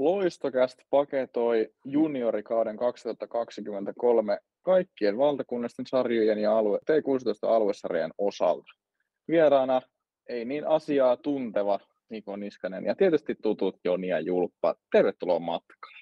Loistokäst paketoi juniorikauden 2023 kaikkien valtakunnallisten sarjojen ja T16-aluesarjan osalta. Vieraana ei niin asiaa tunteva Niko Niskanen ja tietysti tutut Joni ja Julppa. Tervetuloa matkaan.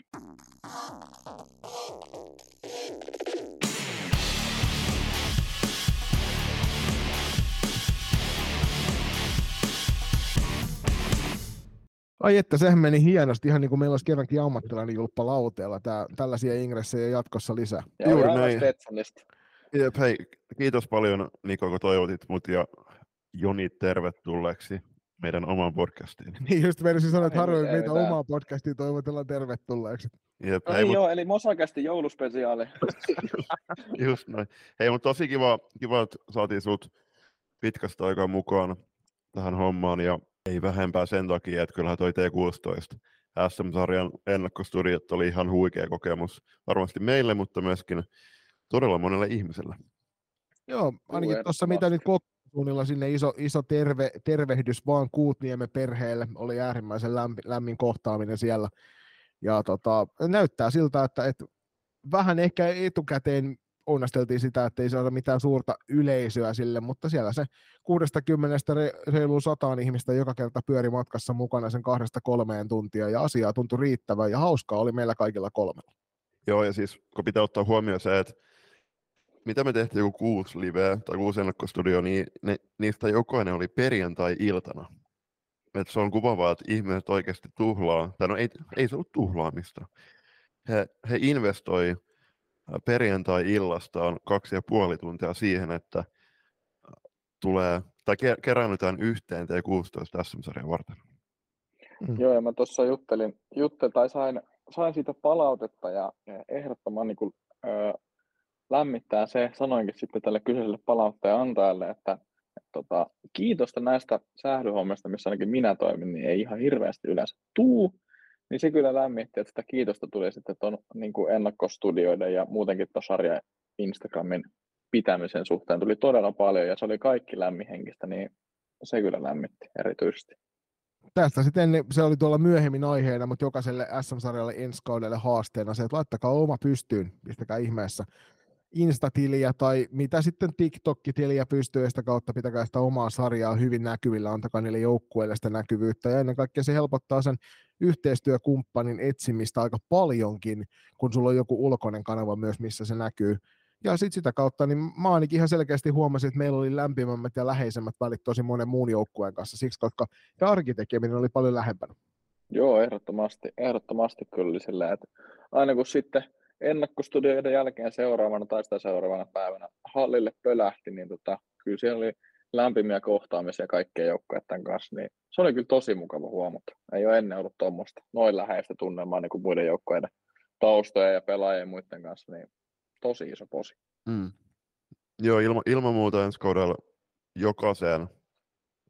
Ai että, sehän meni hienosti, ihan niin kuin meillä olisi kerrankin ammattilainen Julppa lauteella. Tällaisia ingressejä jatkossa lisää. Ja juuri näin. Jep, hei, kiitos paljon Niko, kun toivotit mut ja Joni tervetulleeksi meidän omaan podcastiin. Niin just meinasin sanoa, että harvoin meitä omaan podcastiin toivotellaan tervetulleeksi. Jep, no hei, niin joo, eli Mosakästi jouluspesiaali. Just näin. Hei, mutta tosi kiva, että saatiin sut pitkästä aikaa mukaan tähän hommaan ja ei vähempää sen takia, että kyllähän toi T16 SM-sarjan ennakkostudiot oli ihan huikea kokemus varmasti meille, mutta myöskin todella monelle ihmiselle. Joo, ainakin tuossa mitä nyt kokoonilla sinne iso tervehdys vaan Kuutniemen perheelle, oli äärimmäisen lämmin kohtaaminen siellä. Ja näyttää siltä, että vähän ehkä etukäteen onnasteltiin sitä, että ei saada mitään suurta yleisöä sille, mutta siellä se 60 reiluun 100 ihmistä joka kerta pyöri matkassa mukana sen 2-3 tuntia, ja asiaa tuntui riittävän, ja hauskaa oli meillä kaikilla kolmella. Joo, ja siis kun pitää ottaa huomioon se, että mitä me tehtiin joku 6 liveä tai 6 ennakkostudio, niin niistä jokainen oli perjantai-iltana. Et se on kuvaavaa, että ihmiset oikeasti tuhlaa, tai no ei se ollut tuhlaamista. He investoi perjantai-illastaan 2,5 tuntia siihen, että keräännytään yhteen T16 SM-sarjan varten. Joo, ja mä tuossa sain siitä palautetta ja ehdottoman niin lämmittää se, sanoinkin sitten tälle kyseiselle palautteen antajalle, että kiitosta näistä sählyhommista, missä ainakin minä toimin, niin ei ihan hirveästi yleensä tuu. Niin se kyllä lämmitti, että sitä kiitosta tuli sitten tuon niin kuin ennakkostudioiden ja muutenkin tuon sarjan Instagramin pitämisen suhteen tuli todella paljon ja se oli kaikki lämminhenkistä, niin se kyllä lämmitti erityisesti. Tästä sitten se oli tuolla myöhemmin aiheena, mutta jokaiselle SM-sarjalle ensi kaudelle haasteena se, että laittakaa oma pystyyn, pistäkää ihmeessä Insta-tiliä tai mitä sitten TikTok-tiliä pystyy, ja sitä kautta pitäkää sitä omaa sarjaa hyvin näkyvillä, antakaa niille joukkueille sitä näkyvyyttä ja ennen kaikkea se helpottaa sen yhteistyökumppanin etsimistä aika paljonkin, kun sulla on joku ulkoinen kanava myös, missä se näkyy. Ja sitten sitä kautta, niin mä ainakin ihan selkeästi huomasin, että meillä oli lämpimämmät ja läheisemmät välit tosi monen muun joukkueen kanssa, siksi koska arkitekeminen oli paljon lähempänä. Joo, ehdottomasti kyllä sillä, että aina kun sitten ennakkostudioiden jälkeen seuraavana tai sitä seuraavana päivänä hallille pölähti, niin kyllä siellä oli lämpimiä kohtaamisia kaikkien joukkueiden kanssa, niin se oli kyllä tosi mukava huomata. Ei ole ennen ollut tuommoista noin läheistä tunnelmaa niin kuin muiden joukkueiden taustoja ja pelaajien muiden kanssa, niin tosi iso posi. Mm. Joo, ilman muuta ensi kaudella jokaiseen,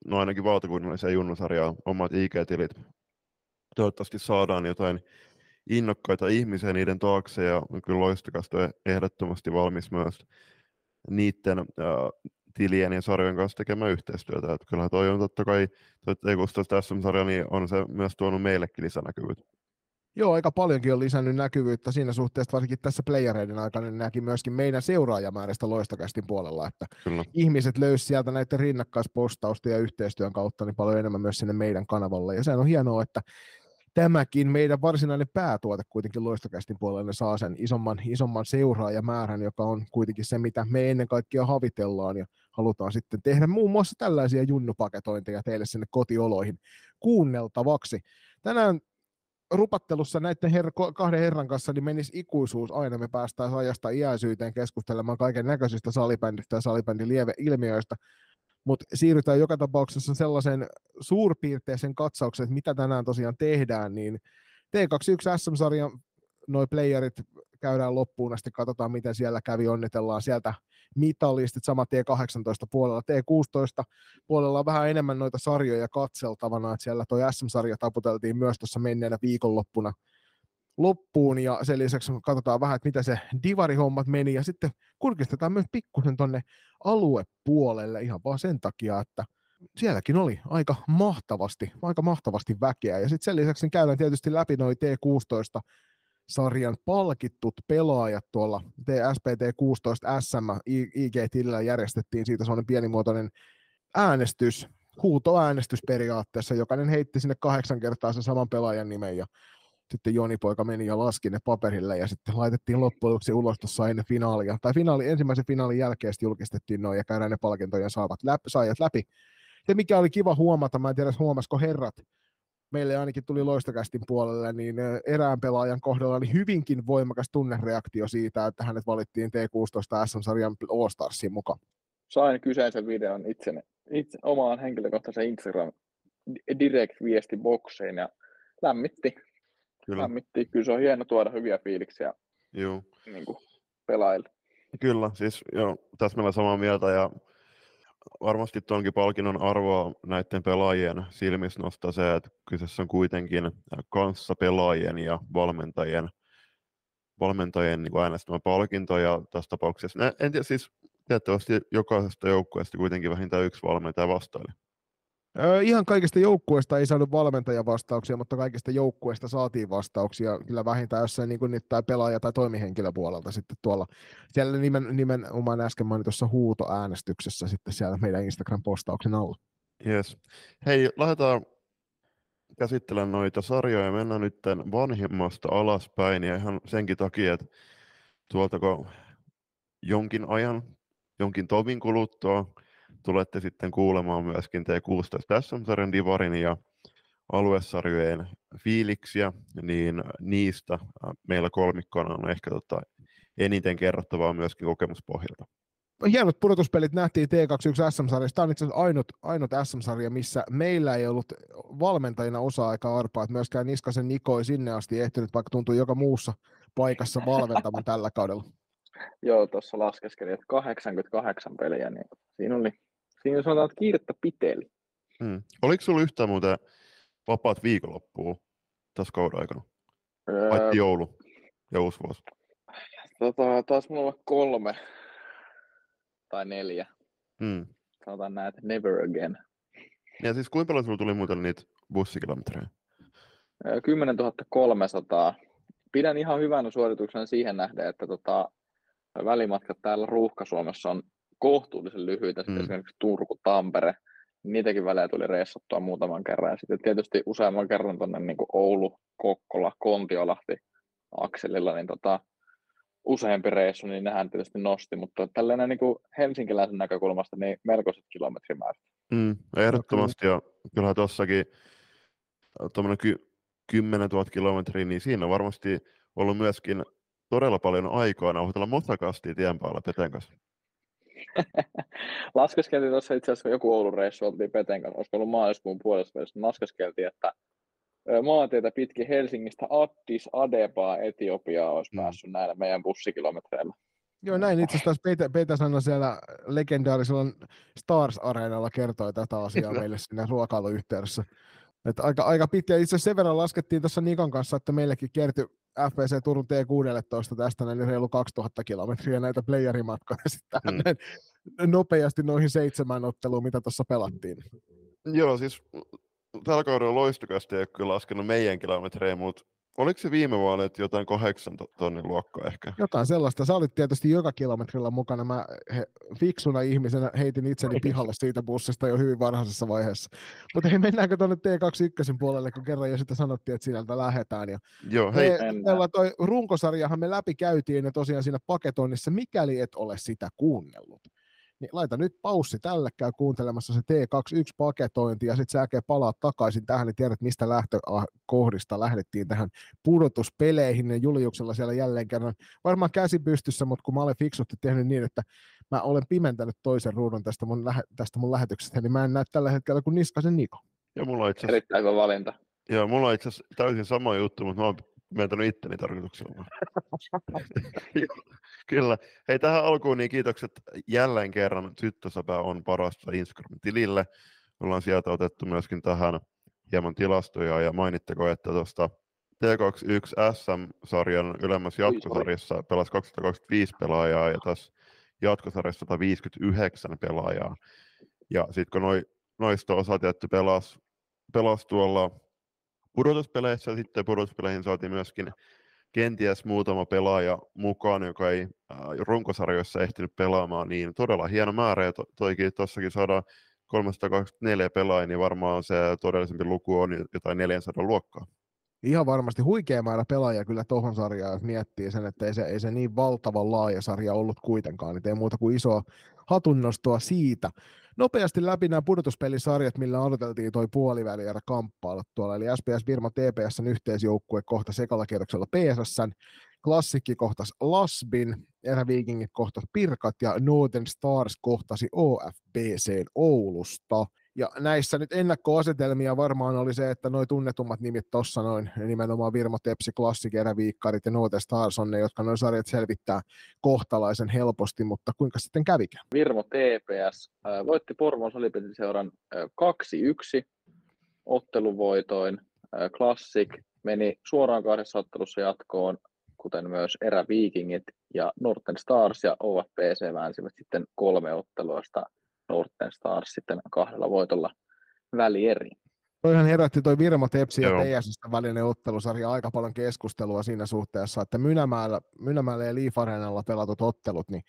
no ainakin valtakunnalliseen junnusarjaan, omat IG-tilit. Toivottavasti saadaan jotain innokkaita ihmisiä niiden taakse, ja kyllä Loistokästä on ehdottomasti valmis myös niiden tilien ja sarjojen kanssa tekemään yhteistyötä. Että kyllähän toi on totta kai, T16 SM-sarja, niin on se myös tuonut meillekin lisänäkyvyyttä. Joo, aika paljonkin on lisännyt näkyvyyttä siinä suhteessa, varsinkin tässä playereiden aikana näki myöskin meidän seuraajamääristä Loistokästin puolella, että kyllä ihmiset löysivät sieltä näiden rinnakkaispostausten ja yhteistyön kautta niin paljon enemmän myös sinne meidän kanavalle, ja sehän on hienoa, että tämäkin meidän varsinainen päätuote kuitenkin Loistokästin puolelle saa sen isomman seuraajamäärän, joka on kuitenkin se, mitä me ennen kaikkea havitellaan ja halutaan sitten tehdä muun muassa tällaisia junnupaketointeja teille sinne kotioloihin kuunneltavaksi. Tänään rupattelussa näiden kahden herran kanssa niin menisi ikuisuus aina. Me päästään ajasta iäisyyteen keskustelemaan kaiken näköisistä salibändistä ja salibändin lieveilmiöistä, mutta siirrytään joka tapauksessa sellaisen suurpiirteisen katsauksen, että mitä tänään tosiaan tehdään, niin T21 SM-sarjan noi playerit käydään loppuun asti, katsotaan miten siellä kävi, onnitellaan sieltä mitalistit, sama T18 puolella, T16 puolella on vähän enemmän noita sarjoja katseltavana, että siellä toi SM-sarja taputeltiin myös tuossa menneenä viikonloppuna loppuun, ja sen lisäksi katsotaan vähän, että mitä se divarihommat meni, ja sitten kurkistetaan myös pikkusen tuonne aluepuolelle ihan vaan sen takia, että sielläkin oli aika mahtavasti väkeä. Ja sitten sen lisäksi niin käydään tietysti läpi noi T16-sarjan palkittut pelaajat tuolla SPT16 SM IG-tilillä järjestettiin siitä sellainen pienimuotoinen äänestys, huutoäänestys periaatteessa. Jokainen heitti sinne 8 kertaa sen saman pelaajan nimen ja sitten Joni-poika meni ja laski ne paperille ja sitten laitettiin loppujen ulos tuossa ennen finaalia. Tai ensimmäisen finaalin jälkeen julkistettiin noin ja käydään ne palkintojen saajat läpi. Ja mikä oli kiva huomata, mä en tiedä huomasiko herrat, meille ainakin tuli Loistokästin puolelle, niin erään pelaajan kohdalla oli hyvinkin voimakas tunnereaktio siitä, että hänet valittiin T16 SM-sarjan All-Starsiin mukaan. Sain kyseisen videon itse omaan henkilökohtaisen Instagram direct-viestibokseen ja lämmitti. Kyllä se on hieno tuoda hyviä fiiliksiä niin kuin pelaajille. Kyllä, siis joo, täsmälleen samaa mieltä ja varmasti tuonkin palkinnon arvoa näiden pelaajien silmissä nostaa se, että kyseessä on kuitenkin kanssapelaajien ja valmentajien niin kuin äänestämä palkinto ja tässä tapauksessa, en tiedä, siis tietysti jokaisesta joukkueesta kuitenkin vähintään yksi valmentaja vastaili. Ihan kaikista joukkueista ei saanut valmentajan vastauksia, mutta kaikista joukkueista saatiin vastauksia kyllä vähintään jossain niin kuin nyt tämä pelaaja- tai toimihenkilöpuolelta sitten tuolla. Siellä nimenomaan äsken mainitussa huutoäänestyksessä sitten siellä meidän Instagram-postauksen alla. Yes. Hei, lähdetään käsittelemään noita sarjoja. Mennään nyt vanhimmasta alaspäin ja ihan senkin takia, että tuoltako jonkin ajan, jonkin tovin kuluttua, tulette sitten kuulemaan myöskin T16 SM-sarjan divarin ja aluesarjojen fiiliksiä, niin niistä meillä kolmikkona on ehkä eniten kerrottavaa myöskin kokemuspohjalta. Hienot pudotuspelit nähtiin T21 SM-sarjassa. Tämä on itse asiassa ainut SM-sarja, missä meillä ei ollut valmentajina osa-aikaa arpaa. Että myöskään Niskasen Niko ei sinne asti ehtinyt, vaikka tuntuu joka muussa paikassa valmentamaan tällä kaudella. Joo, tuossa laskeskelin, että 88 peliä, niin siinä sanotaan, että kiirettä piteli. Oliko sinulla yhtään muuten vapaat viikonloppua tässä kauden aikana? Vai joulu ja uusi vuosi? Taisi minulla olla 3 tai 4. Sanotaan näin, että never again. Ja siis kuinka paljon sinulla tuli muuten niitä bussikilometrejä? 10 300. Pidän ihan hyvänä suorituksena siihen nähden, että välimatkat täällä Ruuhka-Suomessa on kohtuullisen lyhyitä, sitten esimerkiksi Turku, Tampere, niitäkin välejä tuli reissattua muutaman kerran, ja sitten tietysti useamman kerran tuonne niin kuin Oulu, Kokkola, Kontiolahti akselilla, niin useampi reissu, niin nehän tietysti nosti, mutta tällainen niin kuin helsinkiläisen näkökulmasta niin melkoiset kilometrimäärät. Ehdottomasti, ja kyllähän tuossakin tuommoinen 10 000 kilometriä, niin siinä on varmasti ollut myöskin todella paljon aikaa nauhoitella motakastia tien päällä Peten kanssa. Laskeskeltiin tuossa itse asiassa, kun joku Oulun reissu oltiin Peten kanssa, olisiko ollut maaliskuun puolesta, niin laskeskeltiin, että maantietä pitkin Helsingistä Addis Abebaa Etiopiaa olisi päässyt näillä meidän bussikilometreillä. Joo, näin itse asiassa Petä sanoi siellä legendaarisella Stars-areenalla kertoi tätä asiaa meille siinä ruokailuyhteydessä. Että aika pitkä. Itse asiassa sen verran laskettiin tuossa Nikon kanssa, että meillekin kertyi FPC Turun T16 tästä näin reilu 2000 kilometriä näitä playerimatkoja sitten nopeasti noihin 7 otteluun, mitä tuossa pelattiin. Joo, siis tällä kaudella Loistokästi ei ole kyllä laskenut meidän kilometrejä, mutta oliko se viime vuonna, että jotain 8 000 luokkaa ehkä? Jotain sellaista. Sä olit tietysti joka kilometrillä mukana. Mä fiksuna ihmisenä heitin itseni pihalle siitä bussista jo hyvin varhaisessa vaiheessa. Mutta hei, mennäänkö tuonne T21 puolelle, kun kerran jo sitä sanottiin, että sieltä lähdetään. Ja joo, hei. Toi runkosarjahan me läpi käytiin ja tosiaan siinä paketoinnissa, mikäli et ole sitä kuunnellut. Niin laita nyt paussi tälle, käy kuuntelemassa se T21-paketointi ja sitten säkeä palaa takaisin tähän, niin tiedät mistä lähtökohdista lähdettiin tähän pudotuspeleihin ja Juliuksella siellä jälleen kerran. Varmaan käsi pystyssä, mutta kun mä olen fiksusti tehnyt niin, että mä olen pimentänyt toisen ruudun tästä mun lähetyksestä, niin mä en näe tällä hetkellä kuin Niskasen Niko. Ja mulla on itseasiassa erittäin hyvä valinta. Joo, mulla on itseasiassa täysin sama juttu, mutta mä oon pimentänyt itteni tarkoituksella. Kyllä. Hei, tähän alkuun niin kiitokset jälleen kerran Tyttösäpää on parasta Instagram-tilille. Ollaan sieltä otettu myöskin tähän hieman tilastoja ja mainitteko, että tuosta T21 SM-sarjan ylemmässä jatkosarjassa pelasi 225 pelaajaa ja tässä jatkosarjassa 159 pelaajaa. Ja sitten kun noi noista osa tietty pelasi tuolla pudotuspeleissä, ja sitten pudotuspeleihin saatiin myöskin kenties muutama pelaaja mukaan, joka ei runkosarjoissa ehtinyt pelaamaan, niin todella hieno määrä, ja tuossakin saadaan 324 pelaajia, niin varmaan se todellisempi luku on jotain 400 luokkaa. Ihan varmasti huikea määrä pelaajia kyllä tuohon sarjaan, jos miettii sen, että ei se niin valtavan laaja sarja ollut kuitenkaan, niin ei muuta kuin isoa hatunnostoa siitä. Nopeasti läpi nämä pudotuspelisarjat, millä odoteltiin toi puolivälierä kamppailla tuolla, eli SPS Virma TPS:n yhteisjoukkue kohta sekalla kierroksella PSS:n, Klassikki kohtas LASBin, Eräviikingit kohtas Pirkat ja Northern Stars kohtasi OFBC:n Oulusta. Ja näissä nyt ennakkoasetelmia varmaan oli se, että nuo tunnetummat nimit tuossa noin, nimenomaan Virmo, Tepsi, Klassik, Eräviikkarit ja Northern Stars on ne, jotka nuo sarjat selvittää kohtalaisen helposti, mutta kuinka sitten kävikään? Virmo TPS voitti Porvoon Salipetiseuran 2-1 otteluvoitoin. Klassik meni suoraan kahdessa ottelussa jatkoon, kuten myös Eräviikingit, ja Northern Stars ja OFPC väänsivät sitten 3 otteluista. Northern Stars sitten 2 voitolla välieri. Toihan herätti toi Virmo Tepsi ja TS:stä välinen ottelusarja aika paljon keskustelua siinä suhteessa, että Mynämäellä ja Leaf Arenalla pelatut ottelut, niin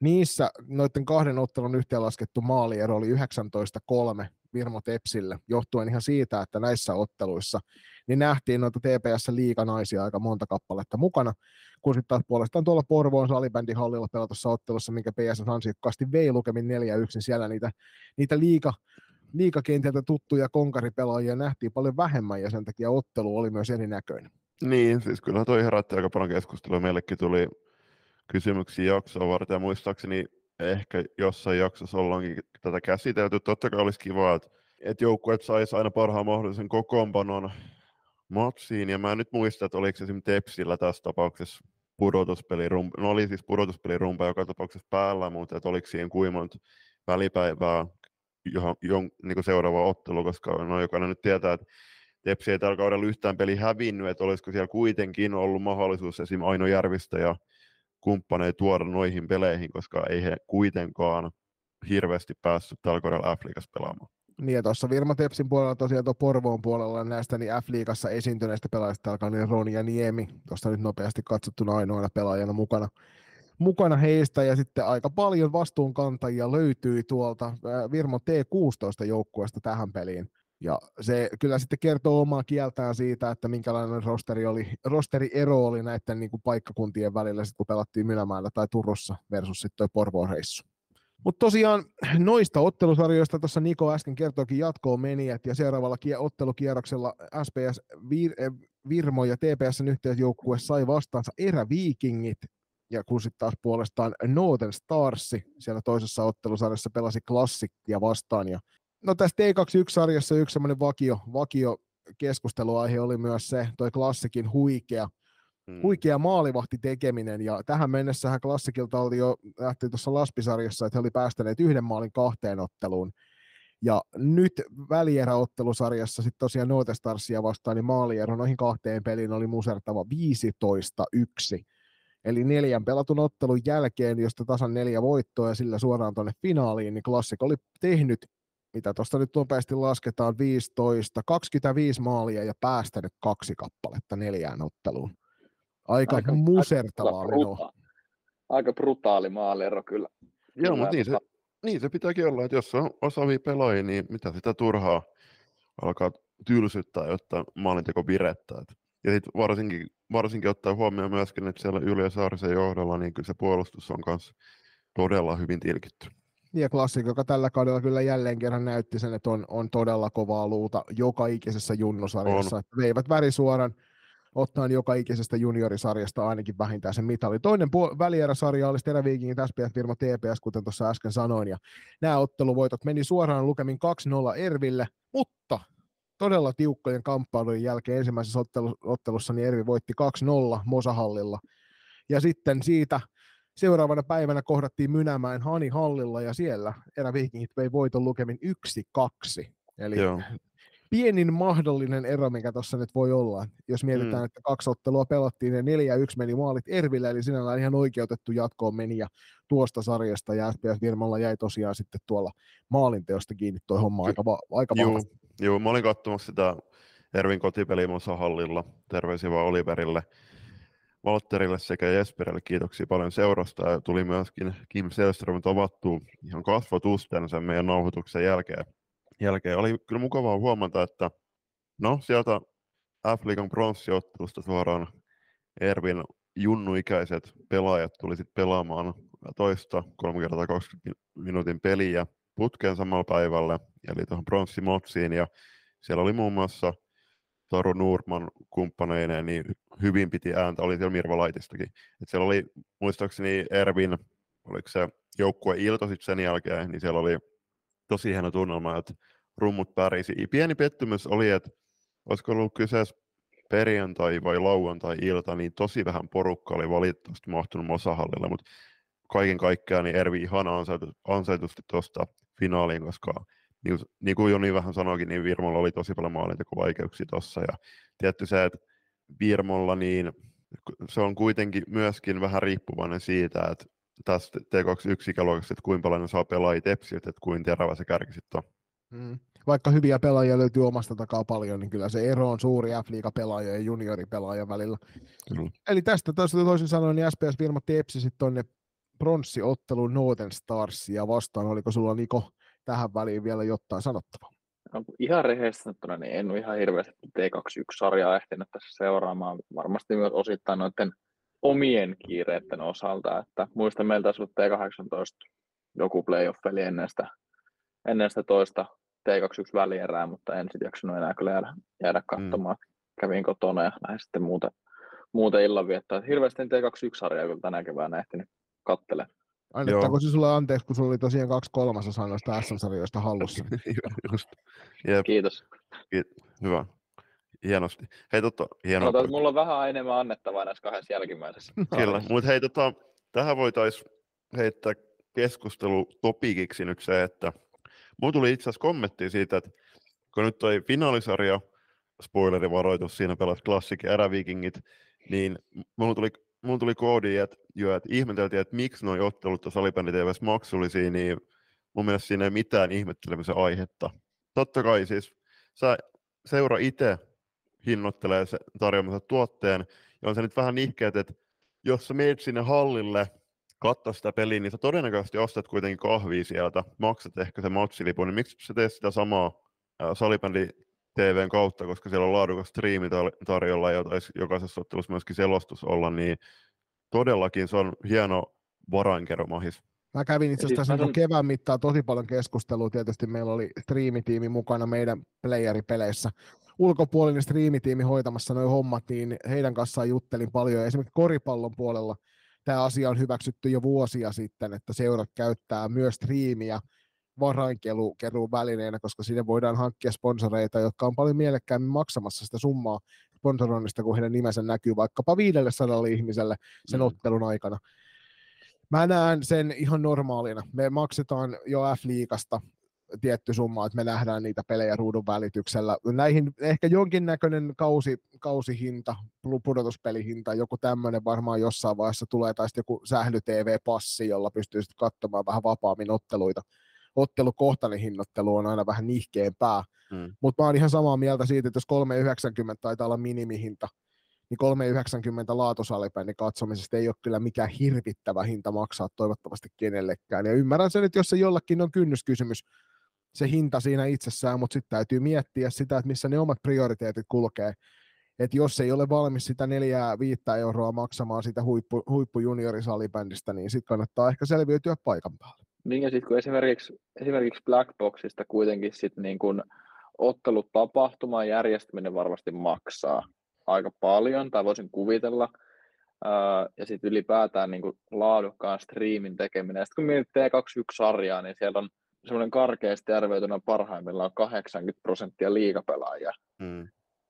niissä noiden 2 ottelun yhteenlaskettu maaliero oli 19-3 Virmo Tepsille, johtuen ihan siitä, että näissä otteluissa niin nähtiin noita TPS-liiganaisia aika monta kappaletta mukana, kun sitten taas puolestaan tuolla Porvoon Salibändin hallilla pelatussa ottelussa, minkä PSS ansiokkaasti vei lukemin 4-1, niin siellä niitä liigakentiltä tuttuja konkaripelaajia nähtiin paljon vähemmän, ja sen takia ottelu oli myös erinäköinen. Niin, siis kyllähän toi herätti aika paljon keskustelua, meillekin tuli kysymyksiä jaksoa varten, ja muistaakseni ehkä jossain jaksossa ollaankin tätä käsitelty. Totta kai olisi kiva, että joukkueet saisi aina parhaan mahdollisen kokoonpanon matsiin, ja mä en nyt muista, että oliko esimerkiksi Tepsillä tässä tapauksessa pudotuspelirumpa, no oli siis pudotuspelirumpa joka tapauksessa päällä, mutta että oliko siihen kuinka monta välipäivää niin kuin seuraava ottelu, koska no jokainen nyt tietää, että Tepsi ei tällä kaudella yhtään peli hävinnyt, että olisiko siellä kuitenkin ollut mahdollisuus esimerkiksi Aino Järvistä ja kumppaneja tuoda noihin peleihin, koska ei he kuitenkaan hirveästi päässyt tällä kaudella F-liigassa pelaamaan. Niin, tuossa Virmo Tepsin puolella tosiaan tuo Porvoon puolella näistä niin F-liigassa esiintyneistä pelaajista alkaa niin Ronja Niemi, tuossa nyt nopeasti katsottuna ainoana pelaajana mukana heistä, ja sitten aika paljon vastuunkantajia löytyi tuolta Virmo T16-joukkueesta tähän peliin. Ja se kyllä sitten kertoo omaa kieltään siitä, että minkälainen rosteriero oli näiden niin kuin paikkakuntien välillä, sit kun pelattiin Mynämäellä tai Turussa versus sitten toi Porvoon reissu. Mutta tosiaan noista ottelusarjoista tuossa Niko äsken kertoikin jatkoon menijät, ja seuraavalla ottelukierroksella SPS Virmo ja TPS:n yhteisjoukkue sai vastaansa Eräviikingit, ja kun sitten taas puolestaan Northern Starsi siellä toisessa ottelusarjassa pelasi Klassikkia vastaan, ja no tässä T21-sarjassa yksi semmoinen vakio keskusteluaihe oli myös se, toi Klassikin huikea maalivahti tekeminen, ja tähän mennessähän Klassikilta oli jo lähti tuossa LASP-sarjassa, että he oli päästäneet 1 maalin 2 otteluun, ja nyt välieräottelusarjassa sitten tosiaan Northern Starsia vastaan, niin maaliero noihin 2 peliin oli musertava 15-1, eli 4 pelatun ottelun jälkeen, josta tasan 4 voittoa, ja sillä suoraan tuonne finaaliin, niin Klassik oli tehnyt, mitä tuosta nyt nopeasti lasketaan, 25 maalia ja päästänyt 2 kappaletta 4 otteluun. Aika musertavaa menoa. Aika brutaali maaliero kyllä. Joo, mutta niin se pitääkin olla, että jos on osaavia pelaajia, niin mitä sitä turhaa alkaa tylsyttää, jotta maalinteko virettää. Ja sitten varsinkin ottaa huomioon myöskin, että siellä Ylä Saarisen johdolla, niin kyllä se puolustus on myös todella hyvin tilkitty. Ja Klassik, joka tällä kaudella kyllä jälleen kerran näytti sen, että on todella kovaa luuta joka ikisessä junnusarjassa. Veivät värisuoran ottaen joka ikisestä juniorisarjasta ainakin vähintään sen mitali. Toinen välieräsarja oli Eräviikingit, SPS Virmo TPS, kuten tuossa äsken sanoin. Ja nämä otteluvoitot meni suoraan lukemin 2-0 Erville, mutta todella tiukkojen kamppailujen jälkeen ensimmäisessä ottelussa niin Ervi voitti 2-0 Mosahallilla. Ja sitten siitä seuraavana päivänä kohdattiin Mynämäen Hani Hallilla, ja siellä Eräviikingit vei voiton lukemin 1-2. Eli pienin mahdollinen ero, mikä tuossa nyt voi olla, jos mietitään, että 2 ottelua pelattiin ja 4-1 meni maalit Ervillä, eli sinällään ihan oikeutettu jatkoon meni ja tuosta sarjasta ja FPF Virmalla jäi tosiaan sitten tuolla maalinteosta kiinni toi homma aika vahvasti. Joo, mä olin katsomassa sitä Ervin kotipeliä Mosa Hallilla, terveisiä vaan Oliverille, Valtterille sekä Jesperille, kiitoksia paljon seurasta ja tuli myöskin Kim Selström tavattua ihan kasvotustensa meidän nauhoituksen jälkeen. Oli kyllä mukavaa huomata, että no sieltä F-liigan pronssiottelusta suoraan Ervin junnuikäiset pelaajat tuli sitten pelaamaan toista 3x20 minuutin peliä putkeen samalla päivällä, eli tuohon pronssimotsiin, ja siellä oli muun muassa Taru Nurman kumppaneineen, niin hyvin piti ääntä, oli siellä Mirva Laitistakin. Et siellä oli muistaakseni Ervin, oliko se joukkue ilta sitten sen jälkeen, niin siellä oli tosi hieno tunnelma, että rummut pärisi. Pieni pettymys oli, että olisiko ollut kyseessä perjantai vai lauantai-ilta, niin tosi vähän porukka oli valitettavasti mahtunut Mosahallilla, mutta kaiken kaikkiaan niin Ervi ihan ansaitusti tuosta finaaliin, koska niin kuin Joni vähän sanoikin, niin Virmolla oli tosi paljon maalintekovaikeuksia tuossa. Ja tietty se, että Virmolla niin se on kuitenkin myöskin vähän riippuvainen siitä, että tästä T21-ikäluokasta, että kuinka paljon ne saa pelaajia Tepsiltä, että kuinka terävä se kärki sitten on. Vaikka hyviä pelaajia löytyy omasta takaa paljon, niin kyllä se ero on suuri F-liiga-pelaaja ja junioripelaajan välillä. Kyllä. Eli tästä toisin sanoen, niin SPS Virmo Tepsi sitten tuonne pronssiotteluun Northern Starsia vastaan. Oliko sulla, Niko, tähän väliin vielä jotain sanottavaa? No, ihan rehellisesti sanottuna, niin en ole ihan hirveästi T21-sarjaa ehtinyt tässä seuraamaan. Varmasti myös osittain noiden omien kiireiden osalta. Että muistan, meillä taisi olla T18 joku playoff-peli ennen sitä toista T21-välierää, mutta en sitten jaksanut enää kyllä jäädä katsomaan. Kävin kotona ja lähdin sitten muuta illanviettoa. Hirveästi T21-sarjaa kyllä tänä keväänä ehtinyt katselemaan. Annettaako se sulle anteeksi, kun sulla oli tosiaan 2/3 noista SM-sarjoista hallussa? Kiitos. Hyvä. Hienosti. Hei, hienoa. No, mulla on vähän enemmän annettavaa näissä 2 jälkimmäisessä. Kyllä, mutta hei, tähän voitaisiin heittää keskustelutopikiksi nyt se, että mulla tuli itse asiassa kommentti siitä, että kun nyt toi finaalisarja, spoilerivaroitus, siinä pelasi Classic Erävikingit, niin mulla tuli koodi, että ihmeteltiin, että miksi nuo ottelut Salibändi TV:ssä maksullisia, niin mun mielestä siinä ei mitään ihmettelemisen aihetta. Totta kai siis seura itse hinnoittelee tarjoamansa tuotteen, ja on se nyt vähän nihkeet, että jos sä menet sinne hallille katsoa sitä peliä, niin sä todennäköisesti ostat kuitenkin kahvia sieltä, maksat ehkä sen matsilipun, niin miksi sä teet sitä samaa Salibändi TV:n kautta, koska siellä on laadukas striimi tarjolla ja taisi jokaisessa ottelussa myöskin selostus olla, niin todellakin se on hieno varainkeromahis. Mä kävin itse asiassa tässä kevään mittaan tosi paljon keskustelua. Tietysti meillä oli striimitiimi mukana meidän playeripeleissä. Ulkopuolinen striimitiimi hoitamassa nuo hommat, niin heidän kanssaan juttelin paljon. Ja esimerkiksi koripallon puolella tämä asia on hyväksytty jo vuosia sitten, että seurat käyttää myös striimiä varainkeruun välineenä, koska sinne voidaan hankkia sponsoreita, jotka on paljon mielekkäämmin maksamassa sitä summaa sponsoroinnista, kun heidän nimensä näkyy vaikkapa 500 ihmiselle sen ottelun aikana. Mä näen sen ihan normaalina. Me maksetaan jo F-liigasta tietty summa, että me nähdään niitä pelejä ruudun välityksellä. Näihin ehkä jonkinnäköinen kausihinta, pudotuspelihinta, joku tämmöinen varmaan jossain vaiheessa tulee, tai sitten joku sähly-tv-passi, jolla pystyy sitten katsomaan vähän vapaammin otteluita. Ottelukohtainen hinnoittelu on aina vähän nihkeämpää, mutta mä oon ihan samaa mieltä siitä, että jos 3,90 taitaa olla minimihinta, niin 3,90 laatusalipään, niin katsomisesta ei ole kyllä mikään hirvittävä hinta maksaa toivottavasti kenellekään. Ja ymmärrän sen, että jos se jollakin on kynnyskysymys, se hinta siinä itsessään, mutta sitten täytyy miettiä sitä, että missä ne omat prioriteetit kulkee. Että jos ei ole valmis sitä 4-5 euroa maksamaan sitä huippujuniorisalibändistä, niin sitten kannattaa ehkä selviytyä paikan päälle. Niin ja sitten kun esimerkiksi Blackboxista kuitenkin sit niin kun ottelutapahtuman järjestäminen varmasti maksaa aika paljon, tai voisin kuvitella, ja sitten ylipäätään niin kun laadukkaan striimin tekeminen. Ja sitten kun mietitään T21-sarjaa, niin siellä on semmoinen karkeasti arvioituna parhaimmillaan 80% liigapelaajia.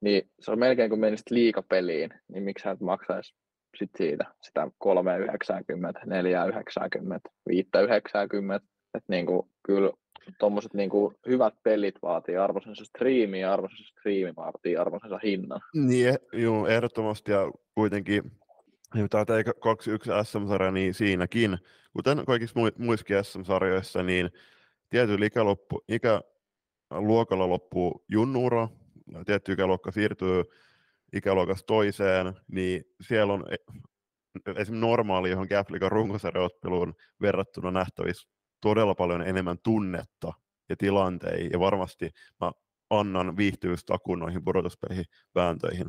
Niin se on melkein kun menisit liigapeliin, niin miksi et maksaisi sit siitä sitä 3,90, 4,90, 5,90, että niinku kyllä tuommoiset niinku hyvät pelit vaatii arvoisensa striimiä ja arvoisensa striimi vaatii arvoisensa hinnan. Niin, juu, ehdottomasti ja kuitenkin tämä teki 21 SM-sarja, niin siinäkin, kuten kaikissa muissakin SM-sarjoissa, niin tietyllä ikäluokalla loppuu junnuura, tietty ikäluokka siirtyy ikäluokasta toiseen, niin siellä on esimerkiksi normaali johon F-liigan runkosarjaotteluun verrattuna nähtävissä todella paljon enemmän tunnetta ja tilanteita, ja varmasti mä annan viihtyvyystakun noihin pudotuspeleihin vääntöihin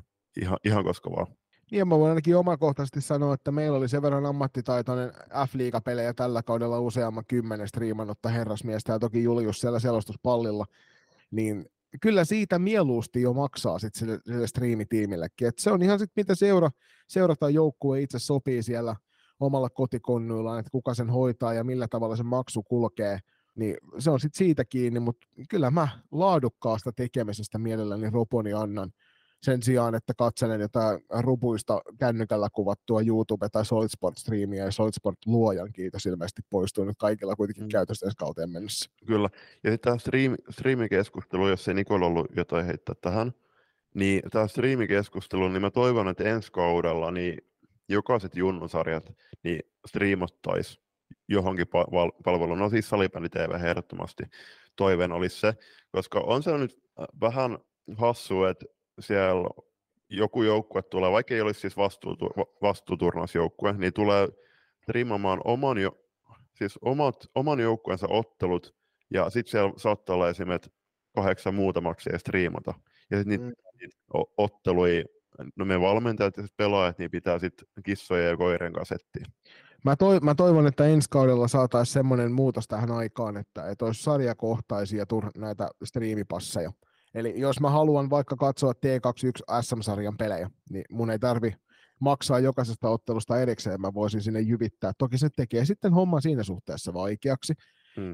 ihan koska vaan. Niin, mä voin ainakin omakohtaisesti sanoa, että meillä oli sen verran ammattitaitoinen F-liigapelejä tällä kaudella useamman 10 striimannutta herrasmiestä ja toki Julius siellä selostuspallilla, niin kyllä siitä mieluusti jo maksaa sitten sille striimitiimillekin. Et se on ihan sitten, mitä seurataan joukkue itse sopii siellä omalla kotikonnuillaan, että kuka sen hoitaa ja millä tavalla se maksu kulkee, niin se on sitten siitä kiinni, mutta kyllä mä laadukkaasta tekemisestä mielelläni roponi annan. Sen sijaan, että katselen jotain rupuista kännykällä kuvattua YouTube- tai SolidSport-striimiä ja SolidSport-luojan kiitos ilmeisesti poistuu nyt kaikilla kuitenkin käytöstä ensi kauteen mennessä. Kyllä. Ja sitten tämä striimikeskustelu, jos ei Nikolla ollut jotain heittää tähän, niin tämä striimikeskustelu, niin mä toivon, että ensi kaudella niin jokaiset junnusarjat niin striimottaisi johonkin palveluun. No siis Salipäni TV ehdottomasti toiveen olisi se, koska on se nyt vähän hassua, että siellä joku joukkue tulee, vaikka ei olisi siis vastuuturnausjoukkue, niin tulee trimmamaan oman joukkueensa ottelut, ja sitten siellä saattaa olla esimerkiksi 8 muuta maksia striimata. Ja sitten niitä otteluja, no meidän valmentajat ja pelaajat, niin pitää sitten kissojen ja koirien kanssa settiä. Mä toivon, että ensi kaudella saataisiin semmoinen muutos tähän aikaan, että olisi sarjakohtaisia näitä striimipasseja. Eli jos mä haluan vaikka katsoa T21 SM-sarjan pelejä, niin mun ei tarvi maksaa jokaisesta ottelusta erikseen, mä voisin sinne jyvittää. Toki se tekee sitten homman siinä suhteessa vaikeaksi,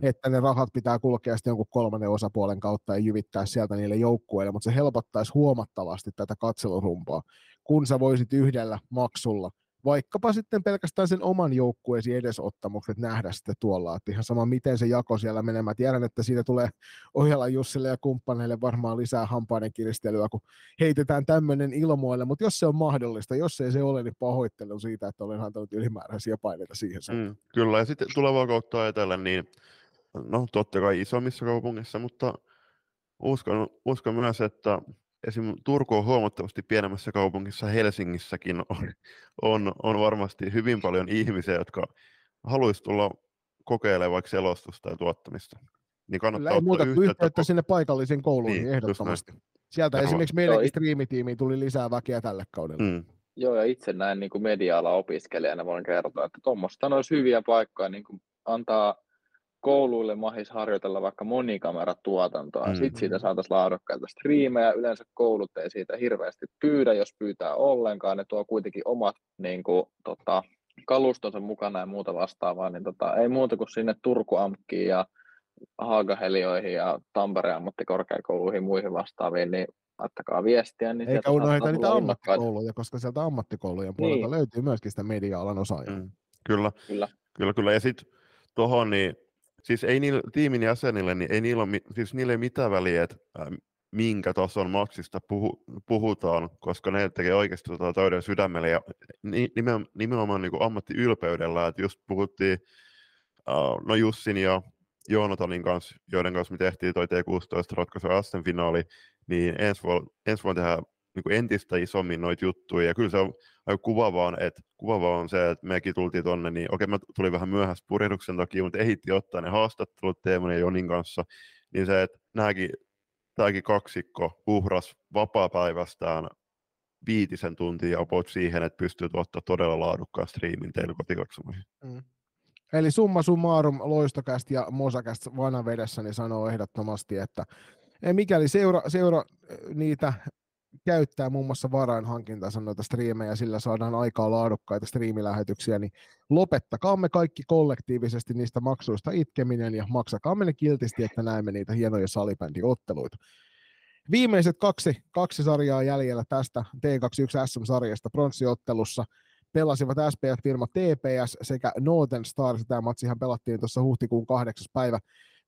että ne rahat pitää kulkea sitten jonkun kolmannen osapuolen kautta ja jyvittää sieltä niille joukkueille, mutta se helpottaisi huomattavasti tätä katselurumpaa, kun sä voisit yhdellä maksulla, vaikkapa sitten pelkästään sen oman joukkueesi edesottamukset nähdä sitten tuolla, että ihan sama miten se jako siellä menee. Mä tiedän, että siitä tulee Ojalan Jussille ja kumppaneille varmaan lisää hampaiden kiristelyä, kun heitetään tämmöinen ilmoille, mutta jos se on mahdollista, jos ei se ole, niin pahoittelen siitä, että olen antanut ylimääräisiä paineita siihen. Kyllä, ja sitten tulevaa kautta ajatellen, niin no totta kai isommissa kaupungissa, mutta uskon myös, että esimerkiksi Turku on huomattavasti pienemmässä kaupungissa, Helsingissäkin on varmasti hyvin paljon ihmisiä, jotka haluaisi tulla kokeilemaan vaikka selostusta ja tuottamista. Niin kannattaa ottaa yhteyttä sinne paikallisiin kouluihin niin, ehdottomasti. Sieltä ja esimerkiksi meidänkin striimitiimiin tuli lisää väkeä tälle kaudella. Joo, ja itse näin niin kuin media-alan opiskelijana voin kertoa, että tuommoista olisi hyviä paikkoja niin kuin antaa kouluille mahis harjoitella vaikka monikameratuotantoa, sitten siitä saataisiin laadukkaita striimejä, yleensä koulut ei siitä hirveästi pyydä, jos pyytää ollenkaan, ne tuo kuitenkin omat niin kuin, kalustonsa mukana ja muuta vastaavaa, niin ei muuta kuin sinne Turku-AMKkiin ja Haaga-Helioihin ja Tampereen ammattikorkeakouluihin muihin vastaaviin, niin laittakaa viestiä. Niin eikä unohda niitä ammattikouluja, koska sieltä ammattikoulujen puolelta niin löytyy myöskin sitä media-alan osaajia. Kyllä, ja sitten tuohon niin siis ei niillä, tiimin jäsenille, niin ei niillä, siis niillä ei mitään väliä, että minkä tason maksista puhutaan, koska ne tekee oikeasti täyden sydämellä ja nimenomaan niin kuin ammattiylpeydellä. Että just puhuttiin Jussin ja Joonatanin kanssa, joiden kanssa me tehtiin toi T16-ratkaisu SM-finaali, niin ensi vuonna tehdään niin kuin entistä isommin noita juttuja. Ja kyllä se on aika kuvaavaa on se, että mekin tultiin tonne, niin okei, mä tulin vähän myöhässä purjehduksen takia, mutta ehdittiin ottaa ne haastattelut Teemun ja Jonin kanssa. Niin se, että tämäkin kaksikko uhras vapaapäivästään 5 tuntia about siihen, että pystyy tuottaa todella laadukkaan striimin teille kotikaksomoihin. Eli summa summarum Loistokäst ja Mosakäst vanavedessä niin sanoo ehdottomasti, että mikäli seura niitä käyttää muun muassa varainhankintansa noita striimejä, sillä saadaan aikaa laadukkaita striimilähetyksiä, niin lopettakaamme kaikki kollektiivisesti niistä maksuista itkeminen ja maksakaamme ne kiltisti, että näemme niitä hienoja salibändiotteluita. Viimeiset kaksi sarjaa jäljellä tästä T21 SM-sarjasta pronssiottelussa pelasivat SPF-firma TPS sekä Northern Stars. Tämä matsihan pelattiin tuossa huhtikuun 8. päivä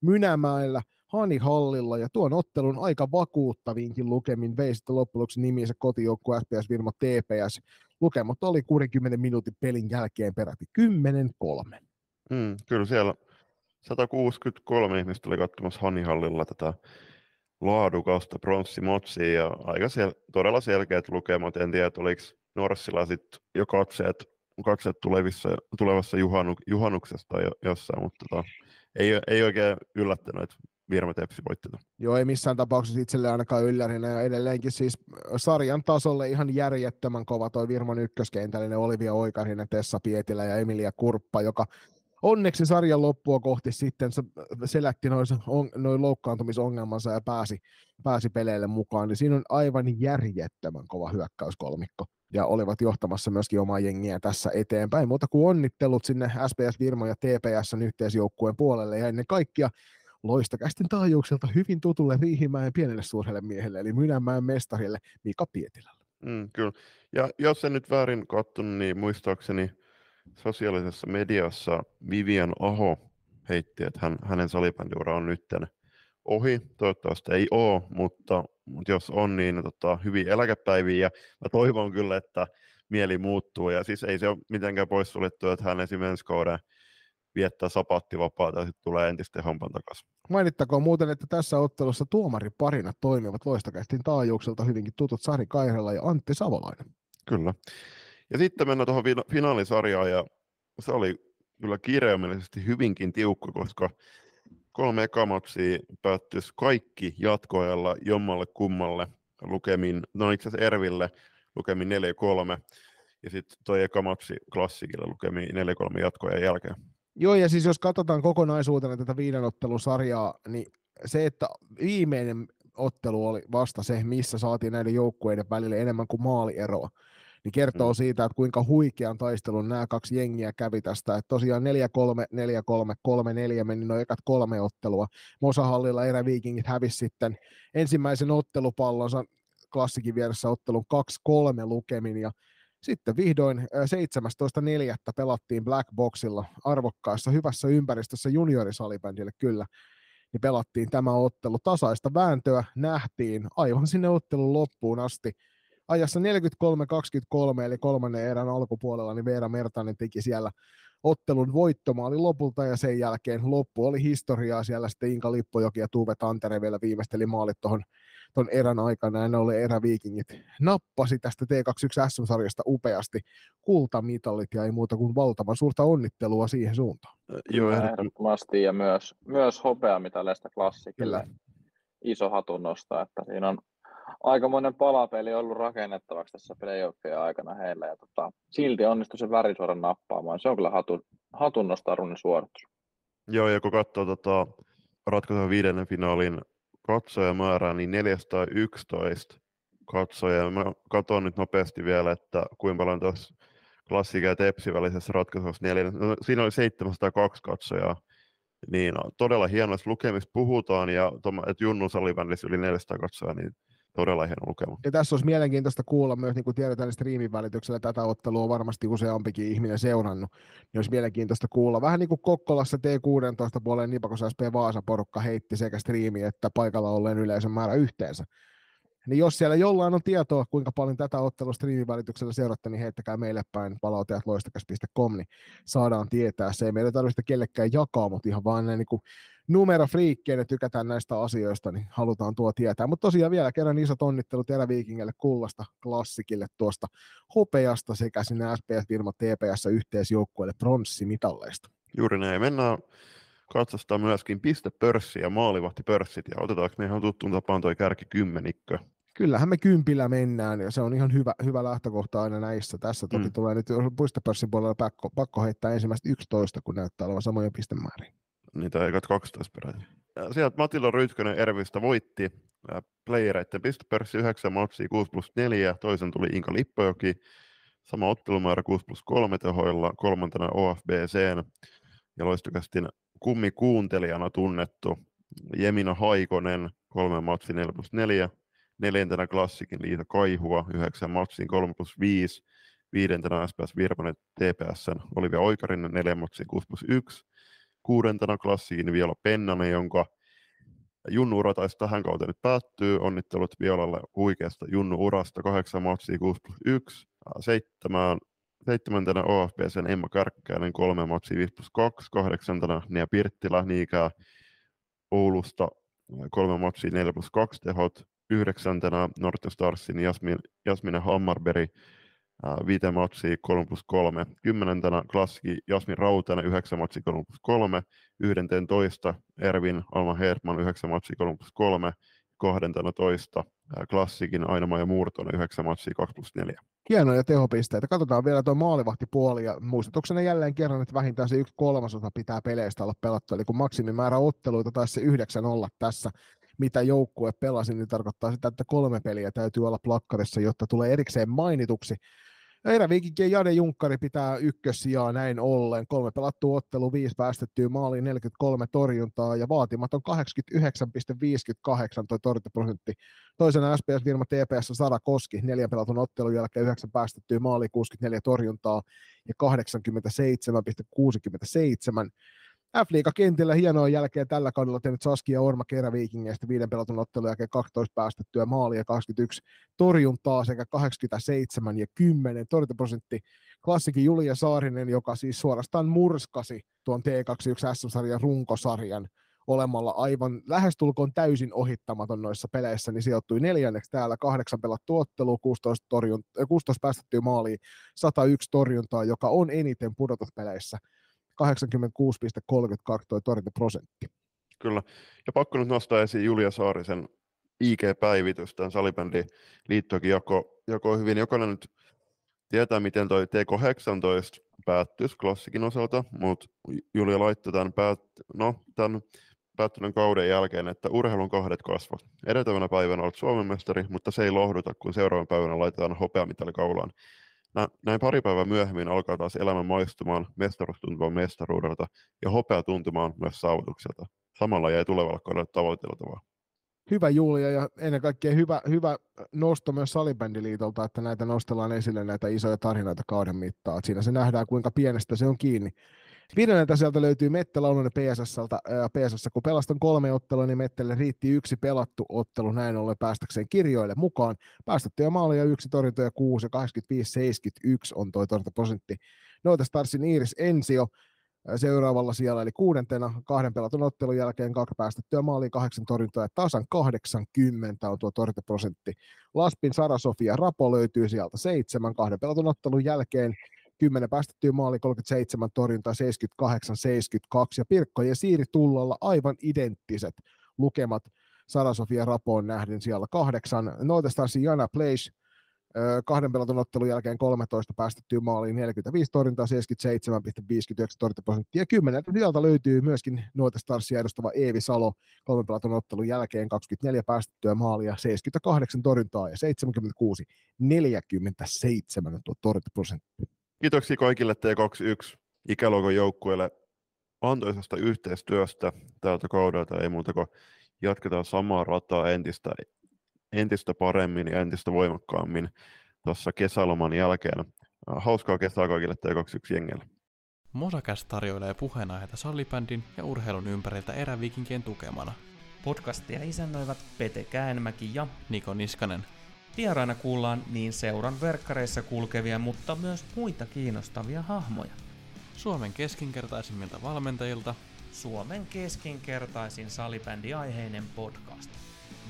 Mynämäellä, Hanihallilla, ja tuon ottelun aika vakuuttavinkin lukemin vei sitten loppujen lopuksi nimiinsä kotijoukkue SPS Virmo TPS. Lukemat oli 60 minuutin pelin jälkeen peräti 10-3. Kyllä siellä 163 ihmistä oli katsomassa Hanihallilla tätä laadukasta pronssimotsia ja aika todella selkeät lukemat. En tiedä, oliko Norssilla sitten jo katseet tulevassa juhannuksesta jossain, mutta ei oikein yllättänyt, että Virmo Tepsi voitti. Joo, ei missään tapauksessa itselle ainakaan yllärinä, ja edelleenkin siis sarjan tasolle ihan järjettömän kova toi Virmon ykköskentällinen Olivia Oikarinen, Tessa Pietilä ja Emilia Kurppa, joka onneksi sarjan loppua kohti sitten selätti noin loukkaantumisongelmansa ja pääsi peleille mukaan. Niin siinä on aivan järjettömän kova hyökkäyskolmikko ja olivat johtamassa myöskin omaa jengiä tässä eteenpäin. Mutta kun onnittelut sinne SPS Virmo ja TPS:n yhteisjoukkueen puolelle ja ennen kaikkea Loistakästin taajuuksilta hyvin tutulle Riihimäen pienelle suurelle miehelle eli Mynämäen mestarille Mika Pietilälle. Kyllä. Ja jos en nyt väärin katsonut, niin muistaakseni sosiaalisessa mediassa Vivian Aho heitti, että hänen salibändiura on nyt ohi. Toivottavasti ei ole, mutta jos on, niin hyvin eläkepäiviä. Mä toivon kyllä, että mieli muuttuu. Ja siis ei se ole mitenkään poissuljettu, että hän esimerkiksi kauden viettää sapattivapaata ja sitten tulee entisten hompan takaisin. Mainittakoon muuten, että tässä ottelussa tuomariparina toimivat Loistakästin taajuukselta hyvinkin tutut Sari Kairela ja Antti Savolainen. Kyllä. Ja sitten mennään tuohon finaalisarjaan, ja se oli kyllä kirjaimellisesti hyvinkin tiukka, koska 3 ekaa matsia päättyisi kaikki jatkoajalla jommalle kummalle lukemin, no itse asiassa Erville lukemin 4-3, ja sitten toi eka matsi Klassikille lukemin 4-3 jatkoajan jälkeen. Joo, ja siis jos katsotaan kokonaisuutena tätä viidenottelusarjaa, niin se, että viimeinen ottelu oli vasta se, missä saatiin näiden joukkueiden välille enemmän kuin maalieroa, niin kertoo siitä, että kuinka huikean taistelun nämä kaksi jengiä kävi tästä. Että tosiaan 4-3, 4-3, 3-4 meni nuo ekat 3 ottelua. Mosahallilla Eräviikingit hävisi sitten ensimmäisen ottelupallonsa Klassikin vieressä ottelun 2-3 lukemin. Ja sitten vihdoin 17.4. pelattiin Black Boxilla arvokkaassa hyvässä ympäristössä juniorisalibändille kyllä. Niin pelattiin tämä ottelu. Tasaista vääntöä nähtiin aivan sinne ottelun loppuun asti. Ajassa 43-23 eli kolmannen erän alkupuolella niin Veera Mertanen teki siellä ottelun voittomaali lopulta ja sen jälkeen loppu oli historiaa. Siellä sitten Inka Lippojoki ja Tuve Tantere vielä viimeisteli maalit tuon erän aikana ja ne oli Eräviikingit. Nappasi tästä T21 SM-sarjasta upeasti kultamitalit ja ei muuta kuin valtavan suurta onnittelua siihen suuntaan. Joo, ehdottomasti ja myös hopeamitalista Klassikille. Iso hatun nostaa, että siinä on aikamoinen palapeli on ollut rakennettavaksi tässä playoffien aikana heillä, ja silti onnistui se värisuoran nappaamaan. Se on kyllä hatunnostarunen suoritus. Joo, ja kun katsoo ratkaisun viidennen finaalin katsojamäärää, niin 411 katsojaa. Mä katson nyt nopeasti vielä, että kuinka paljon tuossa Klassikin ja Tepsin välisessä ratkaisussa siinä oli 702 katsojaa. Niin todella hienoista lukemista puhutaan, ja että Junnun salibändissä yli 400 katsojaa, niin todella hieno lukema. Ja tässä olisi mielenkiintoista kuulla myös, niin kuin tiedetään, niin striimin välityksellä tätä ottelua on varmasti useampikin ihminen seurannut. Niin olisi mielenkiintoista kuulla. Vähän niin kuin Kokkolassa T16 puolen Nipakos SP Vaasa-porukka heitti sekä striimi että paikalla olleen yleisön määrä yhteensä. Niin jos siellä jollain on tietoa, kuinka paljon tätä ottelua striimin välityksellä seuratte, niin heittäkää meille päin palauteatloistakas.com, niin saadaan tietää se. Ei meillä tarvitse kellekään jakaa, mutta ihan vaan näin niin kuin numerofriikkeinä tykätään näistä asioista, niin halutaan tuo tietää. Mutta tosiaan vielä kerran isot onnittelut Eräviikingille, kullasta Klassikille tuosta hopeasta sekä sinne SPS Virmo TPS yhteisjoukkueelle pronssimitalleista. Juuri näin. Mennään katsotaan myöskin pistepörssi ja maalivahtipörssit ja otetaanko meihin tuttuun tapaan toi kärkikymmenikkö? Kyllähän me kympillä mennään ja se on ihan hyvä lähtökohta aina näissä. Tässä toki tulee nyt pistepörssin puolella pakko heittää ensimmäistä 11, kun näyttää olevan samoja pistemääriä. Niitä eikä 12 peräti. Sieltä Matilo Rytkönen Ervistä voitti playereiden pistepörssi 9 matsia 6+4, toisen tuli Inka Lippojoki, sama ottelumäärä 6+3 tehoilla, kolmantena OFBC:n ja Loistakästin kummikuuntelijana tunnettu Jemina Haikonen 3 matsia 4+4, neljäntenä Klassikin Liisa Kaihua 9 matsia 3+5, viidentenä SPS Virmonen TPS:n Olivia Oikarinen 4 matsia 6+1, kuudentena klassiin Viola Pennanen, jonka junnu-ura taisi tähän kautta nyt päättyy. Onnittelut Violalle huikeasta junnu-urasta, 8 matsia 6+1. 7. OFP:n Emma Kärkkäinen, 3 matsia 5+2. 8. Nea Pirttilä, Niikää Oulusta, 3 matsia 4+2 tehot. 9. Northern Starsin Jasmine Hammarberg, 5 matsia 3+3. 10. Klassikin Jasmin Rautanen, 9 matsia 3+3. 11. Ervin Alma Hertman, 9 matsia 3+3. 12. Klassikin Aina-Maija Murtonen, 9 matsia 2+4. Hienoja tehopisteitä. Katsotaan vielä tuo maalivahtipuoli ja muistutuksena jälleen kerran, että vähintään se 1/3 pitää peleistä olla pelattu. Eli kun maksimimäärä otteluita taisi se 9 olla tässä, mitä joukkue pelasi, niin tarkoittaa sitä, että 3 peliä täytyy olla plakkarissa, jotta tulee erikseen mainituksi. Eräviikinkin Jade Junkkari pitää ykkössijaa näin ollen. 3 pelattua ottelua, 5 päästettyä maaliin, 43 torjuntaa ja vaatimaton 89,58 toi torjuntaprosentti. Toisena SPS Virma TPS Sara Koski, 4 pelatun ottelun jälkeen 9 päästettyä maaliin, 64 torjuntaa ja 87,67. F-liiga kentillä hienoa jälkeen tällä kaudella tehnyt Saskia Orma Keräviikingeistä, 5 pelatun ottelun jälkeen 12 päästettyä maalia, 21 torjuntaa sekä 87,10 torjuntaprosentti. Klassikin Julia Saarinen, joka siis suorastaan murskasi tuon T21 SM-sarjan runkosarjan olemalla aivan lähestulkoon täysin ohittamaton noissa peleissä, niin sijoittui 4. täällä, 8 pelattua ottelua, 16 päästettyä maalia, 101 torjuntaa, joka on eniten pudotuspeleissä. 86,32 toi torjuntaprosentti. Kyllä. Ja pakko nyt nostaa esiin Julia Saarisen IG-päivitys. Tämän salibändin liittokin jakoi hyvin. Jokainen nyt tietää, miten toi T18 päättyisi Klassikin osalta, mutta Julia laittoi tämän päättyneen kauden jälkeen, että urheilun kahdet kasvavat. Edeltävänä päivänä olet Suomen mestari, mutta se ei lohduta, kun seuraavan päivänä laitetaan hopeamitali kaulaan. Näin pari päivää myöhemmin alkaa taas elämä maistumaan mestaruustuntumaan mestaruudelta ja hopea tuntumaan myös saavutukselta. Samalla jäi tulevalla kaudella tavoiteltavaa. Hyvä Julia ja ennen kaikkea hyvä nosto myös Salibändiliitolta, että näitä nostellaan esille näitä isoja tarinoita kauden mittaan. Siinä se nähdään kuinka pienestä se on kiinni. 5. sieltä löytyy Mette Launonen PSS. Kun pelastan 3 ottelua, niin Mettelle riitti 1 pelattu ottelu näin ollen päästäkseen kirjoille mukaan. Päästettyjä maaleja 1 torjuntoja 6 ja 85,71 on toi torjuntaprosentti. Noita Starsin Iiris Ensio seuraavalla siellä eli 6. 2 pelatun ottelun jälkeen 2 päästettyä maaliin, 8 torjuntoja ja tasan 80 on tuo torjuntaprosentti. Laspin Sara-Sofia Rapo löytyy sieltä 7. 2 pelatun ottelun jälkeen. 10 päästettyä maali, 37 torjuntaa, 78,72 ja Pirkko ja Siiri Tullalla aivan identtiset lukemat Sara-Sofia Rapoon nähden siellä 8. Northern Jana Pleish, 2 pelatun ottelun jälkeen 13 päästettyä maaliin, 45 torjuntaa, 77,59 torjuntaprosenttia ja 10. sieltä löytyy myöskin Northern Starsia edustava Eevi Salo, 3 pelatun ottelun jälkeen 24 päästettyä maalia, 78 torjuntaa ja 76,47 tuo torjuntaprosentti. Kiitoksia kaikille T21-ikäluokan joukkueille antoisesta yhteistyöstä tältä kaudelta. Ei muuta kuin jatketaan samaa rataa entistä paremmin ja entistä voimakkaammin tuossa kesäloman jälkeen. Hauskaa kesää kaikille T21-jengille. Mosakäs tarjoilee puheenaiheita sallibändin ja urheilun ympäriltä eräviikinkien tukemana. Podcastia isännöivät Pete Käenmäki ja Niko Niskanen. Vieraina kuullaan niin seuran verkkareissa kulkevia, mutta myös muita kiinnostavia hahmoja. Suomen keskinkertaisimmilta valmentajilta. Suomen keskinkertaisin salibändiaiheinen podcast.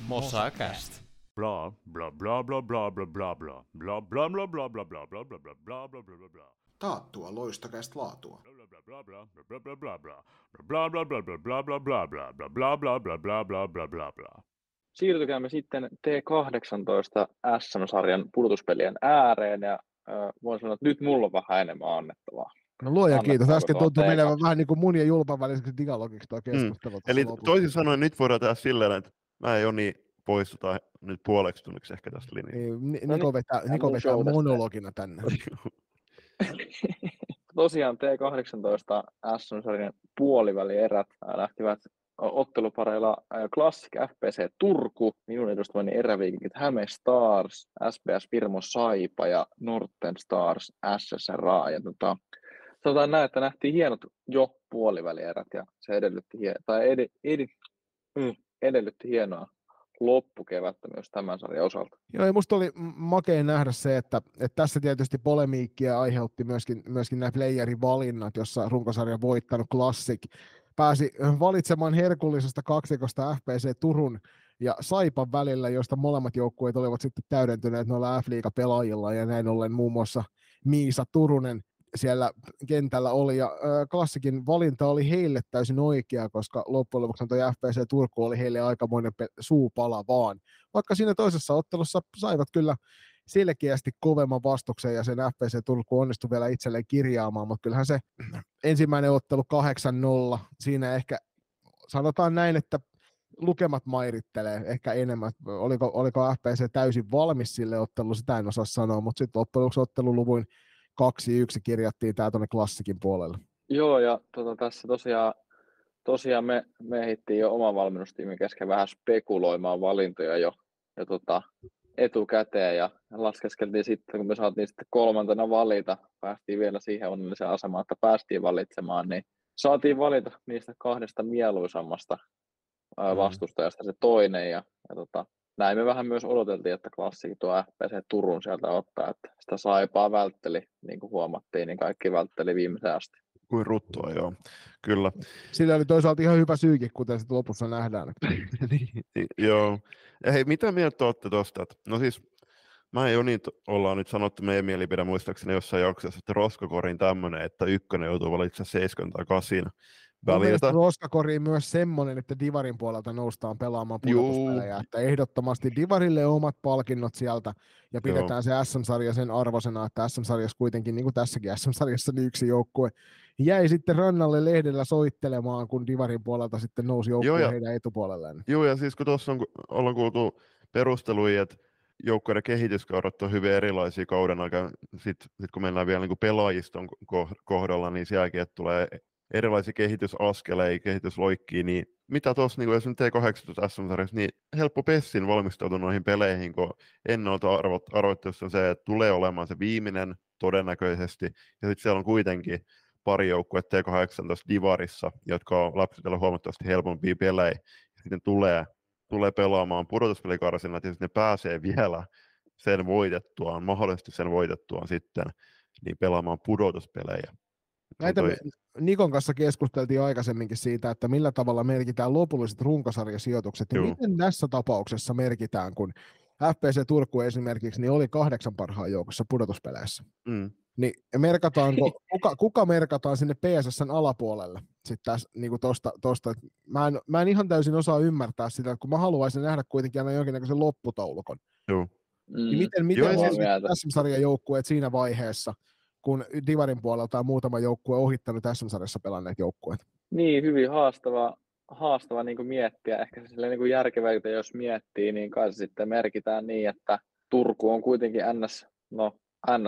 Mosakäst. Bla bla bla bla bla bla bla bla bla bla bla bla bla bla bla bla bla bla bla bla. Taattua loistokäst laatua. Siirtykäämme sitten T18 SM-sarjan pudotuspelien ääreen ja voin sanoa, että nyt mulla on vähän enemmän annettavaa. No luoja kiitos. Äsken tuntui menevän vähän niin kuin mun ja Julpan väliseksi dialogiksi tuo keskustelu. Eli toisin sanoen nyt voidaan tehdä silleen, että mä ja Joni poistutaan nyt puoleksi tunniksi ehkä tästä linjasta. Niko vetää monologina tänne. Tosiaan T18 SM-sarjan puolivälierät lähtivät ottelupareilla Classic FPC Turku, minun edustamani eräviikinkit Häme Stars, SPS Virmo Saipa ja Northern Stars SSRA. Ja sanotaan näin, että nähtiin hienot jo puolivälierät ja se edellytti, edellytti hienoa loppukevättä myös tämän sarjan osalta. Joo, ja musta oli makea nähdä se, että tässä tietysti polemiikkia aiheutti myöskin nämä playerivalinnat, jossa runkosarjan voittanut Classic pääsi valitsemaan herkullisesta kaksikosta FPC Turun ja Saipan välillä, josta molemmat joukkueet olivat sitten täydentyneet noilla F-liiga-pelaajilla, ja näin ollen muun muassa Miisa Turunen siellä kentällä oli, ja Classicin valinta oli heille täysin oikea, koska loppujen lopuksi toi FPC Turku oli heille aikamoinen suupala vaan, vaikka siinä toisessa ottelussa saivat kyllä selkeästi kovemman vastuksen, ja sen FPC Turku onnistui vielä itselleen kirjaamaan, mutta kyllähän se ensimmäinen ottelu 8-0, siinä ehkä sanotaan näin, että lukemat mairittelee ehkä enemmän. Oliko FPC täysin valmis sille ottelulle, sitä en osaa sanoa, mutta sitten loppujen otteluluvuin 2-1 kirjattiin tämä tuonne Classicin puolelle. Joo, ja tässä tosiaan me ehdittiin jo oman valmennustiimin kesken vähän spekuloimaan valintoja jo etukäteen, ja laskeskeltiin sitten, kun me saatiin sitten kolmantena valita, päästiin vielä siihen onnelliseen asemaan, että päästiin valitsemaan, niin saatiin valita niistä kahdesta mieluisammasta vastustajasta se toinen, ja näin me vähän myös odoteltiin, että Classic tuo FPC Turun sieltä ottaa, että sitä Saipaa vältteli, niin kuin huomattiin, niin kaikki vältteli viimeiseen asti. Kuin ruttua, joo, kyllä. Sillä oli toisaalta ihan hyvä syykin, kuten sitten lopussa nähdään. Joo. Hei, mitä mieltä olette tuosta? No siis, mä ja Joni ollaan nyt sanottu meidän mielipide muistaakseni jossain jaksossa, että roskakorin tämmöinen, että ykkönen joutuu valitsemaan 7 tai 8. Mielestäni roskakoriin myös semmoinen, että Divarin puolelta noustaan pelaamaan pudotuspelejä, että ehdottomasti Divarille omat palkinnot sieltä, ja pidetään se SM-sarja sen arvosena, että SM-sarjassa kuitenkin, niin kuin tässäkin SM-sarjassa, niin yksi joukkue jäi sitten rannalle lehdellä soittelemaan, kun Divarin puolelta sitten nousi joukkue heidän etupuolelleen. Joo, ja siis kun tuossa ollaan kuultu perusteluja, että joukkueiden kehityskaudet on hyvin erilaisia kauden aikaan, sit kun mennään vielä niin pelaajiston kohdalla, niin sielläkin tulee erilaisia kehitysaskeleita, kehitysloikkia, niin mitä tuossa, niin jos nyt ei 18 SM-sarjassa, niin helppo pessin valmistautua noihin peleihin, kun ennalta arvottelussa se, että tulee olemaan se viimeinen todennäköisesti, ja sitten siellä on kuitenkin pari joukkuetta T18 Divarissa, jotka on lapsitella huomattavasti helpompia pelejä, ja sitten tulee pelaamaan pudotuspelikarsinnat, ja sitten ne pääsee vielä sen voitettuaan, mahdollisesti sen voitettuaan sitten, niin pelaamaan pudotuspelejä. Näitä me Nikon kanssa keskusteltiin aikaisemminkin siitä, että millä tavalla merkitään lopulliset runkosarjasijoitukset, ja miten tässä tapauksessa merkitään, kun FPC Turku esimerkiksi niin oli 8 parhaan joukossa pudotuspeleissä. Niin merkataanko, kuka merkataan sinne PSS:n alapuolelle? Sitten tässä, niin kuin tosta. Mä en ihan täysin osaa ymmärtää sitä, kun mä haluaisin nähdä kuitenkin aina jonkinnäköisen lopputoulukon. Niin miten siis SM-sarjajoukkueet siinä vaiheessa, kun Divarin puolelta on muutama joukkue ohittanut SM-sarjassa pelanneet joukkueet. Niin, hyvin haastava niin kuin miettiä. Ehkä se silleen niin kuin järkevältä, jos miettii, niin kai se sitten merkitään niin, että Turku on kuitenkin NS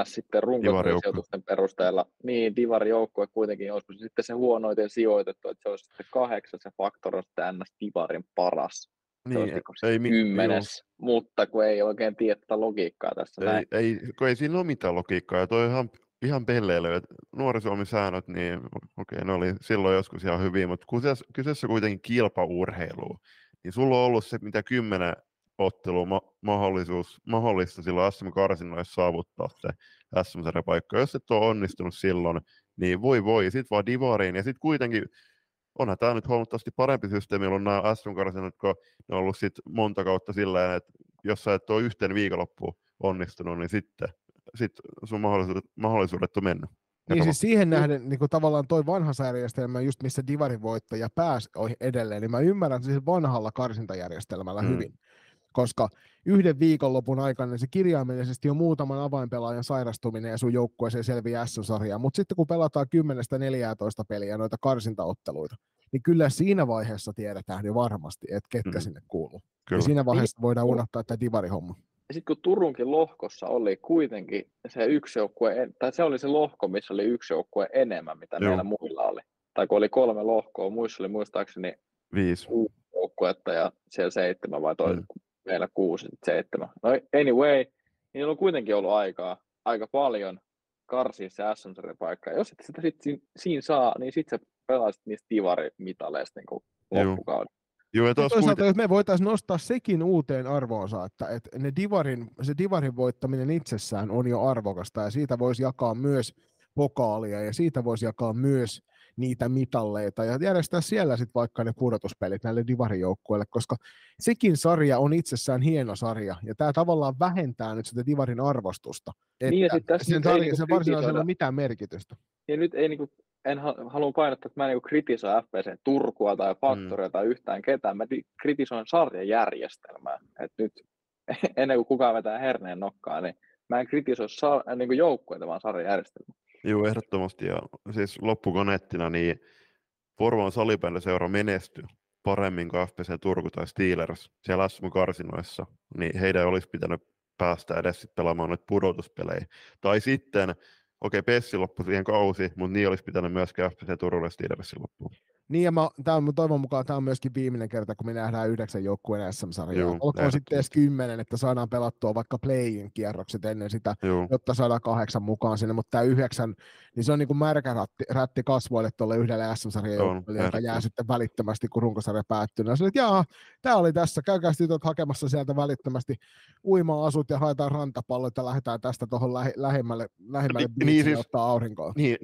sitten runkosarjasijoitusten perusteella. Niin, Divari-joukkue kuitenkin, olisiko se sitten se huonoiten sijoitettu, että se olisi sitten 8, se faktor on sitten NS Divarin paras. Niin, ei 10, mutta kun ei oikein tiedä tätä logiikkaa tässä. Ei siinä ole mitään logiikkaa, ja toi ihan pelleilyä. Nuori-Suomi-säännöt, niin okei, ne oli silloin joskus ihan hyviä, mutta kyseessä kuitenkin kilpaurheilu, niin sulla on ollut se, mitä 10 ottelua mahdollista silloin SM-karsinnoissa saavuttaa se SM-sarjapaikka. Jos et ole onnistunut silloin, niin voi, sit vaan Divariin, ja sit kuitenkin onhan tämä nyt huomattavasti parempi systeemi, jolloin nämä SM-karsinnat, kun ne on ollut sit monta kautta sillä, että jos sä et ole yhteen viikonloppuun onnistunut, niin sitten sun mahdollisuudet on mennyt. Niin siis siihen nähden niin tavallaan toi vanha järjestelmä, just missä Divarin voittaja pääsi edelleen, niin mä ymmärrän siis vanhalla karsintajärjestelmällä hyvin, koska yhden viikonlopun aikana se kirjaimellisesti on muutaman avainpelaajan sairastuminen ja sun joukkueeseen selviää SM-sarjaa, mutta sitten kun pelataan 10-14 peliä noita karsintaotteluita, niin kyllä siinä vaiheessa tiedetään jo varmasti, että ketkä sinne kuuluu. Ja siinä vaiheessa voidaan unohtaa tämä Divari-homma. Ja sitten kun Turunkin lohkossa oli kuitenkin se yksi joukkue, tai se oli se lohko, missä oli yksi joukkue enemmän, mitä meillä muilla oli. Tai kun oli 3 lohkoa, muissa oli muistaakseni 5 joukkuetta ja siellä 7 vai meillä 6, 7. No anyway, niillä on kuitenkin ollut aikaa aika paljon karsia se SM-sarjapaikka. Jos et sitä sitten siinä saa, niin sitten sä pelasit niistä divarimitaleista niin loppukauden. Joo, toisaalta me voitaisiin nostaa sekin uuteen arvoonsa, että se divarin voittaminen itsessään on jo arvokasta ja siitä voisi jakaa myös pokaalia ja siitä voisi jakaa myös niitä mitalleita ja järjestää siellä sitten vaikka ne pudotuspelit näille divarijoukkueille, koska sekin sarja on itsessään hieno sarja ja tämä tavallaan vähentää nyt sitä divarin arvostusta, niin, että sen varsinaisella on mitään merkitystä. Ja nyt ei niinku... En halua painottaa, että mä en niin kritisoi FPC Turkua tai Faktoria tai yhtään ketään. Mä kritisoin sarjajärjestelmää. Et nyt ennen kuin kukaan vetää herneen nokkaa, niin mä en kritisoi niin joukkueita, vaan sarjajärjestelmää. Joo, ehdottomasti. Ja siis loppukoneettina niin Porvoon salibändiseura menestyi paremmin kuin FPC Turku tai Steelers siellä SM-karsinoissa. Niin heidän olisi pitänyt päästä edes pelaamaan noita pudotuspelejä. Tai sitten... Okei, Pessi loppui siihen kausi, mutta niin olisi pitänyt myöskään FPC Turulle Steelersin loppuun. Niin, ja toivon mukaan tämä on myöskin viimeinen kerta, kun me nähdään 9 joukkueen SM-sarjaa. Olkoon sitten edes 10, että saadaan pelattua vaikka play-in kierrokset ennen sitä, juu, jotta saadaan 8 mukaan sinne. Mutta tämä 9, niin se on niin kuin märkä rätti kasvoille tuolle yhdelle SM-sarjan joukkueelle, joka jää sitten välittömästi, kun runkosarja päättyy. Ja sanoin, että jaa, tämä oli tässä. Käykää sitten hakemassa sieltä välittömästi uima-asut ja haetaan rantapallot ja lähdetään tästä tuohon lähemmälle biisiin ja ottaa aurinkoa. Niin,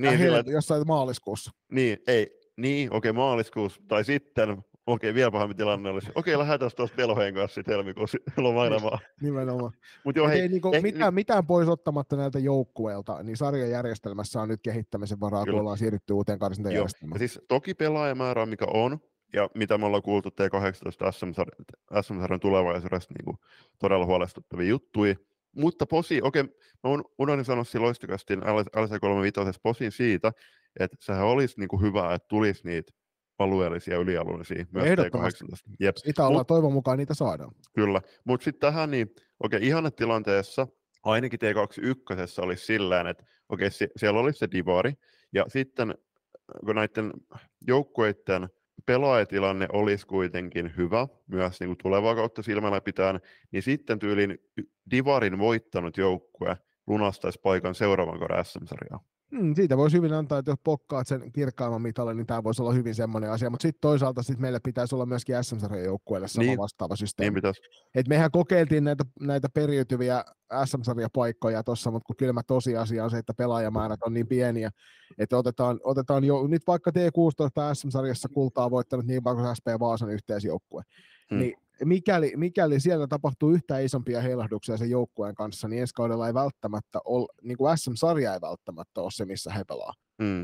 jossain maaliskuussa. Niin, ei. Niin, okei, maaliskuussa, tai sitten, okei, vielä pahemmin tilanne olisi, okei, lähdetään tuossa Pelhojen kanssa sitten helmikuussa lomailemaan. Nimenomaan. Mut jo, hei, niinku, mitään pois ottamatta näiltä joukkueilta, niin sarjajärjestelmässä on nyt kehittämisen varaa, kyllä, kun ollaan siirrytty uuteen karsintajärjestelmään. Siis toki pelaajamäärä, mikä on, ja mitä me ollaan kuultu T18 SM-sarjan tulevaisuudesta niin todella huolestuttavia juttuja, mutta posi, okei, mä unohdin sanoa siinä loistikasti LC35 posin siitä, että sehän olisi niinku hyvä, että tulisi niitä alueellisia ylialueellisia myös T18. Sitä ollaan toivon mukaan niitä saadaan. Kyllä, mutta sitten tähän niin, okei, ihannetilanteessa ainakin T21 olisi sillään, että okei, siellä olisi se divari, ja sitten kun näiden joukkueiden pelaajatilanne olisi kuitenkin hyvä, myös niin kuin tulevaa kautta silmällä pitäen, niin sitten tyylin divarin voittanut joukkue lunastaisi paikan seuraavan kauden SM-sarjaan. Siitä voisi hyvin antaa, että jos pokkaat sen kirkkaimman mitalle, niin tämä voisi olla hyvin semmoinen asia, mutta sitten toisaalta meillä pitäisi olla myöskin SM-sarjan joukkueelle sama niin, vastaava systeemi. Niin et mehän kokeiltiin näitä periytyviä SM-sarjapaikkoja tuossa, mutta kun kylmä tosiasia on se, että pelaajamäärät on niin pieniä, että otetaan jo nyt vaikka T16 SM-sarjassa kultaa voittanut niin paljon kuin SP Vaasan yhteisjoukkue, niin mikäli siellä tapahtuu yhtään isompia heilahduksia sen joukkueen kanssa, niin ensi kaudella ei välttämättä ole, niin kuin SM-sarja ei välttämättä ole se, missä he pelaa.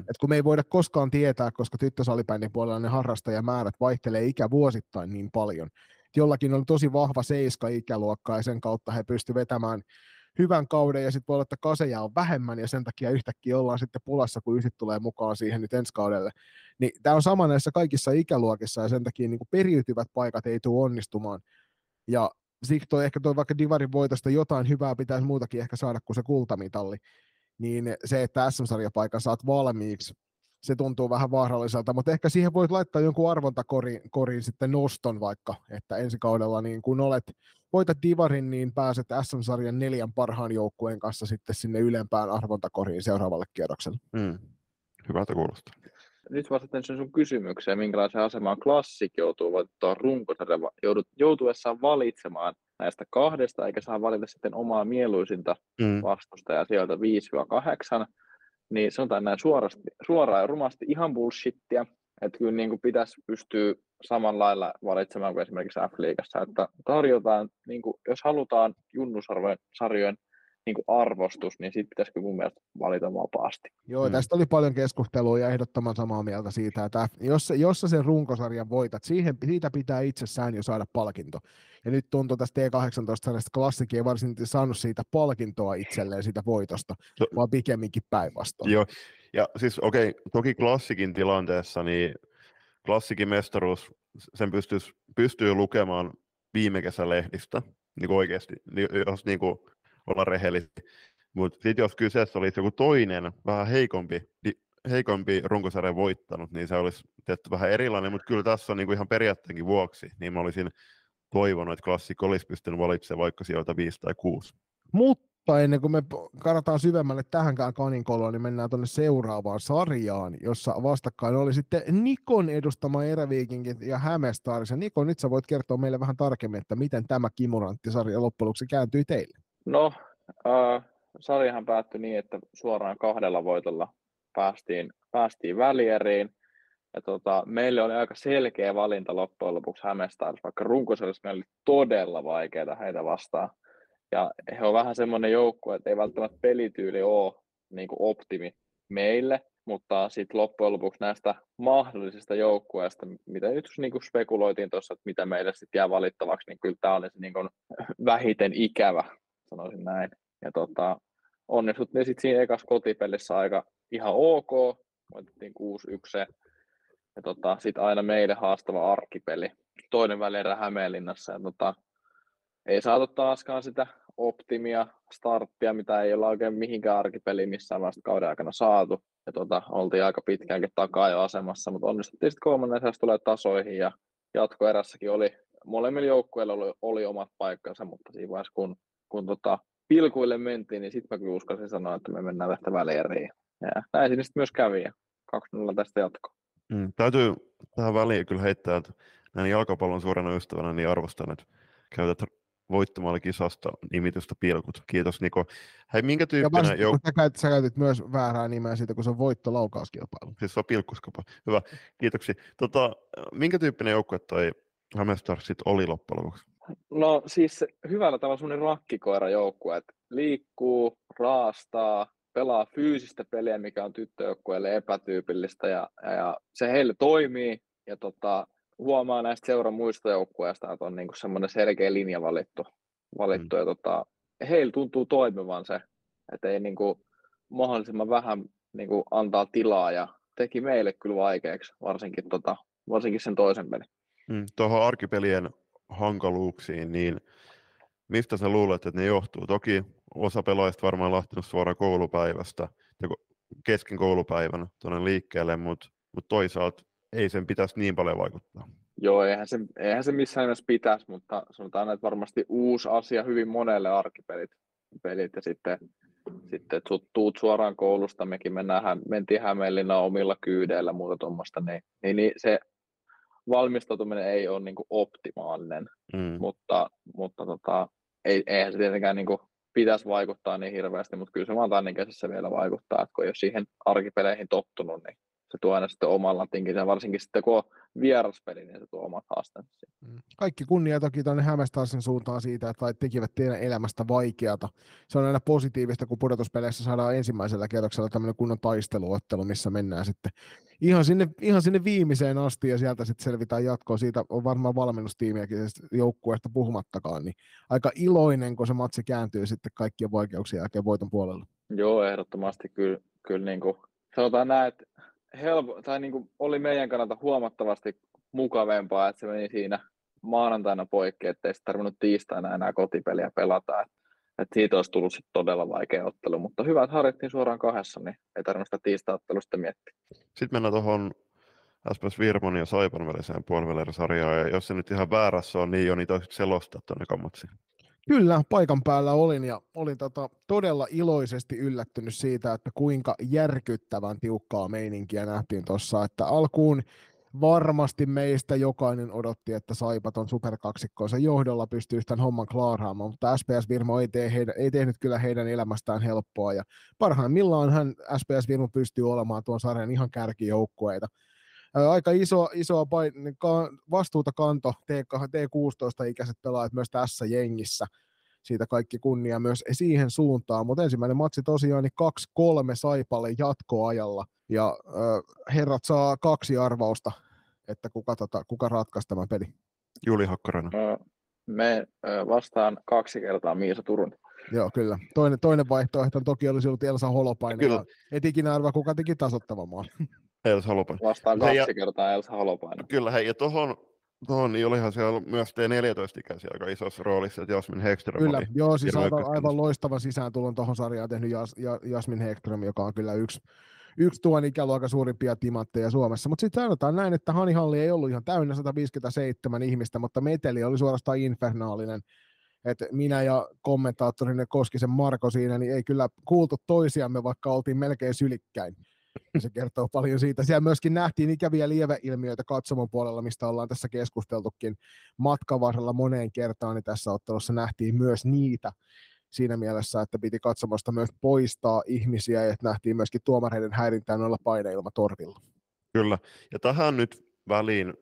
Et kun me ei voida koskaan tietää, koska tyttösalibändin puolella ne harrastajamäärät vaihtelee ikävuosittain niin paljon. Et jollakin on tosi vahva 7-ikäluokka ja sen kautta he pystyvät vetämään hyvän kauden ja sitten voi olla, että kaseja on vähemmän ja sen takia yhtäkkiä ollaan sitten pulassa, kun ysit tulee mukaan siihen nyt ensi kaudelle. Niin tämä on sama näissä kaikissa ikäluokissa ja sen takia niin kuin periytyvät paikat ei tule onnistumaan. Ja siksi ehkä vaikka divarin voitosta jotain hyvää pitäisi muutakin ehkä saada kuin se kultamitalli. Niin se, että SM-sarjapaikan saat valmiiksi, se tuntuu vähän vaaralliselta, mutta ehkä siihen voit laittaa jonkun arvontakoriin sitten noston vaikka, että ensi kaudella niin kun voitat divarin, niin pääset SM-sarjan 4 parhaan joukkueen kanssa sitten sinne ylempään arvontakoriin seuraavalle kierrokselle. Hyvältä kuulostaa. Nyt vastataan sen sun kysymykseen, minkälaisen asemaan Klassik joutuu runkosarjaa joutuessaan valitsemaan näistä kahdesta, eikä saa valita sitten omaa mieluisinta vastustajaa sieltä 5-8. Niin sanotaan näin suoraan ja rumasti ihan bullshittia, että kyllä niin kuin pitäisi pystyä samanlailla valitsemaan kuin esimerkiksi F-liigassa, että tarjotaan, niin kuin, jos halutaan junnusarjojen niin kuin arvostus, niin siitä pitäisikö mun mielestä valita vapaasti. Joo, tästä oli paljon keskustelua ja ehdottoman samaa mieltä siitä, että jos sä sen runkosarjan voitat, siitä pitää itsessään jo saada palkinto. Ja nyt tuntuu tästä T18-sarjasta Klassikin ei varsinkin saanut siitä palkintoa itselleen siitä voitosta, vaan pikemminkin päinvastoin. Joo, ja siis okei, toki Klassikin tilanteessa, niin Klassikin mestaruus, sen pystyy lukemaan viime kesän lehdistä, niin kuin oikeasti, jos niin kuin olla rehellisesti. Mutta sitten jos kyseessä olisi joku toinen, vähän heikompi runkosarjan voittanut, niin se olisi tehty vähän erilainen, mutta kyllä tässä on niinku ihan periaatteenkin vuoksi, niin mä olisin toivonut, että Klassikko olisi pystynyt valitsemaan vaikka sijoilta 5 tai 6. Mutta Tai ennen kuin me karataan syvemmälle tähänkään kaninkoloon, niin mennään tuonne seuraavaan sarjaan, jossa vastakkain oli sitten Nikon edustama Eräviikinkit ja Hämestars. Ja Nikon, nyt sä voit kertoa meille vähän tarkemmin, että miten tämä kimuranttisarja loppujen lopuksi kääntyi teille. No, sarjahan päättyi niin, että suoraan 2 voitolla päästiin välieriin. Ja meille oli aika selkeä valinta loppujen lopuksi Hämestars, vaikka runkosarjassa meillä oli todella vaikeaa heitä vastaan. Ja he on vähän semmoinen joukkue, että ei välttämättä pelityyli ole niin kuin optimi meille, mutta sitten loppujen lopuksi näistä mahdollisista joukkueista, mitä nyt niin kuin spekuloitiin tuossa, että mitä meille sitten jää valittavaksi, niin kyllä tämä oli se niin kuin vähiten ikävä, sanoisin näin. Ja onnistuttiin sitten siinä ekassa kotipelissä aika ihan ok, voitettiin 6-1 se. Ja sitten aina meille haastava arkkipeli, toinen välierä Hämeenlinnassa. Ja ei saatu taaskaan sitä optimia, starttia, mitä ei olla oikein mihinkään arkipeliin missään vasta kauden aikana saatu. Ja oltiin aika pitkäänkin takaa jo asemassa, mutta onnistuttiin sitten kolmannessa tulee tasoihin. Ja jatkoerässäkin oli, molemmilla joukkueilla oli omat paikkansa, mutta siinä vaiheessa kun pilkuille mentiin, niin sitten mä kyllä uskasin sanoa, että me mennään tästä välieriin. Ja näin siinä sitten myös kävi, ja 2-0 tästä jatkoa. Täytyy tähän väliin kyllä heittää, että näin jalkapallon suorana ystävänä niin arvostan, että käytät voittamalla kisasta nimitystä pilkut. Kiitos Niko. Hei, minkä tyyppinen joukkue? Sä käytit myös väärää nimeä siitä, kun se on voittolaukauskilpailu. Siis se on pilkkuskapa. Hyvä, kiitoksia. Minkä tyyppinen joukkue toi Hämestars oli loppujen lopuksi? No siis hyvällä tavalla semmoinen rakkikoirajoukkue, että liikkuu, raastaa, pelaa fyysistä peliä, mikä on tyttöjoukkueelle epätyypillistä ja se heille toimii ja huomaa näistä seuran muista joukkueista, että on niinku semmoinen selkeä linja valittu. Ja heillä tuntuu toimivan se, että ei niinku mahdollisimman vähän niinku antaa tilaa ja teki meille kyllä vaikeaksi, varsinkin sen toisen pelin. Tuohon arkipelien hankaluuksiin, niin mistä sä luulet, että ne johtuu? Toki osa pelaajista varmaan lähtenyt suoraan koulupäivästä ja kesken koulupäivän tuonne liikkeelle, mutta toisaalta ei sen pitäisi niin paljon vaikuttaa. Joo, eihän se missään nimessä pitäisi, mutta sanotaan, että varmasti uusi asia hyvin monelle arkipelit ja sitten tuut suoraan koulusta, mekin mentiin Hämeenlinnaan omilla kyydeillä muuta tuommoista, niin se valmistautuminen ei ole niin kuin optimaalinen, mutta eihän se tietenkään niin kuin pitäisi vaikuttaa niin hirveästi, mutta kyllä se vaan tämän kesässä vielä vaikuttaa, että kun ei ole siihen arkipeleihin tottunut, niin se tuo aina sitten omalla tinkinsä, varsinkin sitten kun on vieraspeli, niin se tuo omat haasteensa. Kaikki kunnia toki tuonne Hämestarsin suuntaan siitä, että tekivät teidän elämästä vaikeata. Se on aina positiivista, kun pudotuspeleissä saadaan ensimmäisellä kerroksella tämmöinen kunnon taisteluottelu, missä mennään sitten ihan sinne viimeiseen asti ja sieltä sitten selvitään jatkoon. Siitä on varmaan valmennustiimiäkin joukkueesta puhumattakaan, niin aika iloinen, kun se matsi kääntyy sitten kaikkien vaikeuksien jälkeen voiton puolella. Joo, ehdottomasti kyllä niin kuin sanotaan näin, että niin oli meidän kannalta huomattavasti mukavempaa, että se meni siinä maanantaina poikki, ettei sitä tarvinnut tiistaina enää kotipeliä pelata. Et siitä olisi tullut sit todella vaikea ottelu, mutta hyvä, että harjoittiin suoraan 2, niin ei tarvinnut sitä tiista-ottelusta miettiä. Sitten mennään tuohon SPS Virmanin ja Saipan väliseen puolivälisarjaan, ja jos se nyt ihan väärässä on, niin Joni taisi selostaa tuonne kammatsiin. Kyllä, paikan päällä olin ja olin todella iloisesti yllättynyt siitä, että kuinka järkyttävän tiukkaa meininkiä nähtiin tuossa, että alkuun varmasti meistä jokainen odotti, että Saipat on superkaksikkoonsa johdolla pystyy tämän homman klaaraamaan, mutta SPS Virmo ei tehnyt kyllä heidän elämästään helppoa ja parhaimmillaan hän SPS Virmo pystyy olemaan tuon sarjan ihan kärkijoukkueita. Aika isoa vastuuta kanto T16-ikäiset pelaajat myös tässä jengissä. Siitä kaikki kunnia myös siihen suuntaan, mutta ensimmäinen matsi tosiaan niin 2-3 Saipalle jatkoajalla. Ja herrat saa 2 arvausta, että kuka ratkaisi tämän pelin. Juli Hakkarainen. Me vastaan 2 kertaa Miisa Turunen. Joo, kyllä. Toinen vaihtoehto toki olisi ollut Elsa Holopainen. Kyllä. Et ikinä arvaa, kuka teki tasoittavan maalin. Elsa Holopainen. Vastaan 2 kertaa Elsa Holopainen. Kyllä, hei, ja tuohon niin olihan siellä myös T14-ikäisiä aika isossa roolissa, että Jasmin Hegström kyllä, oli. Kyllä, joo, siis aivan loistava sisääntulon tuohon sarjaan tehnyt Jasmin Hegström, joka on kyllä yksi tuon ikäluokan suurimpia timantteja Suomessa. Mutta sitten sanotaan näin, että Hanihalli ei ollut ihan täynnä 157 ihmistä, mutta meteli oli suorastaan infernaalinen. että minä ja kommentaattorinne Koskisen Marko siinä, niin ei kyllä kuultu toisiamme, vaikka oltiin melkein sylikkäin. Se kertoo paljon siitä. Siellä myöskin nähtiin ikäviä lieveilmiöitä katsomon puolella, mistä ollaan tässä keskusteltukin matkan varrella moneen kertaan, niin tässä ottelussa nähtiin myös niitä siinä mielessä, että piti katsomosta myös poistaa ihmisiä, ja nähtiin myöskin tuomareiden häirintää noilla paineilmatorvilla. Kyllä, ja tähän nyt väliin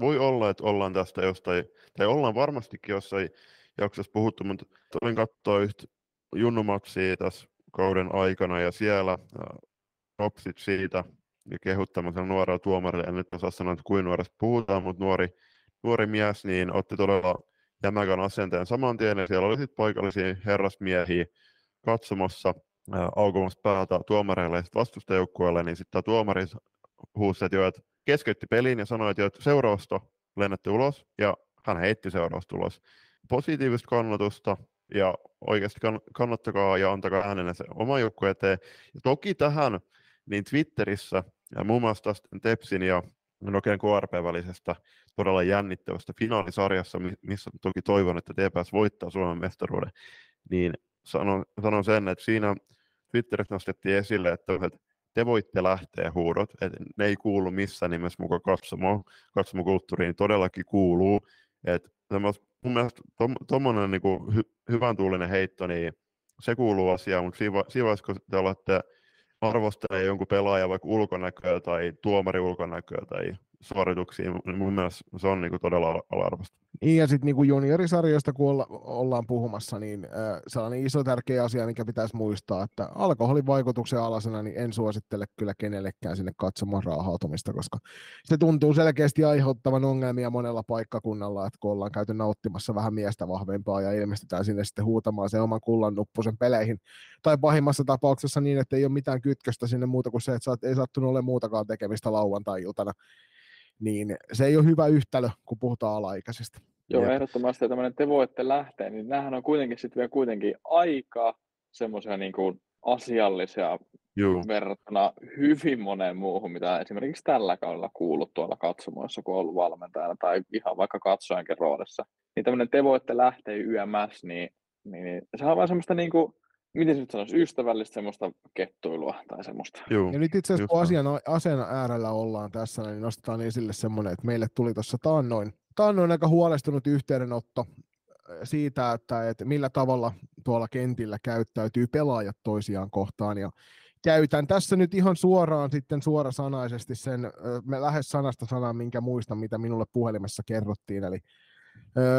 voi olla, että ollaan tästä jostain, tai ollaan varmastikin jossain jaksossa puhuttu, mutta olin katsoa yhtä junnumatsia tässä kauden aikana, ja siellä nopsit siitä ja kehut tämmöisellä nuorella tuomarilla, en nyt osaa sanoa, että kuin nuoresta puhutaan, mutta nuori mies niin otti todella jämäkän asenteen saman tien, ja siellä oli sitten paikallisia herrasmiehiä katsomassa aukomassa päätä tuomareille ja sitten vastustajoukkueelle, niin sitten tämä tuomari huusi, että keskeytti pelin ja sanoi, että seurausta lennätte ulos, ja hän heitti seurausta ulos. Positiivista kannatusta, ja oikeasti kannattakaa ja antakaa äänenne se oma joukku eteen. Ja toki tähän niin Twitterissä, ja muun muassa Tepsin ja Nokian KRP-välisestä todella jännittävästä finaalisarjassa, missä toki toivon, että TPS voittaa Suomen mestaruuden, niin sanon sen, että siinä Twitterissä nostettiin esille, että te voitte lähteä huudot, että ne ei kuulu missään nimessä mukaan katsomokulttuuriin, niin todellakin kuuluu. Että mun mielestä tuommoinen niinku hyvän tuulinen heitto, niin se kuuluu asiaan, mutta siinä vaiheessa, kun te olette arvostelemaan jonkun pelaajan vaikka ulkonäköä tai tuomari ulkonäköä tai suorituksia, niin mun mielestä se on niinku todella ala-arvosta. Niin, ja sitten niinku juniorisarjoista, kun ollaan puhumassa, niin sellainen iso tärkeä asia, mikä pitäisi muistaa, että alkoholin vaikutuksen alasena niin en suosittele kyllä kenellekään sinne katsomaan raahautumista, koska se tuntuu selkeästi aiheuttavan ongelmia monella paikkakunnalla, että kun ollaan käyty nauttimassa vähän miestä vahvempaa ja ilmestytään sinne sitten huutamaan sen oman kullannuppusen peleihin, tai pahimmassa tapauksessa niin, että ei ole mitään kytköstä sinne muuta kuin se, että ei sattunut ole muutakaan tekemistä lauantai-iltana. Niin se ei ole hyvä yhtälö, kun puhutaan alaikäisistä. Joo, ehdottomasti, ja tämmöinen te voitte lähteä, niin näähän on kuitenkin sitten vielä kuitenkin aika semmoisia niin kuin asiallisia verrattuna hyvin moneen muuhun, mitä esimerkiksi tällä kaudella kuullut tuolla katsomoissa, kun on ollut valmentajana tai ihan vaikka katsojankin roolissa. Niin tämmöinen te voitte lähteä YMS, niin sehän on vaan semmoista niin kuin, miten se nyt sanoisi, ystävällistä semmoista kettuilua tai semmoista. Juu, ja nyt itse asiassa kun asian äärellä ollaan tässä, niin nostetaan esille semmoinen, että meille tuli tuossa taannoin aika huolestunut yhteydenotto siitä, että millä tavalla tuolla kentillä käyttäytyy pelaajat toisiaan kohtaan. Ja käytän tässä nyt ihan suoraan sitten suorasanaisesti sen, lähes sanasta sanaan, minkä muistan, mitä minulle puhelimessa kerrottiin. Eli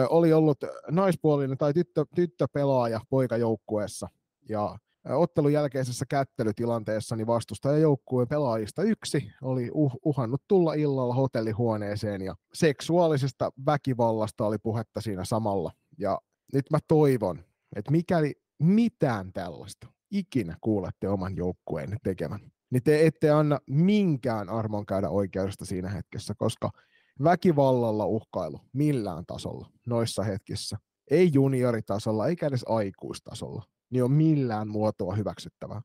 oli ollut naispuolinen tai tyttöpelaaja poikajoukkueessa. Ja ottelun jälkeisessä kättelytilanteessa niin vastustajajoukkueen pelaajista yksi oli uhannut tulla illalla hotellihuoneeseen, ja seksuaalisesta väkivallasta oli puhetta siinä samalla. Ja nyt mä toivon, että mikäli mitään tällaista ikinä kuulette oman joukkueen tekemän, niin te ette anna minkään armon käydä oikeudesta siinä hetkessä, koska väkivallalla uhkailu millään tasolla noissa hetkissä, ei junioritasolla eikä edes aikuistasolla, niin on millään muotoa hyväksyttävää.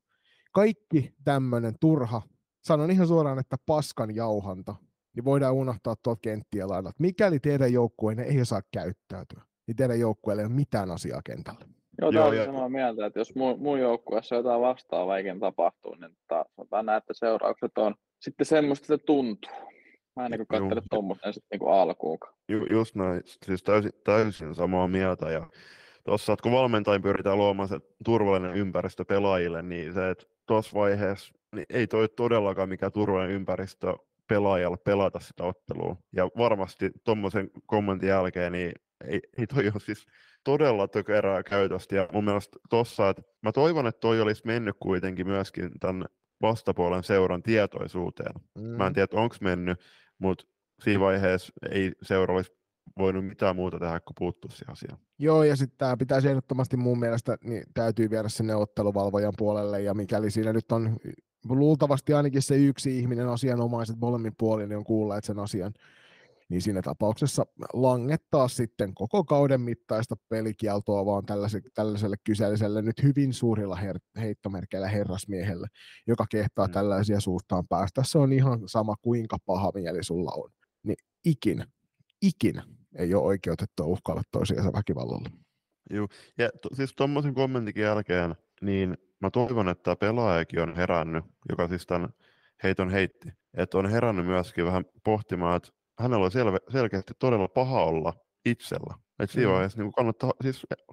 Kaikki tämmöinen turha, sanon ihan suoraan, että paskan jauhanta, niin voidaan unohtaa tuolta kenttien lailla. Mikäli teidän joukkueenne ei osaa käyttäytyä, niin teidän joukkueelle ei ole mitään asiaa kentällä. Joo, tämä on samaa mieltä, että jos mun joukkueessa jotain vastaavaa ikinä tapahtuu, niin sanotaan näin, että seuraukset on sitten semmoista, se tuntuu. Mä en niin katsele tuommoisen sitten niin alkuunkaan. Just näin, siis täysin samaa mieltä. Ja tuossa, kun valmentajan pyritään luomaan se turvallinen ympäristö pelaajille, niin se, että tuossa vaiheessa niin ei toi todellakaan mikään turvallinen ympäristö pelaajalle pelata sitä ottelua. Ja varmasti tuommoisen kommentin jälkeen niin ei toi ole siis todella tökerää käytöstä. Ja mun mielestä tuossa, että mä toivon, että toi olisi mennyt kuitenkin myöskin tämän vastapuolen seuran tietoisuuteen. Mä en tiedä, onko mennyt, mutta siinä vaiheessa ei seura olisi voinut mitään muuta tehdä kuin puuttua siihen asiaan. Joo, ja sitten tämä pitäisi ehdottomasti mun mielestä, niin täytyy viedä sinne otteluvalvojan puolelle, ja mikäli siinä nyt on luultavasti ainakin se yksi ihminen, asianomaiset molemmin puolin, niin on kuulleet sen asian, niin siinä tapauksessa langettaa sitten koko kauden mittaista pelikieltoa vaan tällaiselle kyseiselle nyt hyvin suurilla heittomerkeillä herrasmiehelle, joka kehtaa tällaisia suustaan päästä. Se on ihan sama, kuinka paha mieli sulla on. Niin ikinä ei ole oikeutettua uhkailla toisiaan väkivallalla. Joo. Ja siis tuommoisen kommentinkin jälkeen, niin mä toivon, että tämä pelaajakin on herännyt, joka siis tämän heiton heitti. Että on herännyt myöskin vähän pohtimaan, että hänellä on selkeästi todella paha olla itsellä. Että siinä vaiheessa niin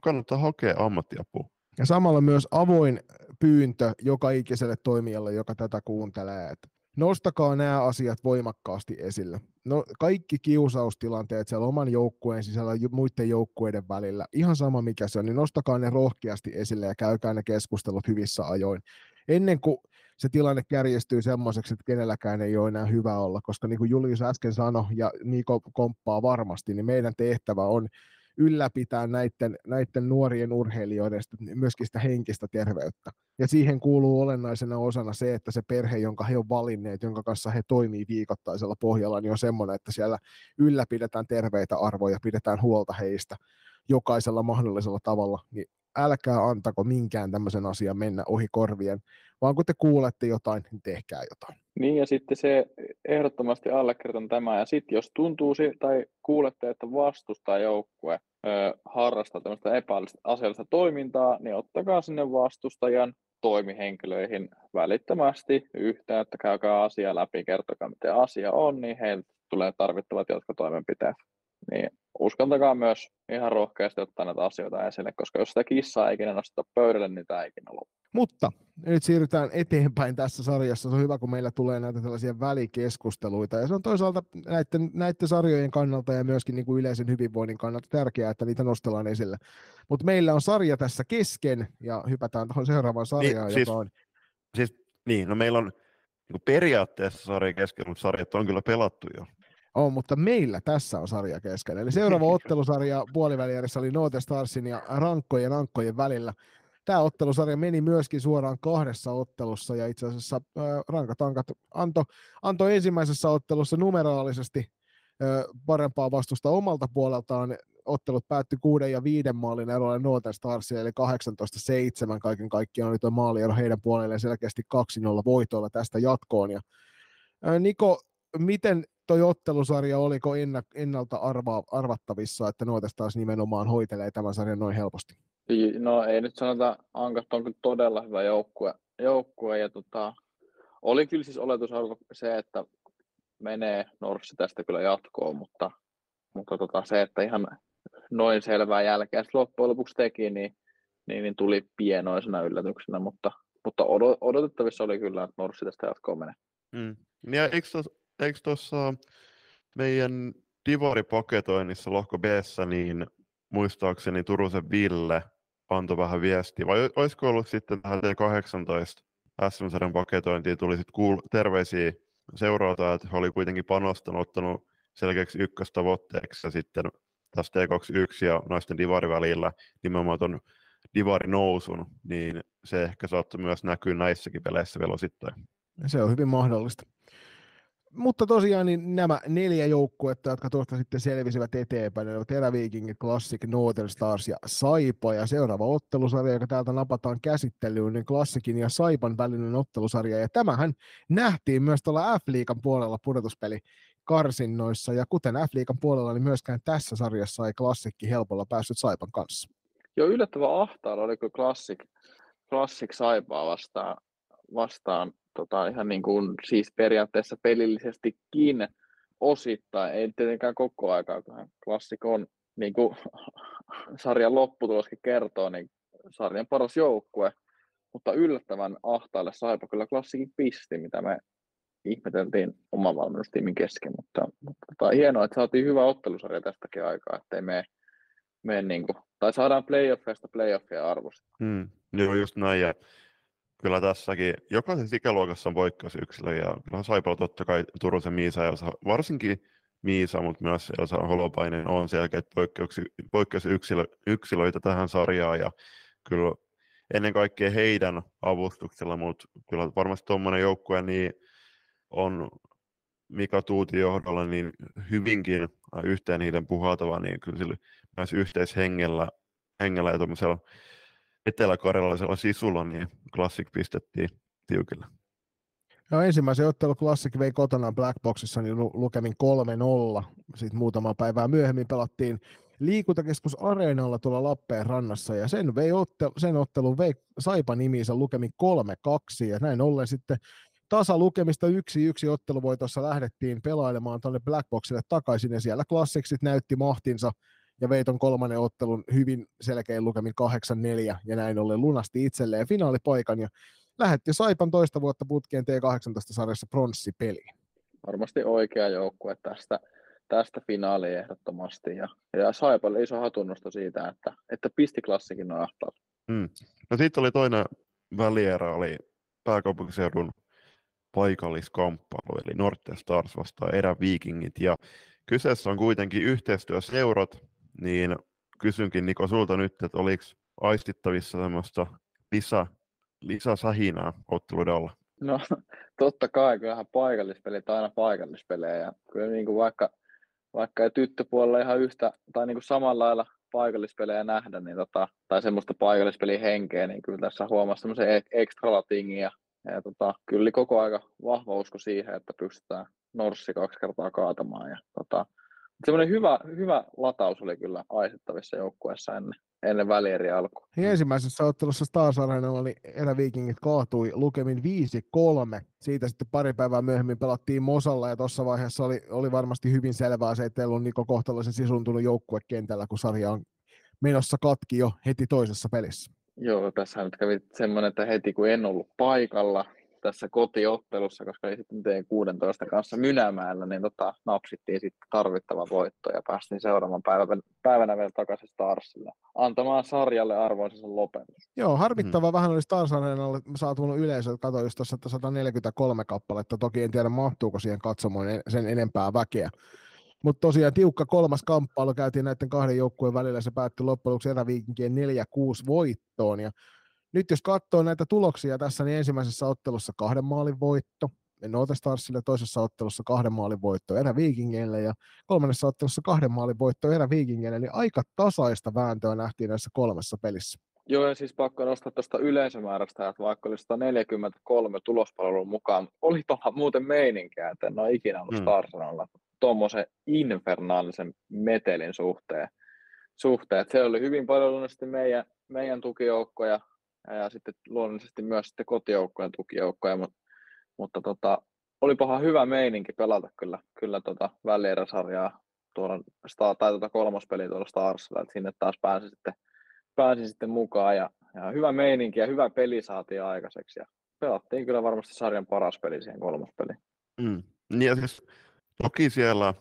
kannattaa hakea ammattiapua. Ja samalla myös avoin pyyntö joka ikiselle toimijalle, joka tätä kuuntelee. Että nostakaa nämä asiat voimakkaasti esille. No, kaikki kiusaustilanteet siellä oman joukkueen sisällä, muiden joukkueiden välillä, ihan sama mikä se on, niin nostakaa ne rohkeasti esille ja käykää ne keskustelut hyvissä ajoin. Ennen kuin se tilanne kärjistyy semmoiseksi, että kenelläkään ei ole enää hyvä olla, koska niin kuin Julius äsken sanoi, ja Niko komppaa varmasti, niin meidän tehtävä on ylläpitää näiden nuorien urheilijoiden myöskin sitä henkistä terveyttä. Ja siihen kuuluu olennaisena osana se, että se perhe, jonka he on valinneet, jonka kanssa he toimii viikoittaisella pohjalla, niin on semmoinen, että siellä ylläpidetään terveitä arvoja, pidetään huolta heistä jokaisella mahdollisella tavalla. Niin älkää antako minkään tämmöisen asian mennä ohi korvien, vaan kun te kuulette jotain, niin tehkää jotain. Niin, ja sitten se ehdottomasti allekirjoitan tämä, ja sitten jos tuntuu tai kuulette, että vastustaa joukkue harrastaa tämmöistä epäasiallista toimintaa, niin ottakaa sinne vastustajan toimihenkilöihin välittömästi yhteyttä, käykää asiaa läpi, kertokaa miten asia on, niin heiltä tulee tarvittavat jatkotoimenpiteet. Niin uskaltakaa myös ihan rohkeasti ottaa näitä asioita esille, koska jos sitä kissaa ei ikinä nosteta pöydälle, niin tämä ei ikinä lopu. Mutta nyt siirrytään eteenpäin tässä sarjassa. Se on hyvä, kun meillä tulee näitä tällaisia välikeskusteluita. Ja se on toisaalta näiden sarjojen kannalta ja myöskin niin kuin yleisen hyvinvoinnin kannalta tärkeää, että niitä nostellaan esille. Mutta meillä on sarja tässä kesken ja hypätään tuohon seuraavaan sarjaan, niin, joka on... Siis, meillä on niin periaatteessa sarja kesken, mutta sarjat on kyllä pelattu jo. On, mutta meillä tässä on sarja kesken. Eli seuraava ottelusarja puolivälijärissä oli Note Starsin ja rankkojen välillä. Tämä ottelusarja meni myöskin suoraan kahdessa ottelussa, ja itse asiassa Rankatankat antoi ensimmäisessä ottelussa numeraalisesti parempaa vastusta omalta puoleltaan. Ottelut päättyi 6 ja 5 maalin erolle Northern Starsille, eli 18-7 kaiken kaikkiaan oli tuo maaliero heidän puolelleen selkeästi 2-0 voitoilla tästä jatkoon. Ja, Niko, miten toi ottelusarja, oliko ennalta arvattavissa, että Northern Stars nimenomaan hoitelee tämän sarjan noin helposti? No ei nyt sanota, Ankat on kyllä todella hyvä joukkue ja oli kyllä siis oletusarvo se, että menee Norssi tästä kyllä jatkoon, mutta se, että ihan noin selvää jälkeä sitten loppujen lopuksi teki, niin tuli pienoisena yllätyksenä, mutta odotettavissa oli kyllä, että Norssi tästä jatkoon menee. Ja eikö tuossa meidän Divari-paketoinnissa lohko B:ssä, niin muistaakseni Turusen Ville antoi vähän viestiä, vai olisiko ollut sitten tähän T18 SM-sarjan paketointiin, tuli sitten terveisiä seurauta, että he oli kuitenkin panostanut, ottanut selkeäksi ykköstavoitteeksi ja sitten tässä T21 ja naisten divari välillä nimenomaan ton divari nousun, niin se ehkä saattoi myös näkyä näissäkin peleissä vielä osittain. Se on hyvin mahdollista. Mutta tosiaan niin nämä 4 joukkuetta, jotka tuosta sitten selvisivät eteenpäin, ne ovat Eräviikingit, Classic, Northern Stars ja Saipa. Ja seuraava ottelusarja, joka täältä napataan käsittelyyn, niin Classicin ja Saipan välinen ottelusarja. Ja tämähän nähtiin myös tuolla F-liigan puolella pudotuspelikarsinnoissa. Ja kuten F-liigan puolella, niin myöskään tässä sarjassa ei Classicki helpolla päässyt Saipan kanssa. Joo, yllättävän ahtaalla oliko Classic Saipaa vastaan. Ihan niin kuin siis periaatteessa pelillisestikin osittain, ei tietenkään koko aikaa, kunhan Classic on, niin kuin sarjan lopputuloskin kertoo, niin sarjan paras joukkue, mutta yllättävän ahtaalle Saipa kyllä Classicin pisti, mitä me ihmeteltiin oman valmennustiimin kesken, mutta hienoa, että saatiin hyvä ottelusarja tästäkin aikaa, ettei me niin kuin, tai saadaan playoffeista arvosta. Joo, just näin. Kyllä tässäkin jokaisessa ikäluokassa on poikkeusyksilö ja kyllähän Saipalla totta kai Turusen Miisa ja Elsa, varsinkin Miisa, mutta myös Elsa Holopainen on selkeitä poikkeusyksilöitä tähän sarjaan ja kyllä ennen kaikkea heidän avustuksella, mutta kyllä varmasti tuommoinen joukkue niin on Mika Tuutin johdolla niin hyvinkin yhteen hiilen puhaltava, niin kyllä sillä myös yhteishengellä ja tuollaisella eteläkarjalaisella sisulla, niin Classic pistettiin tiukille. No, ensimmäisen ottelu Classic vei kotonaan Black Boxissa niin lukemin 3-0. Sitten muutama päivää myöhemmin pelattiin Liikuntakeskus Areenalla tuolla Lappeenrannassa, ja sen vei sen ottelun vei Saipa nimiinsä lukemin 3-2, ja näin ollen sitten tasalukemista 1-1 otteluvoitossa lähdettiin pelailemaan tuonne Blackboxille takaisin, ja siellä Klassiksit näytti mahtinsa ja vei ton kolmannen ottelun hyvin selkein lukemin 8-4, ja näin ollen lunasti itselleen finaalipaikan ja lähetti Saipan toista vuotta putkeen T18-sarjassa pronssipeliin. Varmasti oikea joukkue tästä finaaliin ehdottomasti, ja Saipalle iso hatunnosto siitä, että pisti Klassikin ahtaalle. No sitten oli toinen välierä, oli pääkaupunkiseudun paikalliskamppailu, eli Northern Stars vastaan Eräviikingit, ja kyseessä on kuitenkin yhteistyöseurat, niin kysynkin Niko sulta nyt, että oliko aistittavissa tämmöistä lisäsähinää otteluiden alla? No totta kai, kyllähän paikallispelit aina paikallispelejä, ja kyllä niin kuin vaikka ei tyttöpuolella ihan yhtä tai niin kuin samalla lailla paikallispelejä nähdä, niin tai semmoista paikallispelihenkeä, niin kyllä tässä huomasi semmoisen ekstralatingin, ja kyllä oli koko aika vahva usko siihen, että pystytään Norssi 2 kertaa kaatamaan, ja semmoinen hyvä lataus oli kyllä aistettavissa joukkueessa ennen välieriä alkua. Ensimmäisessä ottelussa Stars Arenalla oli Eräviikingit kaatui lukemin 5-3. Siitä sitten pari päivää myöhemmin pelattiin Mosalla, ja tuossa vaiheessa oli varmasti hyvin selvää se, että ei ollut Niko kohtalaisen sisuntunut joukkue kentällä, kun sarja on menossa katki jo heti toisessa pelissä. Joo, tässä nyt kävi semmoinen, että heti kun en ollut paikalla tässä kotiottelussa, koska oli sitten T16 kanssa Mynämäellä, niin napsittiin sitten tarvittava voitto ja päästiin seuraavan päivänä vielä takaisin Starsille antamaan sarjalle arvoisensa lopetus. Joo, harmittava vähän oli Stars Areenalle saatu yleisö, katsoin just tuossa, että 143 kappaletta, toki en tiedä mahtuuko siihen katsomaan sen enempää väkeä. Mutta tosiaan tiukka kolmas kamppailu käytiin näiden kahden joukkueen välillä, se päättyi loppujen lopuksi Eräviikinkien 4-6 voittoon, ja nyt jos katsoo näitä tuloksia tässä, niin ensimmäisessä ottelussa 2 maalin voitto North Starsille, toisessa ottelussa 2 maalin voitto Eräviikingeille ja kolmannessa ottelussa 2 maalin voitto Eräviikingeille, eli aika tasaista vääntöä nähtiin näissä 3 pelissä. Joo, ja siis pakko nostaa tuosta yleisömäärästä, että vaikka oli 143 tulospalvelun mukaan, oli paha muuten meininkiä, että en ole ikinä ollut Starsanalla tuommoisen infernaalisen metelin suhteen. Että siellä oli hyvin paljon luonnollisesti meidän tukijoukkoja, ja sitten luonnollisesti myös sitten kotijoukkojen tukijoukkoja, mutta oli paha hyvä meininki pelata kyllä välieräsarjaa tuolla kolmospeliä tuolla Starsilla, että sinne taas pääsin sitten mukaan, ja hyvä meininki ja hyvä peli saatiin aikaiseksi, ja pelattiin kyllä varmasti sarjan paras peli siihen kolmospeliin. Ja siis toki siellä,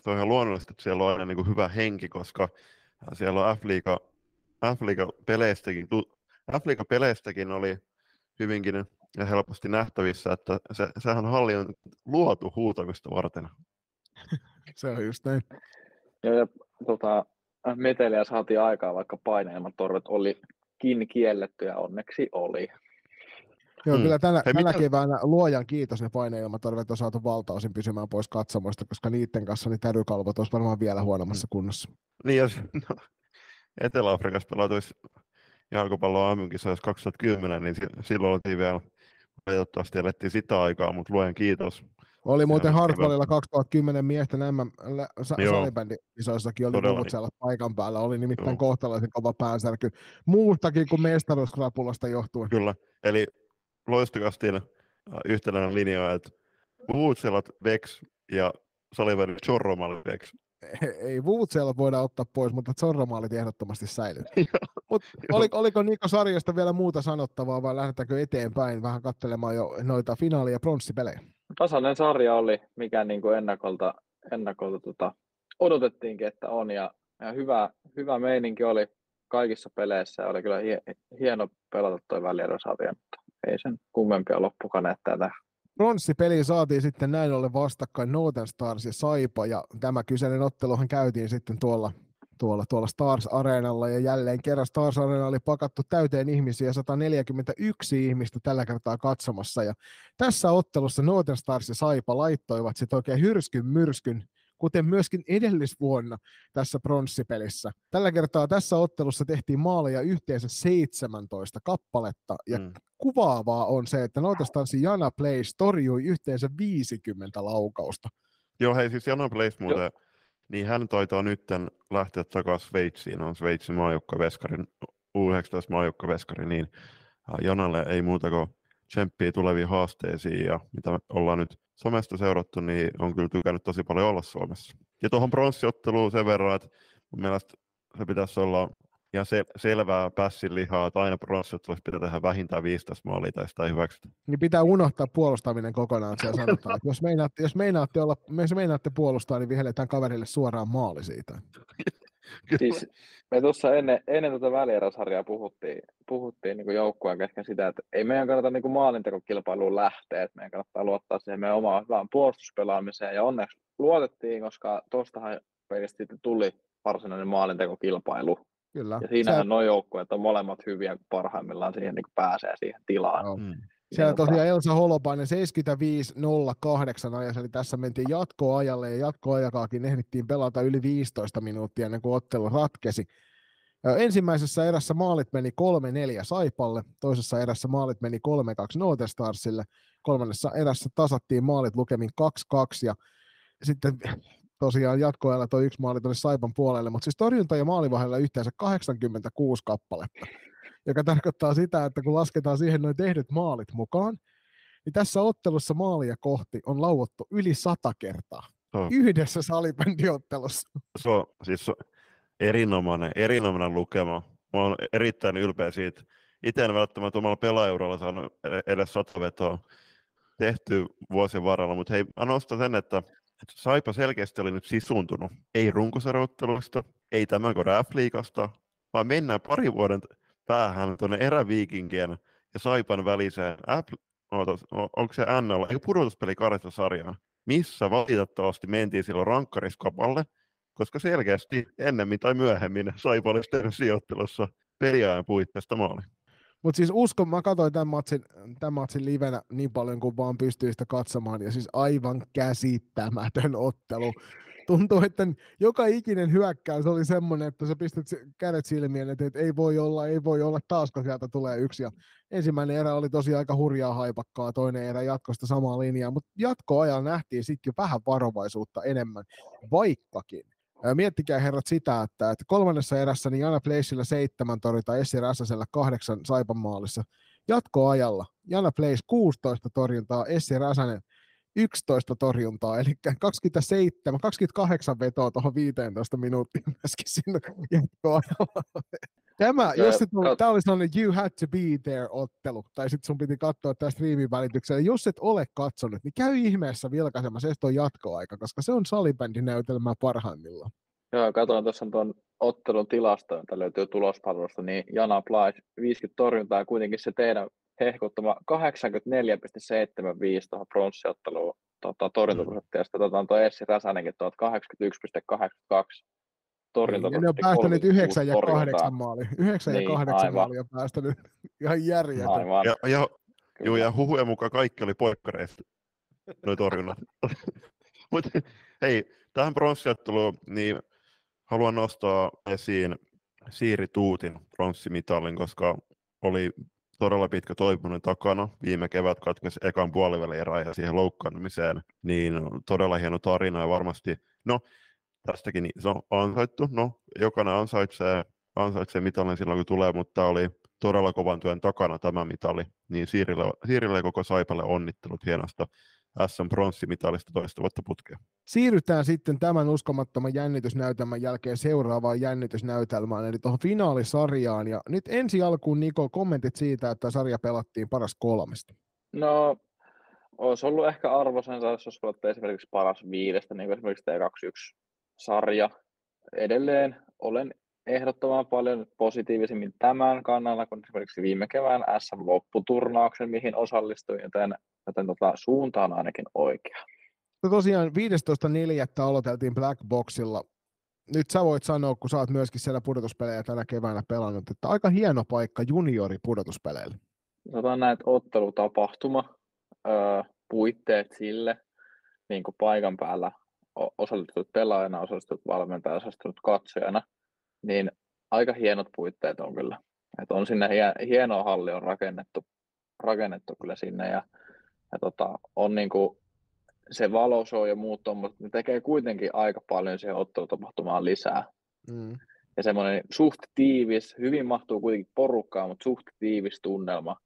se on ihan luonnollisesti, että siellä on aina niin kuin hyvä henki, koska siellä on F-liigapeleistäkin oli hyvinkin ja helposti nähtävissä, että sehän halli on luotu huutamista varten. Se on just näin. Ja meteliä saatiin aikaa, vaikka paineilmatorvet olikin kielletty, ja onneksi oli. Joo, kyllä tänä keväänä luojan kiitos ne paineilmatorvet on saatu valtaosin pysymään pois katsomoista, koska niiden kanssa niin tärykalvot olisi varmaan vielä huonommassa kunnossa. Niin, jos Etelä-Afrikassa pelatuisi jalkapallon aamunkisoissa 2010, niin silloin oltiin vielä, valitettavasti elettiin sitä aikaa, mutta luojan kiitos. Oli muuten Hartwallilla 2010 miesten salibändikisoissakin oli luvut siellä paikan päällä, oli nimittäin kohtalaisen kova päänsärky muustakin kuin mestaruuskrapulasta johtuen. Kyllä, eli loistukastiin yhtenäinen linja, että Vuutselat Vex ja salibändi Chorromal Vex. Ei Vuutseella voida ottaa pois, mutta Zorromaalit ehdottomasti säilyy. Oliko Niko sarjasta vielä muuta sanottavaa, vai lähdetäänkö eteenpäin vähän katselemaan jo noita finaali- ja pronssipelejä? Tasainen sarja oli, mikä niin kuin ennakolta odotettiinkin, että on. Ja hyvä meininki oli kaikissa peleissä. Oli kyllä hieno pelata tuo välierosarja, mutta ei sen kummempia loppukaneetteja tähän. Pronssipeli saatiin sitten näin ollen vastakkain Northern Stars ja Saipa, ja tämä kyseinen otteluhan käytiin sitten tuolla Stars Areenalla, ja jälleen kerran Stars Areena oli pakattu täyteen ihmisiä, 141 ihmistä tällä kertaa katsomassa, ja tässä ottelussa Northern Stars ja Saipa laittoivat sitten oikein hyrskyn myrskyn, kuten myöskin edellisvuonna tässä pronssipelissä. Tällä kertaa tässä ottelussa tehtiin maaleja yhteensä 17 kappaletta, ja kuvaavaa on se, että Northern Starsin Jana Plays torjui yhteensä 50 laukausta. Joo, hei siis Jana Plays muuten Niin hän taitaa nyt lähteä takaisin Sveitsiin, on Sveitsin maajoukkueveskari, U19-maajoukkueveskari, niin Janalle ei muuta kuin tsemppiä tuleviin haasteisiin, ja mitä ollaan nyt somesta seurattu, niin on kyllä tykännyt tosi paljon olla Suomessa. Ja tuohon pronssiotteluun sen verran, että mun mielestä se pitäisi olla ihan selvää pässin lihaa, että aina pronssiottelussa pitää tehdä vähintään 15 maalia tai sitä ei hyväksytä. Niin pitää unohtaa puolustaminen kokonaan, siellä sanotaan, että jos meinaatte puolustaa, niin vihelletään kaverille suoraan maali siitä. Siis me tuossa ennen tätä välierasarjaa puhuttiin niin joukkueen kesken sitä, että ei meidän kannata niin maalintekokilpailuun lähteä, että meidän kannattaa luottaa siihen meidän omaan hyvään puolustuspelaamiseen, ja onneksi luotettiin, koska tuostahan pelistä tuli varsinainen maalintekokilpailu. Kyllä. Ja siinähän nuo joukkueet on molemmat hyviä, kun parhaimmillaan siihen niin pääsee siihen tilaan. No. Mm. Siellä tosiaan Elsa Holopainen 75.08 ajassa, eli tässä mentiin jatkoajalle, ja jatkoajakaakin ehdittiin pelata yli 15 minuuttia ennen kuin ottelu ratkesi. Ensimmäisessä erässä maalit meni 3-4 Saipalle, toisessa erässä maalit meni 3-2 Northern Starsille, kolmannessa erässä tasattiin maalit lukemin 2-2, ja sitten tosiaan jatkoajalla toi yksi maali tuli Saipan puolelle, mutta siis torjunta ja maalivahdella yhteensä 86 kappaletta. Joka tarkoittaa sitä, että kun lasketaan siihen noin tehdyt maalit mukaan, niin tässä ottelussa maalia kohti on lauottu yli 100 kertaa. Yhdessä salibändiottelussa. Se on siis erinomainen lukema. Mä oon erittäin ylpeä siitä. Itse en välttämättä omalla pelaajauralla saanut edes 100 vetoa tehty vuosien varrella, mutta hei, mä nostan sen, että Saipa selkeästi oli nyt sisuntunut. Ei runkosarjoittelusta, ei tämän kuin F-liigasta, vaan mennään pari vuoden päähän tuonne eräviikinkien ja Saipan väliseen onko se NL, eikä pudotuspeli karsintasarjaan, missä valitettavasti mentiin silloin rankkariskapalle, koska selkeästi ennemmin tai myöhemmin Saipa olisi tehnyt sijoittelussa peliajan puitteista maali. Mutta siis uskon, mä katsoin tämän matsin livenä niin paljon kuin vaan pystyin sitä katsomaan, ja siis aivan käsittämätön ottelu. Tuntuu, että joka ikinen hyökkäys oli semmoinen, että sä pistät kädet silmiin, että ei voi olla taas, kun sieltä tulee yksi. Ja ensimmäinen erä oli tosiaan aika hurjaa haipakkaa, toinen erä jatkosta samaa linjaa, mutta jatkoajalla nähtiin sitten jo vähän varovaisuutta enemmän, vaikkakin. Miettikää herrat sitä, että kolmannessa erässä niin Jana Pleissillä 7 torjuntaa, Essi Räsäsellä 8 Saipan maalissa. Jatkoajalla Jana Pleiss 16 torjuntaa, Essi Räsänen 11 torjuntaa, eli 28 vetoa tuohon 15 minuuttiin myöskin sinne jatkoajalla. Tämä oli sellainen you had to be there -ottelu, tai sitten sun piti katsoa tämä striimin välityksellä. Jos et ole katsonut, niin käy ihmeessä vilkaisemassa, se on jatkoaika, koska se on salibändinäytelmää parhaimmillaan. Joo, katsoin tuossa tuon ottelun tilasta, jota löytyy tulospalvelusta, niin Jana Pleiss 50 torjuntaa, kuitenkin se teidän hehkuttama 84,75 tuohon pronssiotteluun torjuntaprosenttia, ja sitten otetaan tuo Essi Räsänenkin tuolta 81,82 torjuntaprosenttia. Ne on päästänyt 9 ja 8 maalia. 9 ja 8 maalia on päästänyt ihan järjetön. Ja huhujen mukaan kaikki oli poikkareista, noi torjunnat. Mutta hei, tähän pronssiotteluun niin haluan nostaa esiin Siiri Tuutin pronssimitalin, koska oli todella pitkä toipuminen takana. Viime kevät katkesi ekan puolivälierään ja siihen loukkaantumiseen, niin todella hieno tarina ja varmasti, no tästäkin se on ansaittu, no jokainen ansaitsee mitalin silloin kun tulee, mutta oli todella kovan työn takana tämä mitali, niin Siirille ja koko Saipalle onnittelut hienosta SM-pronssimitalista toista vuotta putkea. Siirrytään sitten tämän uskomattoman jännitysnäytelmän jälkeen seuraavaan jännitysnäytelmään, eli tuohon finaalisarjaan. Ja nyt ensi alkuun, Niko, kommentit siitä, että sarja pelattiin paras kolmesta. No, olisi ollut ehkä arvoisensa, jos olisi pelattu esimerkiksi paras viidestä, niin kuin esimerkiksi T21-sarja. Edelleen olen ehdottoman paljon positiivisimmin tämän kannalla kuin esimerkiksi viime kevään SM-lopputurnauksen, mihin osallistuin, joten suunta on ainakin oikea. No tosiaan 15.4. aloiteltiin Black Boxilla. Nyt sä voit sanoa, kun sä oot myöskin siellä pudotuspelejä tänä keväänä pelannut, että aika hieno paikka junioripudotuspeleille. Sanotaan näin, että ottelutapahtuma, puitteet sille, niin kuin paikan päällä osallistut pelaajana, osallistut valmentaja, osallistut katsojana, niin aika hienot puitteet on kyllä. Et on sinne hieno halli on rakennettu kyllä sinne, ja on niin kuin se valoshow ja muut tommoset, ne tekee kuitenkin aika paljon siihen ottelutapahtumaan lisää. Mm. Ja semmoinen suht tiivis, hyvin mahtuu kuitenkin porukkaa, mutta suht tiivis tunnelma.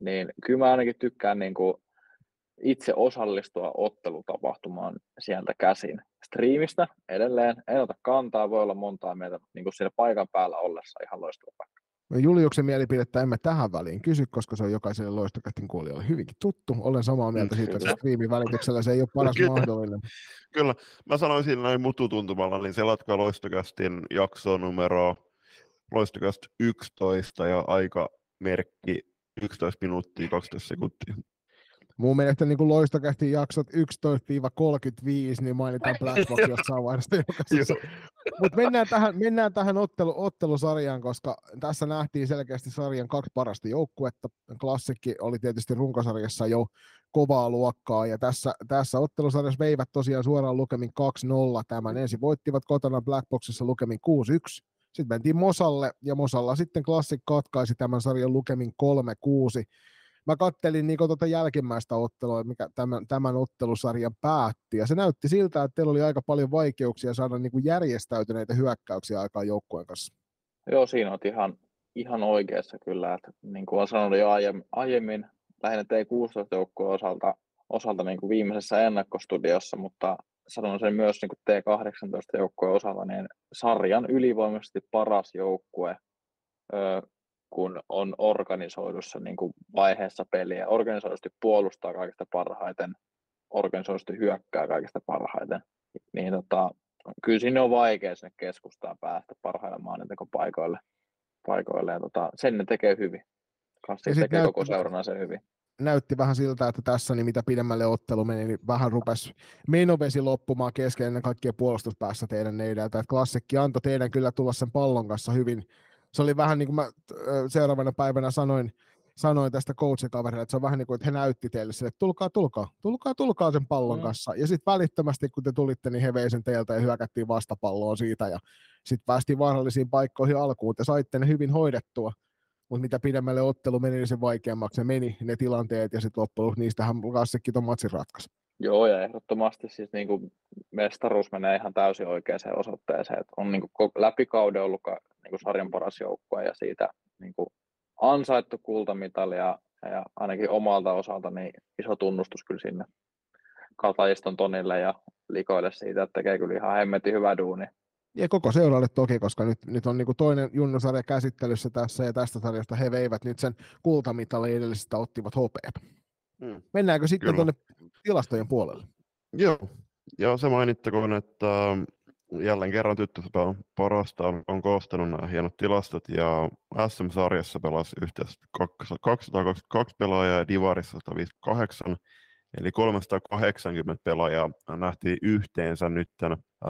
Niin kyllä mä ainakin tykkään niin kuin itse osallistua ottelutapahtumaan sieltä käsin. Striimistä edelleen, en ota kantaa, voi olla montaa mieltä, mutta niin kuin siellä paikan päällä ollessa ihan loistava paikka. No Juliuksen mielipidettä emme tähän väliin kysy, koska se on jokaiselle Loistokästin kuulijalle hyvinkin tuttu. Olen samaa mieltä siitä, että striimin välityksellä se ei ole paras mahdollinen. Kyllä, mä sanoisin näin mututuntumalla, niin selatkaa Loistokästin jaksonumero Loistokäst 11 ja aikamerkki 11 minuuttia 12 sekuntia. Mun mielestä niin Loistokästin jaksot 11-35, niin mainitaan Blackboxista saavaisesti jokaisessa. Mutta mennään tähän ottelusarjaan, koska tässä nähtiin selkeästi sarjan kaksi parasta joukkuetta. Klassikki oli tietysti runkosarjassa jo kovaa luokkaa, ja tässä ottelusarjassa veivät tosiaan suoraan lukemin 2-0 tämän. Ensin voittivat kotona Blackboxissa lukemin 6-1. Sitten mentiin Mosalle, ja Mosalla sitten Klassik katkaisi tämän sarjan lukemin 3-6. Mä kattelin niin tuota jälkimmäistä ottelua, mikä tämän ottelusarjan päätti, ja se näytti siltä, että teillä oli aika paljon vaikeuksia saada niin kuin järjestäytyneitä hyökkäyksiä aikaan joukkueen kanssa. Joo, siinä on ihan oikeassa kyllä, että niin kuin olen sanonut jo aiemmin, lähinnä T16-joukkueen osalta niin kuin viimeisessä ennakkostudiossa, mutta sanon sen myös niin kuin T18-joukkueen osalta, niin sarjan ylivoimaisesti paras joukkue, kun on organisoidussa niin kuin vaiheessa peliä. Organisoidusti puolustaa kaikista parhaiten, organisoidusti hyökkää kaikista parhaiten. Niin kyllä siinä on vaikea sinne keskustaan päästä parhaille maanintekopaikoille. Ja sen ne tekee hyvin. Kassi tekee koko seurana sen hyvin. Näytti vähän siltä, että tässä niin mitä pidemmälle ottelu meni, niin vähän rupesi menovesi loppumaan kesken ennen kaikkea puolustuspäässä teidän neidältä. Klassikki antoi teidän kyllä tulla sen pallon kanssa hyvin. Se oli vähän niin kuin mä seuraavana päivänä sanoin tästä coachikaverille, että se on vähän niin kuin, että he näytti teille sille, että tulkaa sen pallon kanssa. Ja sitten välittömästi, kun te tulitte, niin he vei sen teiltä ja hyökättiin vastapalloon siitä. Ja sitten päästiin vaarallisiin paikkoihin alkuun. Te saitte ne hyvin hoidettua, mutta mitä pidemmälle ottelu meni, niin sen vaikeammaksi meni ne tilanteet. Ja sitten loppujen niistähän Klassikki ton matsin ratkaisi. Joo, ja ehdottomasti siis niin kuin mestaruus menee ihan täysin oikeaan osoitteeseen. Että on niin kuin läpikauden ollut niin kuin sarjan paras joukkue ja siitä niin kuin ansaittu kultamitali ja ainakin omalta osalta niin iso tunnustus kyllä sinne Katajiston Tonille ja Likoille siitä, että tekee kyllä ihan hemmetin hyvä duuni. Ja koko seuraalle toki, koska nyt on niin kuin toinen junnusarja käsittelyssä tässä ja tästä sarjasta he veivät nyt sen kultamitalin edellisestä ottivat hopeat. Mennäänkö sitten tuonne tilastojen puolelle? Joo, se mainittakoon, että jälleen kerran tyttösopä on parasta, on koostanut nämä hienot tilastot, ja SM-sarjassa pelasi yhteensä 222 pelaajaa ja Divarissa 158, eli 380 pelaajaa nähtiin yhteensä nyt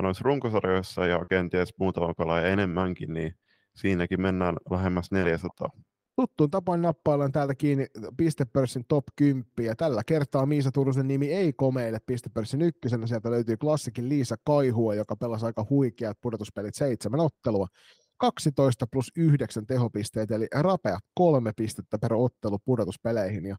noissa runkosarjoissa ja kenties muutama pelaaja enemmänkin, niin siinäkin mennään lähemmäs 400. Tuttuun tapaan nappaillaan täältä kiinni Pistepörssin top 10, ja tällä kertaa Miisa Turusen nimi ei komeile Pistepörssin ykkösenä. Sieltä löytyy Klassikin Liisa Kaihua, joka pelasi aika huikeat pudotuspelit 7 ottelua. 12 plus 9 tehopisteet, eli rapea 3 pistettä per ottelu pudotuspeleihin. Ja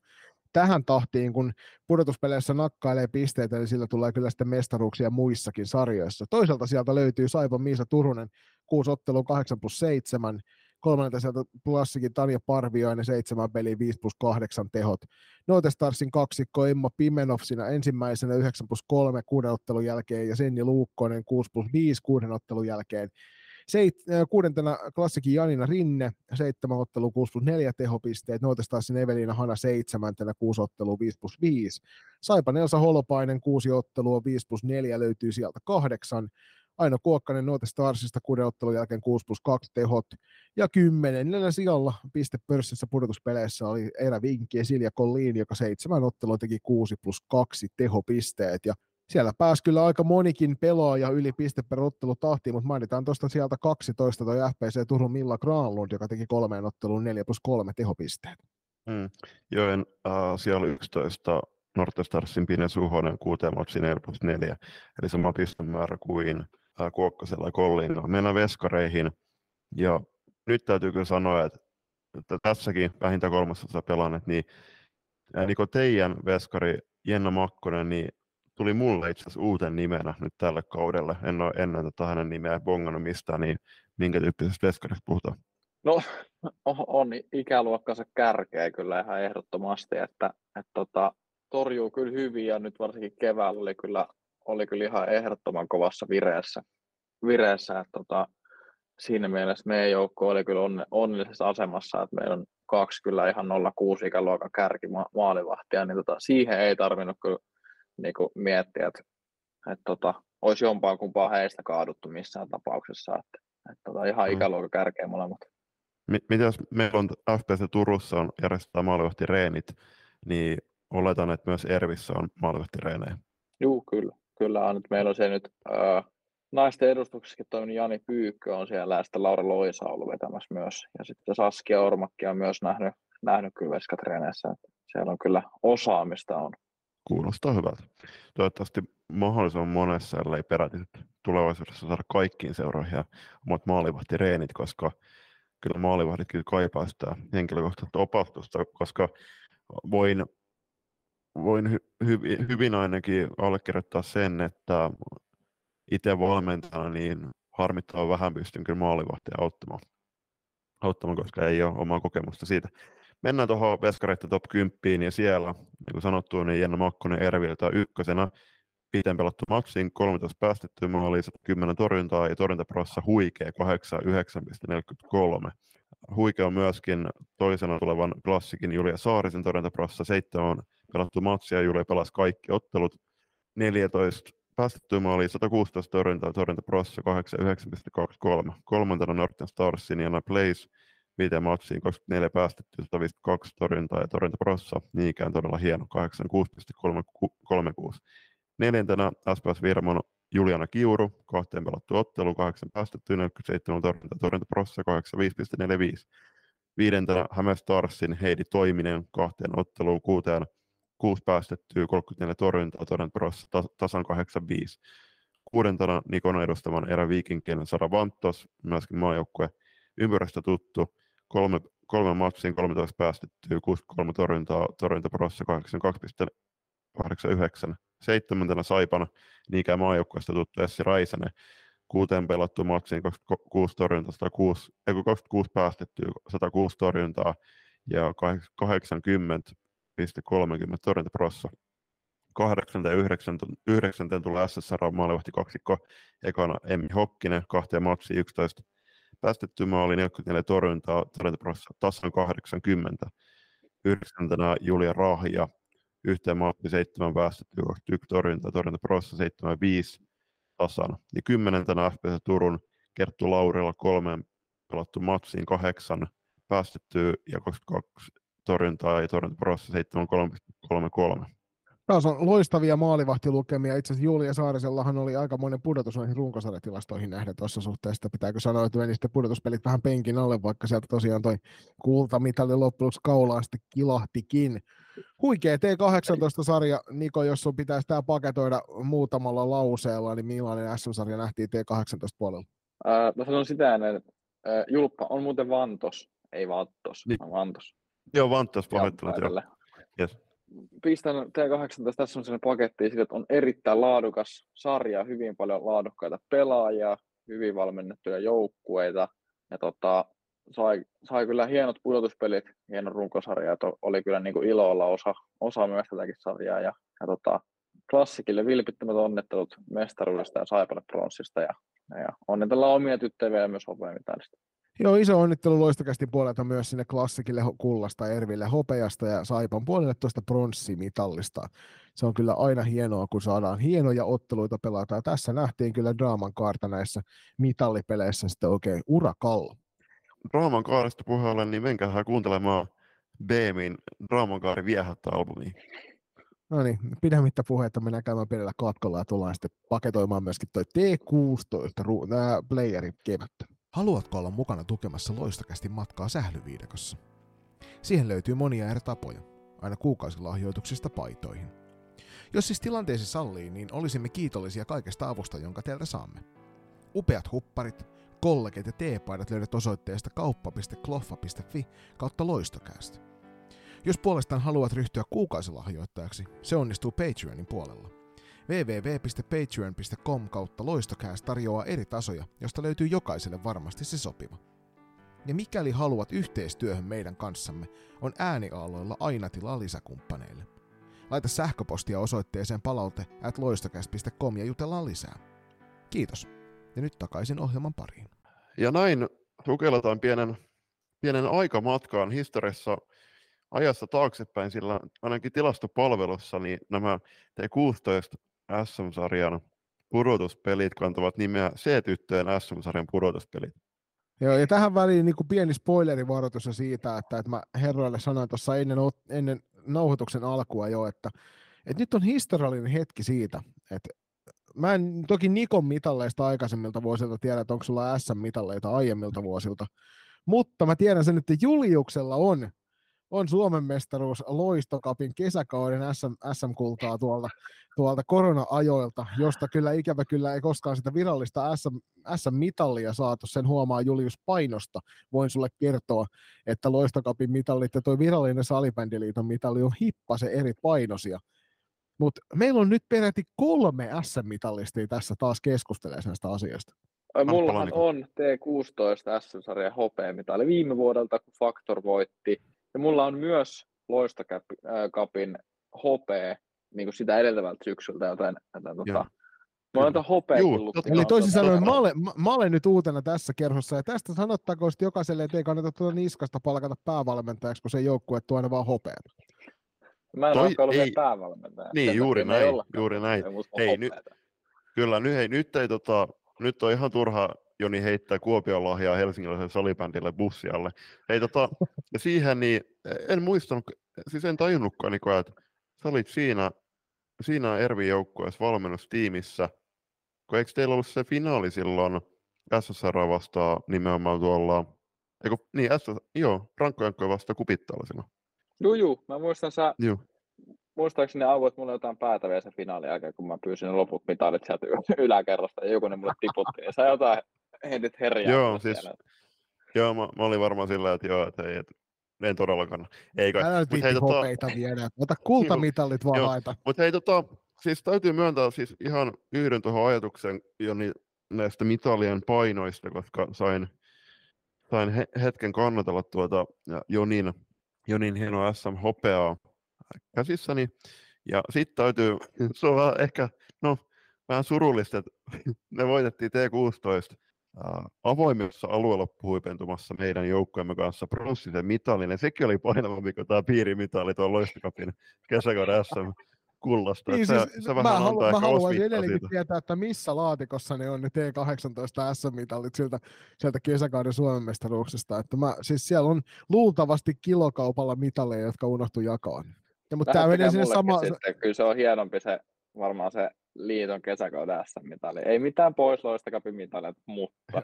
tähän tahtiin, kun pudotuspeleissä nakkailee pisteitä, niin sillä tulee kyllä sitten mestaruuksia muissakin sarjoissa. Toisaalta sieltä löytyy Saipan Miisa Turunen, 6 ottelua 8 plus 7. Kolmannelta sieltä Klassikin Tanja Parvioinen, 7 peliä, 5 plus 8 tehot. Notestarsin kaksikko Emma Pimenov siinä ensimmäisenä 9 plus 3 kuuden ottelun jälkeen ja Senni Luukkonen 6 plus 5 kuuden ottelun jälkeen. Kuudentena Klassikin Janina Rinne, 7 ottelu 6 plus 4 tehopisteet. Notestarsin Eveliina Hana 7, 6 ottelu 5 plus 5. Saipan Elsa Holopainen 6 ottelua 5 plus 4 löytyy sieltä 8. Aino Kuokkanen Notestarsista 6 ottelun jälkeen 6 plus 2 tehot. Ja 10. sijalla Pistepörssissä pudotuspeleissä oli erävinkki ja Silja Colliin, joka 7 ottelua teki 6 plus 2 tehopisteet. Ja siellä pääsi kyllä aika monikin pelaaja yli piste per ottelu tahtiin, mutta mainitaan tuosta sieltä 12 toi FPC Turun Milla Granlund, joka teki 3 otteluun 4 plus 3 tehopisteet. Joen siellä 11 Nortestarsin Pine Suhonen 6 matsiin 4 plus 4, eli sama pistemäärä kuin Kuokkasella ja Kolliinilla. Mennään veskareihin, ja nyt täytyy kyllä sanoa, että tässäkin vähintään kolmasosa pelanneet, niin teidän veskari Jenna Makkonen, niin tuli mulle itse asiassa uuten nimenä nyt tällä kaudella. En ole ennen tätä hänen nimeä bongannut mistään, niin minkä tyyppisestä veskarista puhutaan? No on ikäluokkansa kärkeä kyllä ihan ehdottomasti, että torjuu kyllä hyvin ja nyt varsinkin keväällä oli kyllä ihan ehdottoman kovassa vireessä. Että siinä mielessä meidän joukko oli kyllä onnellisessa asemassa, että meillä on kaksi kyllä ihan 06 ikäluokan kärkimaalivahtia, niin siihen ei tarvinnut kyllä niin kuin miettiä, että olisi jompaan kumpaa heistä kaaduttu missään tapauksessa, että ihan ikäluokan kärkeä molemmat. Mitä jos meillä on FPC Turussa on järjestetään maalivahtireenit, niin oletan, että myös Ervissä on maalivahtireenejä. Joo, kyllä on. Meillä on se nyt naisten edustuksessakin toiminut Jani Pyykkö on siellä ja sitten Laura Loisa on ollut vetämässä myös. Ja sitten Saskia Ormakki on myös nähnyt kyllä veskatreeneissä. Siellä on kyllä osaamista on. Kuulostaa hyvältä. Toivottavasti mahdollisimman monessa, ellei peräti tulevaisuudessa saada kaikkiin seuroihin ja omat maalivahtireenit, koska kyllä maalivahdit kyllä kaipaa sitä henkilökohtaista opastusta, koska voin hyvin ainakin allekirjoittaa sen, että itse valmentajana niin harmittaa vähän pystyn kyllä maalivahtia auttamaan, koska ei ole omaa kokemusta siitä. Mennään tuohon veskareiden top 10 ja siellä, niin kuin sanottu, niin Jenna Makkonen Erviltä ykkösenä. 5 pelattu matsiin, 13 päästettyä maalia, 10 torjuntaa ja torjuntaprossa huikea 89,43. Huikea on myöskin toisena tulevan klassikin Julia Saarisen torjuntaprossa. 7 pelattu matsia, Julia pelasi kaikki ottelut, 14 päästettyä maalia, 116 torjuntaa, torjuntaprossa 89,23. Kolmantena Northern Starsin Jana Place, 5 matsiin, 24 päästettyä, 152 torjuntaa ja torjuntaprossa, niinkään todella hieno 86,36. Neljäntenä SPS Virmon Juliana Kiuru, 2 pelattu ottelu, 8 päästetty, 47 torjuntaprossa, 85,45. Viidentenä Häme Starsin Heidi Toiminen, 2 otteluun, 6 päästettyä, 34 torjuntaa, torjuntaprossa, tasan 85. Kuudentena Nikon edustavan eräviikinkien Sara Vanttos, myöskin maajoukkue ympyrästä tuttu, 3 matsiin, 13 päästettyä, 63 torjuntaa, torjuntaprossa, 82,89. Seitsemäntenä Saipana, niinkään maajoukkueesta tuttu Essi Räisänen, 6 pelattu matsiin, 26 torjuntaa, 26 päästettyä, 106 torjuntaa ja 80,30 torjuntaprossa. 8.9. tulee SSR maalivahti kaksikko, ekana Emmi Hokkinen, 2 matsiin, 11 päästetty maali, 44 torjuntaa, torjuntaprossa tasan 80. 9. Julia Rahja, 1 maatti, 7 päästettyä, 21 torjuntaa, torjuntaprossa 7,5 tasan. Ja 10. FPC Turun Kerttu Laurilla 3 pelattu matsiin, 8 päästettyä ja 22 torjuntaa ja torjuntaprossa 7,33. Taas on loistavia maalivahtilukemia. Itse asiassa Julia Saarisellahan oli aikamoinen pudotus noihin runkosarjatilastoihin nähden tuossa suhteessa. Pitääkö sanoa, että meni sitten pudotuspelit vähän penkin alle, vaikka sieltä tosiaan toi kultamitali loppujen lopuksi kaulaan sitten kilahtikin. Huikea T18-sarja, Niko, jos sun pitäisi tämä paketoida muutamalla lauseella, niin millainen SM-sarja nähtiin T18-puolella? Mä sanon sitä ennen, että Julppa on muuten Vantos, ei Vattos, vaan Vantos. Joo, Vantos pahoittelut. Pistän T18 tässä on sellainen paketti, että on erittäin laadukas sarja, hyvin paljon laadukkaita pelaajia, hyvin valmennettuja joukkueita ja sai kyllä hienot pudotuspelit, hieno runkosarja, että oli kyllä niin kuin ilo olla osa myös tätäkin sarjaa ja klassikille vilpittömät onnettelut mestaruudesta ja Saipalle pronssista ja onnitellaan omia tyttöjä myös hopeamitalista. Joo, iso onnittelu Loistokästin puolelta myös sinne klassikille kullasta, Erville hopeasta ja Saipan puolelle tuosta pronssimitallista. Se on kyllä aina hienoa, kun saadaan hienoja otteluita pelata. Tässä nähtiin kyllä draaman kaarta näissä mitallipeleissä sitten oikein urakalla. Draaman kaaresta puheella, niin menkäähän kuuntelemaan Beemin Draaman kaari viehättä-albumia. No niin, pidemmittä puheita mennään käymään pienellä katkolla ja tullaan sitten paketoimaan myöskin toi T16 playerin kevättä. Haluatko olla mukana tukemassa Loistokästin matkaa sählyviidekossa? Siihen löytyy monia eri tapoja, aina kuukausilahjoituksista paitoihin. Jos siis tilanteesi sallii, niin olisimme kiitollisia kaikesta avusta, jonka teiltä saamme. Upeat hupparit, kollegit ja teepaidat löydät osoitteesta kauppa.kloffa.fi/loistokäst. Jos puolestaan haluat ryhtyä kuukausilahjoittajaksi, se onnistuu Patreonin puolella. www.patreon.com/loistokääs tarjoaa eri tasoja, josta löytyy jokaiselle varmasti se sopiva. Ja mikäli haluat yhteistyöhön meidän kanssamme, on ääniaalloilla aina tilaa lisäkumppaneille. Laita sähköpostia osoitteeseen palaute@loistokääs.com ja jutellaan lisää. Kiitos. Ja nyt takaisin ohjelman pariin. Ja näin sukelletaan pienen aikamatkaan historiassa ajassa taaksepäin, sillä ainakin tilastopalvelussa niin nämä T16 SM-sarjan pudotuspelit kantavat nimeä C-tyttöjen SM-sarjan pudotuspelit. Joo, ja tähän väliin niin kuin pieni spoilerivaroitus siitä, että mä herroille sanoin tuossa ennen nauhoituksen alkua jo, että nyt on historiallinen hetki siitä, että mä en toki Nikon mitalleista aikaisemmilta vuosilta tiedä, että onko sulla SM-mitalleita aiemmilta vuosilta, mutta mä tiedän sen, että Juliuksella on Suomen mestaruus Loistokapin kesäkauden SM-kultaa tuolta korona-ajoilta, josta kyllä ikävä kyllä ei koskaan sitä virallista SM-mitallia saatu. Sen huomaa Julius Painosta. Voin sulle kertoa, että Loistokapin mitallit ja tuo virallinen Salibändiliiton mitalli on hippasen eri painosia. Mutta meillä on nyt peräti 3 SM-mitallistia tässä taas keskustelee näistä asioista. Mullahan on T16 SM-sarjan hopeamitalli viime vuodelta, kun Factor voitti. Ja mulla on myös Loistokapin hopea, niin kuin sitä edeltävältä syksyltä, joten mä oon hopeakin lukkaan. Eli toisin sanoen, mä olen nyt uutena tässä kerhossa, ja tästä sanottakoon sitten jokaiselle, että ei kannata tuota niskasta palkata päävalmentajaksi, kun se joukkue tuo aina vaan hopea. Mä en olekaan ollut vielä päävalmentaja. Niin, juuri näin. Hei, nyt on ihan turha Joni heittää Kuopion lahjaa helsingiläiselle salibändille bussialle. Hei, ja siihen niin en muistanut, siis en tajunnutkaan, että sä olit siinä Ervin joukkueessa valmennustiimissä, kun eikö teillä ollut se finaali silloin SSR vastaan nimenomaan tuolla, Rankkojankkoja vastaan Kupittalla silloin. Joo, mä muistan muistaakseni auvoit mulle jotain päätä vielä sen finaalin jälkeen, kun mä pyysin ne loput mitalit sieltä yläkerrasta ja joku ne mulle tiputti ja sä jotain heidät herjää. Joo, siis, mä olin varmaan sillä, että en todellakaan. Älä nyt viitti hopeita vielä, ota kultamitalit vaan laita. Mutta hei, siis täytyy myöntää, siis ihan yhdyn tuohon ajatukseen jo näistä mitalien painoista, koska sain hetken kannatella tuota Jonin hienoa SM-hopeaa käsissäni. Ja sitten täytyy, se on vähän ehkä, vähän surullista, että ne voitettiin T16 avoimessa alueloppuhuipentumassa meidän joukkueemme kanssa pronssisen mitalin. Ja sekin oli painavampi kuin tämä piirimitali tuon Loistokapin kesäkauden SM-kullasta. Niin, siis, mä haluaisin edelleenkin tietää, että missä laatikossa ne on ne T18 SM-mitalit sieltä kesäkauden Suomen mestaruuksesta. Että siis siellä on luultavasti kilokaupalla mitaleja, jotka unohtui jakaa. Ja, mutta tämä menee sinne samaan. Kyllä se on hienompi se, varmaan se liiton kesäkauden SM-mitali. Ei mitään pois Loistokapin mitaleja, mutta.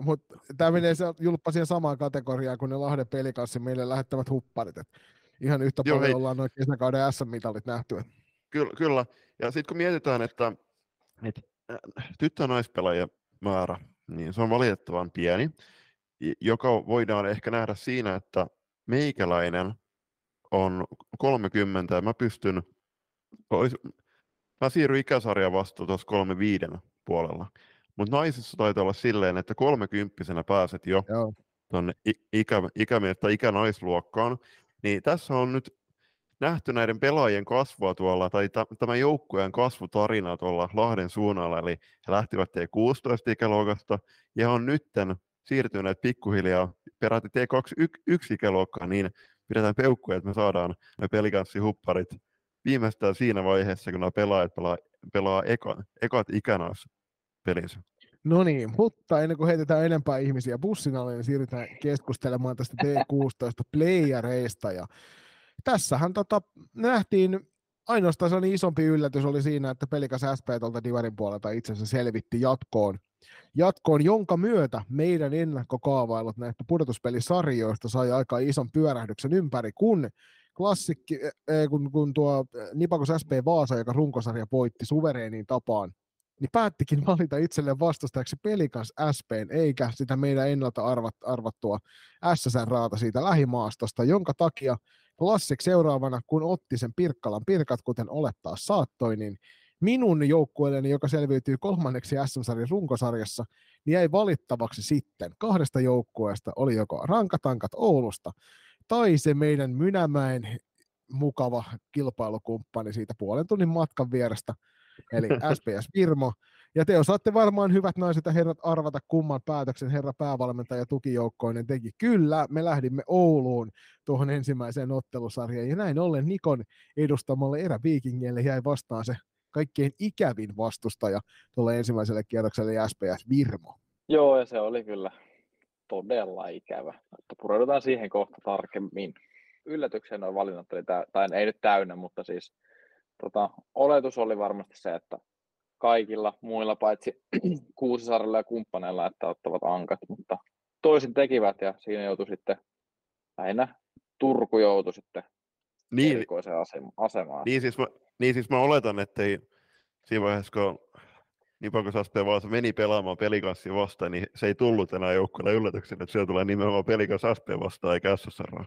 Mutta tämä menee julppa siihen samaan kategoriaan kuin ne Lahden Pelikanssin meille lähettävät hupparit. Et ihan yhtä paljon ollaan noin kesäkauden SM-mitalit nähty. Kyllä. Ja sitten kun mietitään, että tyttö- ja naispelaajien määrä, niin se on valitettavan pieni, joka voidaan ehkä nähdä siinä, että meikäläinen on 30 ja mä siirryn ikäsarjan vastaan tuossa 35 puolella. Mutta naisissa taitaa olla silleen, että 30 pääset jo tuonne ikämies- tai ikänaisluokkaan. Niin tässä on nyt nähty näiden pelaajien kasvua tuolla, tai tämän joukkueen kasvutarina tuolla Lahden suunnalla. Eli he lähtivät T16-ikäluokasta ja on nytten siirtyneet pikkuhiljaa peräti T21-ikäluokkaan, niin pidetään peukkuja, että me saadaan ne pelikanssihupparit viimeistään siinä vaiheessa, kun nämä pelaajat pelaa ekat ikänaissa pelissä. No niin, mutta ennen kuin heitetään enempää ihmisiä bussin alle, niin siirrytään keskustelemaan tästä T16-playereista. Ja tässähän nähtiin ainoastaan sellainen isompi yllätys oli siinä, että Pelikas SP tuolta Divarin puolelta itse asiassa selvitti jatkoon, jonka myötä meidän ennakkokaavailut näistä pudotuspelisarjoista sai aika ison pyörähdyksen ympäri, kun tuo Nipakos SP Vaasa, joka runkosarja voitti suvereeniin tapaan, niin päättikin valita itselleen vastustajaksi Pelikans SP:n, eikä sitä meidän ennalta arvattua SSR-raata siitä lähimaastosta, jonka takia Klassik seuraavana, kun otti sen Pirkkalan Pirkat, kuten olettaa saattoi, niin minun joukkueelleni, joka selviytyy 3. SM-sarjan runkosarjassa, niin jäi valittavaksi sitten 2 joukkueesta, oli joko Rankatankat Oulusta tai se meidän Mynämäen mukava kilpailukumppani siitä puolen tunnin matkan vierestä, eli SPS Virmo. Ja te osaatte varmaan, hyvät naiset ja herrat, arvata kumman päätöksen herra päävalmentaja tukijoukkoinen teki. Kyllä, me lähdimme Ouluun tuohon ensimmäiseen ottelusarjaan, ja näin ollen Nikon edustamalle eräviikingille jäi vastaan se kaikkein ikävin vastustaja tuolle ensimmäiselle kierrokselle, SPS Virmo. Joo, ja se oli kyllä todella ikävä. Pureudutaan siihen kohta tarkemmin. Yllätykseen nuo valinnat oli, tai ei nyt täynnä, mutta siis oletus oli varmasti se, että kaikilla muilla paitsi Kuusisaarella ja kumppaneilla, että ottavat ankat, mutta toisin tekivät, ja siinä joutui sitten lähinnä Turku joutui sitten erikoiseen asemaan. Niin siis mä oletan, että ei siinä vaiheessa, kun Nipankos-asteen Vaasa meni pelaamaan Pelikassia vastaan, niin se ei tullut enää joukkueelle yllätyksenä, että siellä tulee nimenomaan Pelikass-asteen vastaan eikä SSR:ää.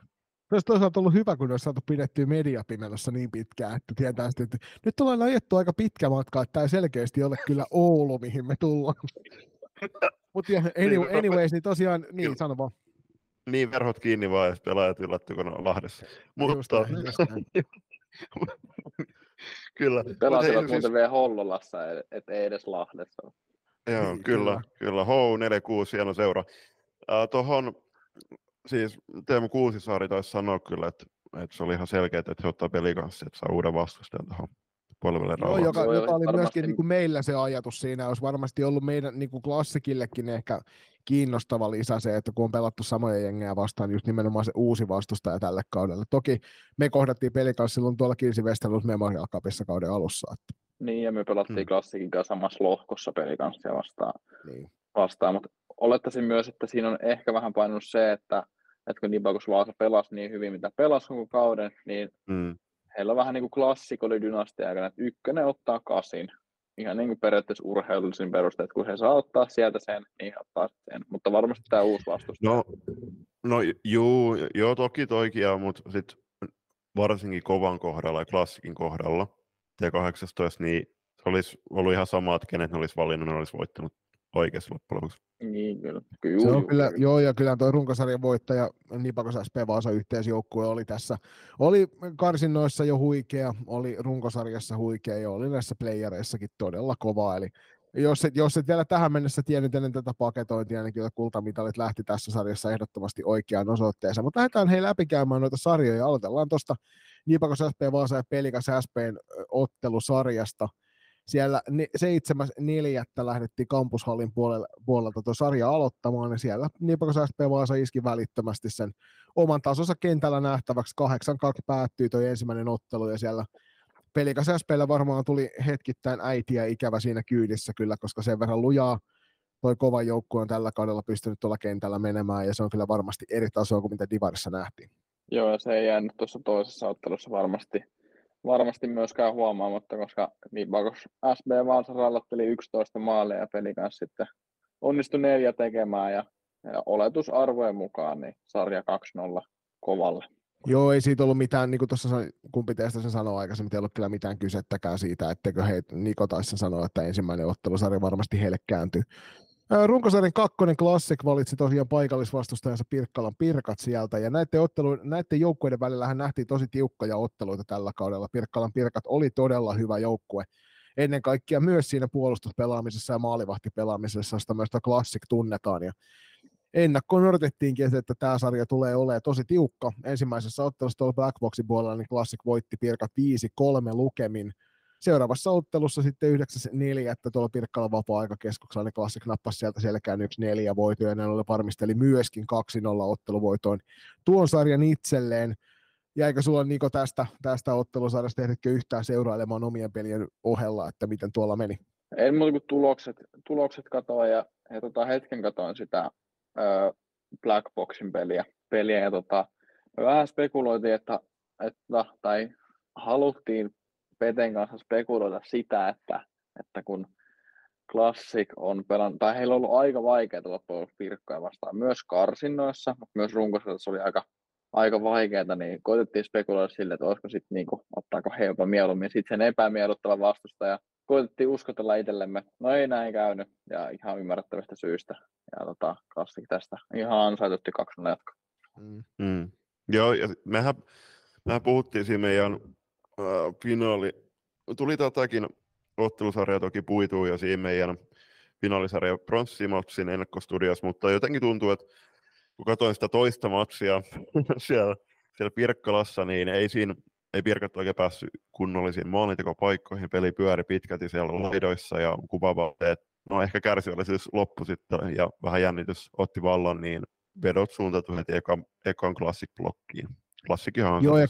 Se olisi toisaalta ollut hyvä, kun olisi saatu pidettyä mediapinnossa niin pitkään, että tietää sitten, että nyt ollaan ajettu aika pitkä matka, että tämä ei selkeästi ole kyllä Oulu, mihin me tullaan. Mutta anyways, niin tosiaan, niin sano vaan. Niin, verhot kiinni vaan, jos pelaajat yllätty, kun on Lahdessa. Mutta kyllä. Pelasivat muuten vielä Hollolassa, et ei edes Lahdessa. Joo, kyllä. H46, hieno seura. Tuohon... Siis Teemu Kuusisaari taisi sanoa kyllä, että se oli ihan selkeää, että he ottaa Pelikanssia, että saa uuden vastustajan tuohon polvelle rauhaan. Joka oli myöskin niin kuin meillä se ajatus siinä, olisi varmasti ollut meidän niin kuin klassikillekin ehkä kiinnostava lisä se, että kun on pelattu samoja jengejä vastaan, just nimenomaan se uusi vastustaja tälle kaudelle. Toki me kohdattiin Pelikanssia silloin tuolla Kirsi-Vestelut Memorial Cupissa kauden alussa. Että. Niin, ja me pelattiin klassikin kanssa samassa lohkossa Pelikanssia vastaan, mutta olettaisin myös, että siinä on ehkä vähän painunut se, että kun Nipankos Vaasa pelasi niin hyvin, mitä pelasi koko kauden, niin heillä on vähän niin kuin klassikolidynastia aikana, että ykkönen ottaa 8. Ihan niin kuin periaatteessa urheilullisin perusteet, kun he saa ottaa sieltä sen, niin ottaa sen. Mutta varmasti tämä uusi vastustaja. No, joo, toki toikia, mutta sitten varsinkin kovan kohdalla ja klassikin kohdalla, T18, niin se olisi ollut ihan sama, että kenet ne olisi valinnut, ne olisi voittanut oikeassa loppujen lopuksi. Niin, kyllä. Joo, ja kyllä tuo runkosarjan voittaja Nipankos SP Vaasa yhteisjoukkue oli tässä. Oli karsinnoissa jo huikea, oli runkosarjassa huikea ja oli näissä playereissakin todella kova. Eli jos et vielä tähän mennessä tiennyt ennen tätä paketointia, niin kyllä kultamitalit lähti tässä sarjassa ehdottomasti oikeaan osoitteeseen. Mutta lähdetään hei läpikäymään noita sarjoja. Aloitellaan tuosta Nipankos SP Vaasa ja Pelikass SP:n ottelusarjasta. Siellä 7.4. lähdettiin kampushallin puolelta tuo sarja aloittamaan, ja siellä Nipankos SP Vaasa iski välittömästi sen oman tasonsa kentällä nähtäväksi. 8-2 päättyi tuo ensimmäinen ottelu, ja siellä Pelikass SP:llä varmaan tuli hetkittäin äitiä ikävä siinä kyydissä kyllä, koska sen verran lujaa toi kova joukkue on tällä kaudella pystynyt tuolla kentällä menemään, ja se on kyllä varmasti eri tasoa kuin mitä divarissa nähtiin. Joo, ja se ei jäänyt tuossa toisessa ottelussa varmasti myöskään huomaamatta, koska Nipankos SB Vaasa rallatteli 11 maalia ja Pelikass sitten onnistui 4 tekemään ja oletusarvojen mukaan niin sarja 2-0 kovalle. Joo, ei siitä ollut mitään, niin kuin tuossa kumpi teistä sen sanoi aikaisemmin, ei ollut kyllä mitään kysettäkään siitä, etteikö Niko taisi sanoa, että ensimmäinen ottelusarja varmasti heille kääntyy. Runkosarjan 2 Classic valitsi tosiaan paikallisvastustajansa Pirkkalan Pirkat sieltä, ja näiden joukkueiden välillähän nähtiin tosi tiukkoja otteluita tällä kaudella. Pirkkalan Pirkat oli todella hyvä joukkue, ennen kaikkea myös siinä puolustuspelaamisessa ja maalivahtipelaamisessa, josta myös Classic tunnetaan. Ja ennakkoon odotettiinkin, että tämä sarja tulee olemaan tosi tiukka. Ensimmäisessä ottelussa tuolla Blackboxin puolella niin Classic voitti Pirkat 5-3 lukemin. Seuraavassa ottelussa sitten 9.4. tuolla Pirkkalan vapaa-aikakeskuksella niin Classic nappasi sieltä selkään 1-4 voitoja, ja ne varmisteli myöskin 2-0 otteluvoitoon tuon sarjan itselleen. Jäikö sulla, Niko, tästä ottelusarjasta ehditkö yhtään seurailemaan omien pelien ohella, että miten tuolla meni? En muuta kuin tulokset katoin ja hetken katoin sitä Blackboxin peliä ja vähän spekuloitiin, tai haluttiin Peten kanssa spekuloida sitä, että kun Classic on pelannut, tai heillä on ollut aika vaikeaa loppujen Pirkkoja vastaan myös karsinnoissa, mutta myös runkosarjassa oli aika vaikeaa, niin koitettiin spekuloida sille, että olisiko sitten, niin ottaako he jopa mieluummin sitten sen epämiellyttävän vastustajan koitettiin uskotella itsellemme. No ei näin käynyt ja ihan ymmärrettävistä syistä. Ja klassik tästä ihan ansaitutti 2-0 jatko. Mm. Joo, ja mehän puhuttiin siinä meidän finaali. Tuli tätäkin ottelusarja toki puituu ja siinä meidän finaalisarja pronssimatsin ennakkostudios, mutta jotenkin tuntuu, että kun katsoin sitä toista matsia siellä Pirkkalassa, niin ei Pirkat oikein päässyt kunnollisiin maalintekopaikkoihin. Peli pyöri pitkälti siellä laidoissa ja kuvavalle, että no ehkä kärsivällisyys loppui sitten ja vähän jännitys otti vallan, niin vedot suuntautui heti ekan Classic-blokkiin. Joo, ja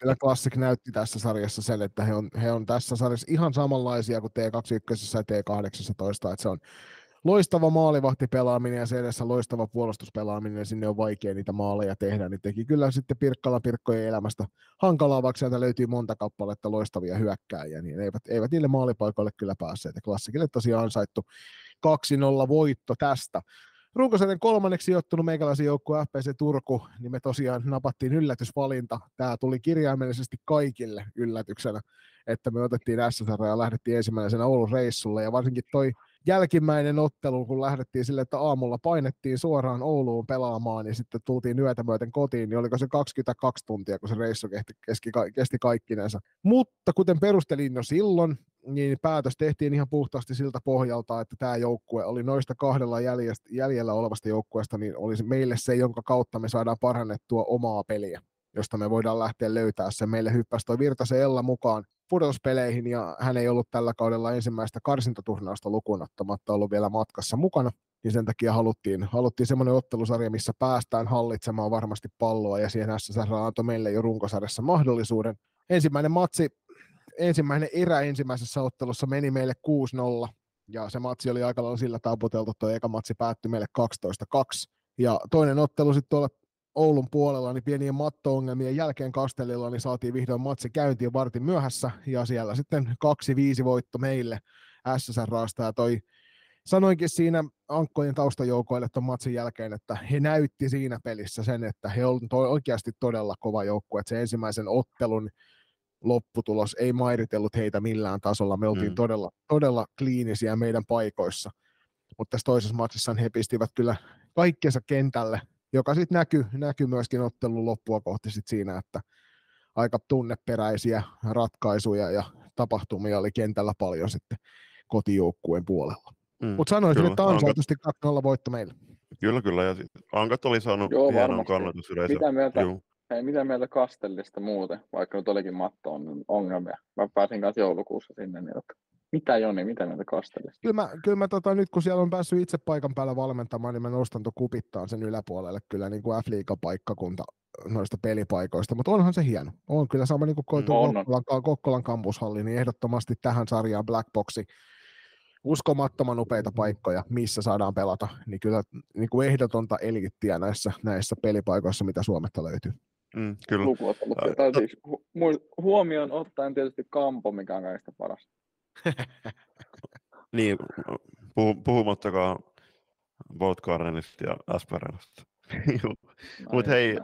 kyllä Classic näytti tässä sarjassa sen, että he on tässä sarjassa ihan samanlaisia kuin T21 ja T18, että se on loistava maalivahtipelaaminen ja se edessä loistava puolustuspelaaminen, ja sinne on vaikea niitä maaleja tehdä, niin teki kyllä sitten Pirkkala Pirkkojen elämästä hankalaa, vaikka sieltä löytyy monta kappaletta loistavia hyökkääjiä, niin eivät niille maalipaikoille kyllä päässeet, ja Klassikille tosiaan ansaittu 2-0 voitto tästä. Runkosarjan kolmanneksi sijoittunut meikäläisen joukkueen FPC Turku, niin me tosiaan napattiin yllätysvalinta. Tämä tuli kirjaimellisesti kaikille yllätyksenä, että me otettiin SSR ja lähdettiin ensimmäisenä Oulun reissulle, ja varsinkin toi jälkimmäinen ottelu, kun lähdettiin sille, että aamulla painettiin suoraan Ouluun pelaamaan, niin sitten tultiin yötä myöten kotiin, niin oliko se 22 tuntia, kun se reissu kesti kaikkinensa. Mutta kuten perustelin jo silloin, niin päätös tehtiin ihan puhtaasti siltä pohjalta, että tämä joukkue oli noista kahdella jäljellä olevasta joukkueesta, niin olisi meille se, jonka kautta me saadaan parannettua omaa peliä, josta me voidaan lähteä löytää se. Meille hyppäsi toi Virtasen Ella mukaan pudotuspeleihin, ja hän ei ollut tällä kaudella ensimmäistä karsintaturnausta lukuun ottamatta ollut vielä matkassa mukana, niin sen takia haluttiin semmoinen ottelusarja, missä päästään hallitsemaan varmasti palloa, ja siihen SSR antoi meille jo runkosarjassa mahdollisuuden. Ensimmäinen erä ensimmäisessä ottelussa meni meille 6-0, ja se matsi oli aika lailla sillä taputeltu, tuo eka matsi päättyi meille 12-2, ja toinen ottelu sitten tuolla Oulun puolella niin pienien matto-ongelmien jälkeen Kastellilla niin saatiin vihdoin matsi käyntiin vartin myöhässä, ja siellä sitten 2-5 voitto meille SSR:sta, ja toi sanoinkin siinä Ankkojen taustajoukoille tuon matsin jälkeen, että he näytti siinä pelissä sen, että he on oikeasti todella kova joukkue, että se ensimmäisen ottelun lopputulos ei mairitellut heitä millään tasolla, me oltiin todella kliinisiä meidän paikoissa, mutta tässä toisessa matsissa he pistivät kyllä kaikkensa kentälle, joka sitten näkyy myöskin ottelun loppua kohti sit siinä, että aika tunneperäisiä ratkaisuja ja tapahtumia oli kentällä paljon sitten kotijoukkueen puolella. Mutta sanoisin, että ansaitusti 2-0 voitto meillä. Kyllä, ja Ankat oli saanut hienon kannatusyleisön. Mitä mieltä Kastellista muuten, vaikka nyt olikin mattoon ongelmia? Mä pääsin kanssa joulukuussa sinne, niin mitä Joni, mitä mieltä Kastellista? Kyllä mä nyt kun siellä on päässyt itse paikan päällä valmentamaan, niin mä nostan tuon kupittaan sen yläpuolelle kyllä niin kuin F-liigan paikkakunta noista pelipaikoista, mutta onhan se hieno. On kyllä sama niin kuin Kokkolan kampushalli, niin ehdottomasti tähän sarjaan Black Boxi. Uskomattoman upeita paikkoja, missä saadaan pelata, niin kyllä niin kuin ehdotonta eliittiä näissä pelipaikoissa, mitä Suomesta löytyy. Kyllä. Siis huomioon ottaen tietysti Kampo, mikä on kaikista paras. Niin, puhumattakaan Voltkarenista ja Asperenasta. Mutta hei,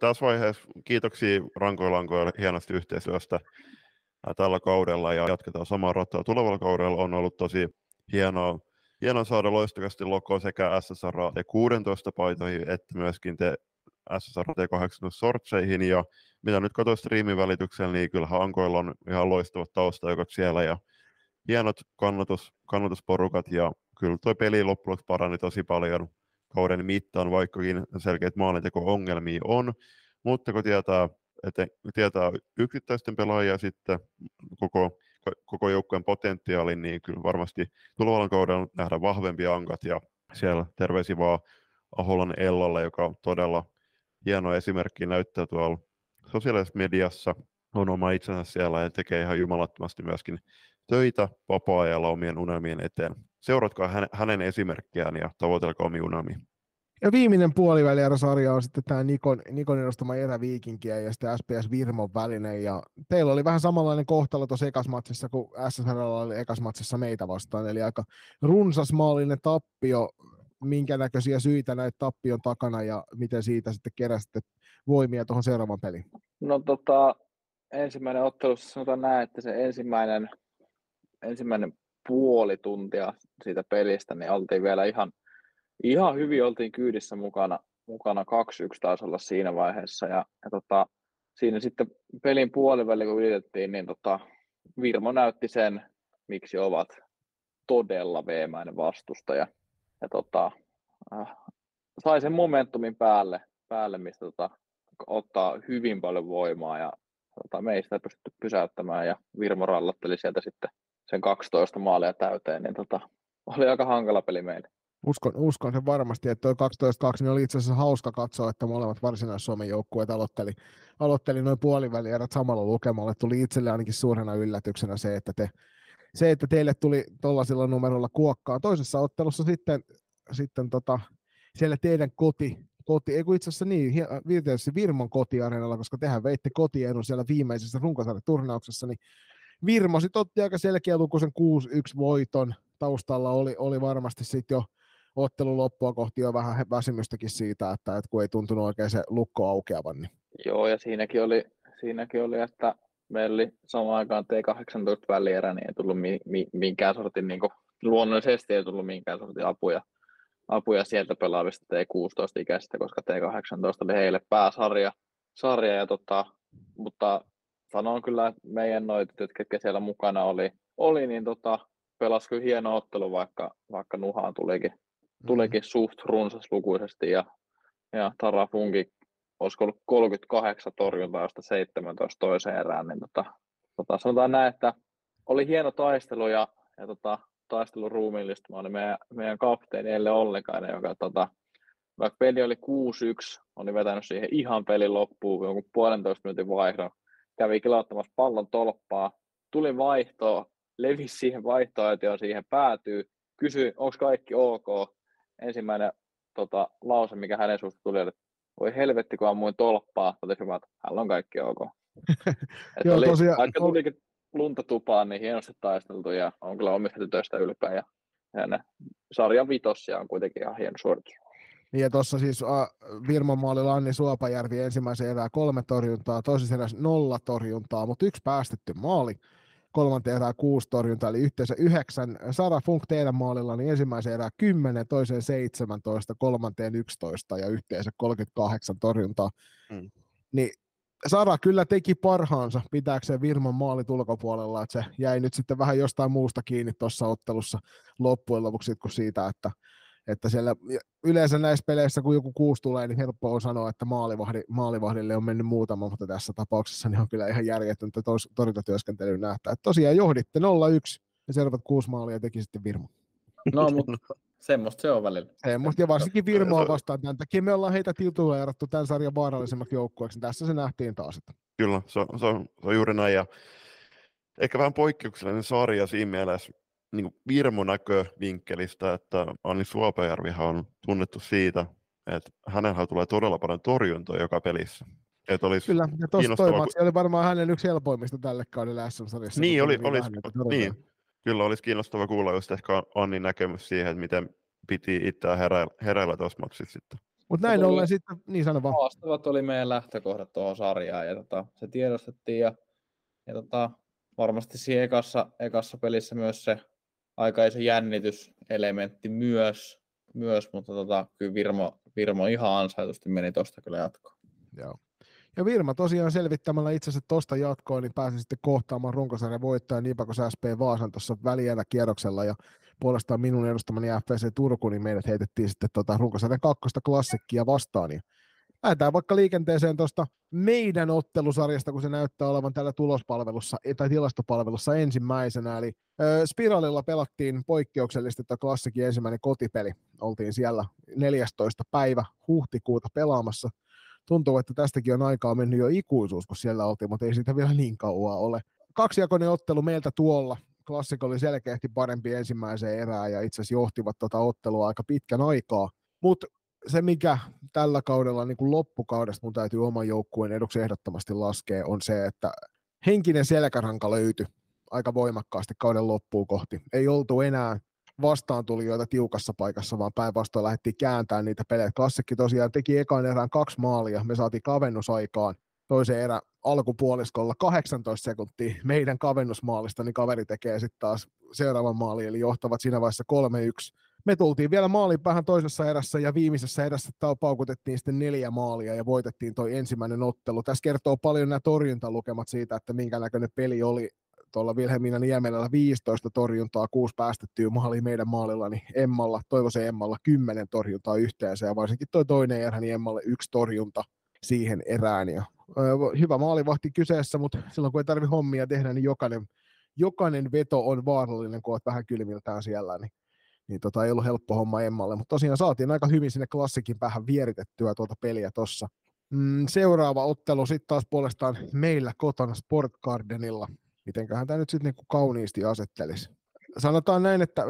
tässä vaiheessa kiitoksia Rankoilankoille hienosti yhteistyöstä tällä kaudella ja jatketaan samaa rataa tulevalla kaudella. On ollut tosi hienoa saada loistokasti lokoa sekä SSR T16 paitoihin että myöskin SSR T18 sortseihin, ja mitä nyt katsoin striimin välityksellä, niin kyllähän Ankoilla on ihan loistavat taustajoukot siellä ja hienot kannatusporukat, ja kyllä tuo peli loppujen lopuksi parani tosi paljon kauden mittaan, vaikkakin selkeät maalinteko-ongelmia on, mutta kun tietää yksittäisten pelaajia sitten koko joukkueen potentiaalin, niin kyllä varmasti tulevan kaudella nähdään vahvempia Ankat, ja siellä terveisiä vaan Aholan Ellalle, joka todella hieno esimerkki näyttää tuolla sosiaalisessa mediassa, on oma itsensä siellä ja tekee ihan jumalattomasti myöskin töitä vapaa-ajalla omien unelmien eteen. Seuratkaa hänen esimerkkiään ja tavoitelkaa omia unelmia. Ja viimeinen puolivälierä-sarja on sitten tämä Nikon edustama eräviikinkiä ja sitten SPS Virmon välinen. Ja teillä oli vähän samanlainen kohtalo tuossa ekasmatsissa, kun SSR:llä oli ekasmatsissa meitä vastaan. Eli aika runsasmaallinen tappio, minkä näköisiä syitä näitä tappion takana ja miten siitä sitten keräsitte voimia tuohon seuraavan peliin? No ensimmäinen ottelussa sanotaan näin, että se ensimmäinen ensimmäinen puoli tuntia siitä pelistä, niin oltiin vielä ihan hyvin, oltiin kyydissä mukana 2-1 taisi olla siinä vaiheessa, ja siinä sitten pelin puoliväli kun ylitettiin, niin Virmo näytti sen, miksi ovat todella veemäinen vastustaja, ja sai sen momentumin päälle mistä ottaa hyvin paljon voimaa, ja me ei sitä pystytty pysäyttämään, ja Virmo rallatteli sieltä sitten sen 12 maalia täyteen, niin oli aika hankala peli meille. Uskon sen varmasti, että tuo 12-2 niin oli itse asiassa hauska katsoa, että molemmat Varsinais-Suomen joukkueet aloitteli noin puolivälierät samalla lukemalla. Tuli itselle ainakin suurena yllätyksenä se, että teille tuli tuollaisilla numeroilla kuokkaa. Toisessa ottelussa sitten siellä teidän koti, ei kun itse asiassa niin, tietysti Virmon kotiareenalla, koska tehän veitte kotiedun siellä viimeisessä runkosarjaturnauksessa, niin Virmo sitten otti aika selkeä lukuisen 6-1 voiton. Taustalla oli varmasti sitten jo ottelun loppua kohti jo vähän väsymystäkin siitä, että kun ei tuntunut oikein se lukko aukeavan. Niin. Joo, ja siinäkin oli, että meillä oli samaan aikaan T18 välierä, niin ei tullut minkään sortin, niin kuin, luonnollisesti ei tullut minkään sortin apuja sieltä pelaavista T16-ikäisistä, koska T18 oli heille pääsarja, mutta sanon kyllä, että meidän noitit, ketkä siellä mukana oli niin pelasi kyllä hieno ottelu, vaikka Nuhaan tulikin suht runsaslukuisesti, ja Tara Funkin olisiko ollut 38 torjuntaa, josta 17 toiseen erään, niin sanotaan näin, että oli hieno taistelu, ja taistelun ruumiillistuma oli meidän kapteeni Elle Ollikainen, joka vaikka peli oli 6-1, oli vetänyt siihen ihan pelin loppuun, jonkun 1,5 minuutin vaihdon, kävi kilauttamassa pallon tolppaa, tuli vaihtoon, levisi siihen vaihtoehtoon, siihen päätyy, kysyi, onko kaikki ok. Ensimmäinen lause, mikä hänen suusta tuli, että voi helvetti, kun ammuin tolppaa, totesi vaan, että hänellä on kaikki ok. Vaikka tulikin lunta tupaan, niin hienosti taisteltu, ja on kyllä omista tytöistä ylpeä, ja ne sarjan vitossia on kuitenkin ihan hieno suoritus. Niin, ja tuossa siis Virmon maalilla Anni Suopajärvi ensimmäisen erää 3 torjuntaa, toisessa erässä 0 torjuntaa, mutta 1 päästetty maali. Kolmanteen erää 6 torjuntaa, eli yhteensä 9. Sara Funk teidän maalilla, niin ensimmäisen erää 10, toiseen 17, kolmanteen 11 ja yhteensä 38 torjuntaa. Mm. Niin Sara kyllä teki parhaansa pitääkseen Virman maalit ulkopuolella, että se jäi nyt sitten vähän jostain muusta kiinni tuossa ottelussa loppujen lopuksi kuin siitä, että siellä yleensä näissä peleissä, kun joku 6 tulee, niin helppo on sanoa, että maalivahdille on mennyt muutama, mutta tässä tapauksessa niin on kyllä ihan järjetöntä torjuntatyöskentelyyn nähtää. Että tosiaan johditte 0-1 ja seuraavat 6 maalia teki sitten Virmo. No, mutta semmoista se on välillä. Semmoista, ja varsinkin Virmoa vastaan. Tämän takia me ollaan heitä tituleerattu tämän sarjan vaarallisemmaksi joukkueeksi. Tässä se nähtiin taas. Kyllä, se on juuri näin. Ja ehkä vähän poikkeuksellinen sarja siinä mielessä, niin Virmon näkövinkkelistä, että Anni Suopajärvihän on tunnettu siitä, että hänellä tulee todella paljon torjuntoja joka pelissä. Että olisi kyllä, ja tuossa se oli varmaan hänen yksi helpoimmista tälle kaudella SM-sarjassa. Niin, kyllä olisi kiinnostava kuulla just ehkä Annin näkemys siihen, että miten piti itseään heräillä tuossa maksissa sitten. Mutta näin ollen sitten, niin sano vaan. Haastavat oli meidän lähtökohdat tuohon sarjaan, ja se tiedostettiin, ja varmasti siinä ekassa pelissä myös se aikaisen jännityselementti myös, mutta kyllä Virmo ihan ansaitusti meni tuosta kyllä jatkoon. Joo. Ja Virmo tosiaan selvittämällä itse asiassa tuosta jatkoon, niin pääsi sitten kohtaamaan runkosarjan voittajan Nipakos SP Vaasan tuossa välierä kierroksella, ja puolestaan minun edustamani FPC Turku, niin meidät heitettiin sitten runkosarjan 2 klassikkia vastaan. Niin lähdetään vaikka liikenteeseen tuosta meidän ottelusarjasta, kun se näyttää olevan tällä tulospalvelussa tai tilastopalvelussa ensimmäisenä. Eli Spiraalilla pelattiin poikkeuksellisesti tämä klassikin ensimmäinen kotipeli. Oltiin siellä 14. päivä huhtikuuta pelaamassa. Tuntuu, että tästäkin on aikaa mennyt jo ikuisuus, kun siellä oltiin, mutta ei siitä vielä niin kauaa ole. Kaksijakoinen ottelu meiltä tuolla. Klassik oli selkeästi parempi ensimmäiseen erään ja itse asiassa johtivat ottelua aika pitkän aikaa. Mutta se, mikä tällä kaudella niin kuin loppukaudesta mun täytyy oman joukkueen eduksi ehdottomasti laskea, on se, että henkinen selkäranka löytyi aika voimakkaasti kauden loppuun kohti. Ei oltu enää vastaantulijoita tiukassa paikassa, vaan päinvastoin lähdettiin kääntämään niitä pelejä. Klassikki tosiaan teki ekaan erään 2 maalia, me saatiin kavennusaikaan. Toisen erän alkupuoliskolla 18 sekuntia meidän kavennusmaalista, niin kaveri tekee sitten taas seuraavan maalin, eli johtavat siinä vaiheessa 3-1. Me tultiin vielä maalin päähän toisessa erässä ja viimeisessä erässä paukutettiin sitten 4 maalia ja voitettiin toi ensimmäinen ottelu. Tässä kertoo paljon nämä torjuntalukemat siitä, että minkä näköinen peli oli tuolla Vilhelmiina-Niemelällä 15 torjuntaa, 6 päästettyä maalia meidän maalilla, niin Emmalla, Toivosen Emmalla 10 torjuntaa yhteensä ja varsinkin toi toinen erä, niin Emmalle 1 torjunta siihen erään. Ja hyvä maalivahti kyseessä, mutta silloin kun ei tarvitse hommia tehdä, niin jokainen veto on vaarallinen, kun olet vähän kylmiltään siellä, niin ei ollut helppo homma Emmalle, mutta tosiaan saatiin aika hyvin sinne klassikin päähän vieritettyä tuota peliä tuossa. Seuraava ottelu sitten taas puolestaan meillä kotona Sport Gardenilla. Mitenköhän tämä nyt sitten niinku kauniisti asettelisi. Sanotaan näin, että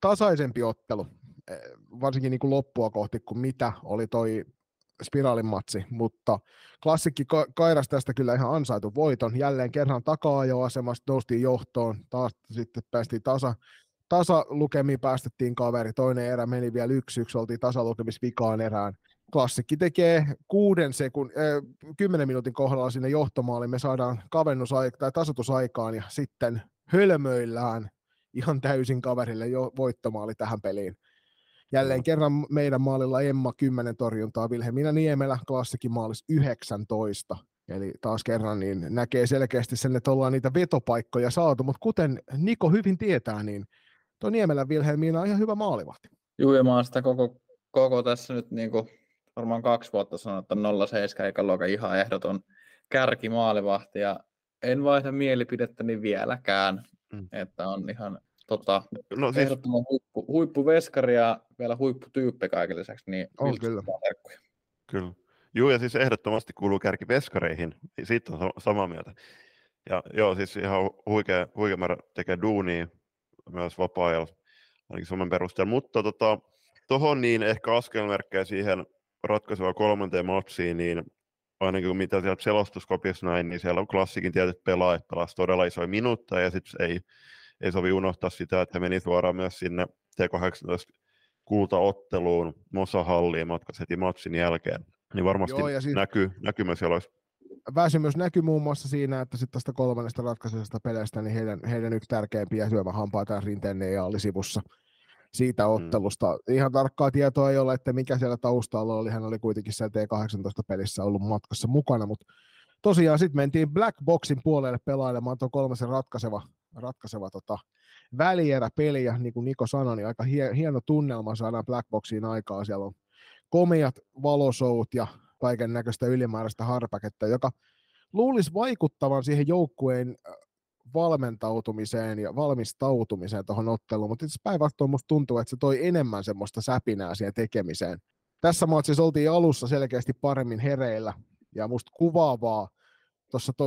tasaisempi ottelu, varsinkin niinku loppua kohti kuin mitä oli toi Spiraalin matsi, mutta klassikki kairasi tästä kyllä ihan ansaitu voiton. Jälleen kerran taka-ajoasemasta noustiin johtoon, taas sitten päästiin tasalukemiin, päästettiin kaveri, toinen erä meni vielä 1-1, oltiin tasalukemissa vikaan erään. Klassikki tekee 10 minuutin kohdalla sinne johtomaaliin, me saadaan tasoitusaikaan ja sitten hölmöillään ihan täysin kaverille jo voittomaali tähän peliin. Jälleen kerran meidän maalilla Emma 10 torjuntaa, Vilhelmiina Niemelä klassikin maalis 19. Eli taas kerran niin näkee selkeästi sen, että ollaan niitä vetopaikkoja saatu, mutta kuten Niko hyvin tietää, niin tuo Niemelän Vilhelmiina on ihan hyvä maalivahti. Juu, ja mä oon sitä koko tässä nyt niin kuin varmaan 2 vuotta sanonut, että 0,7 ikäluokan ihan ehdoton kärki maalivahti, ja en vaihda mielipidettäni vieläkään, että on ihan ehdottoman huippuveskari ja vielä huipputyyppi kaiken lisäksi, niin on kyllä. Kyllä. Joo, ja siis ehdottomasti kuuluu kärki veskareihin, siitä on samaa mieltä. Ja joo, siis ihan huikea määrä tekee duunia myös vapaa-ajalla, ainakin Suomen perusteella, mutta tuohon niin ehkä askelmerkkejä siihen ratkaisevaan 3. matsiin, niin ainakin mitä sieltä selostuskopissa näin, niin siellä on klassikin tietyt pelaajat pelasi todella isoja minuutteja, ja sitten ei sovi unohtaa sitä, että he meni suoraan myös sinne T18 kultaotteluun Mosa-halliin matkasi heti matsin jälkeen. Niin varmasti joo, ja näkyy myös jaloissa. Väsymys näkyy muun muassa siinä, että sitten tästä 3. ratkaisevasta peleistä niin heidän yksi tärkeimpiä syömähampaita Rinteen ja oli sivussa siitä ottelusta. Ihan tarkkaa tietoa ei ole, että mikä siellä taustalla oli. Hän oli kuitenkin siellä T18-pelissä ollut matkassa mukana, mutta tosiaan sitten mentiin Black Boxin puolelle pelailemaan tuon 3. ratkaiseva välierä-peli, ja niin kuin Niko sanoi, niin aika hieno tunnelma saadaan Black Boxiin aikaa. Siellä on komeat valosout ja kaiken näköistä ylimääräistä harpäkettä, joka luulisi vaikuttavan siihen joukkueen valmentautumiseen ja valmistautumiseen tuohon otteluun, mutta itse päinvastoin musta tuntuu, että se toi enemmän semmoista säpinää siihen tekemiseen. Tässä matsissa oltiin alussa selkeästi paremmin hereillä, ja musta kuvaavaa,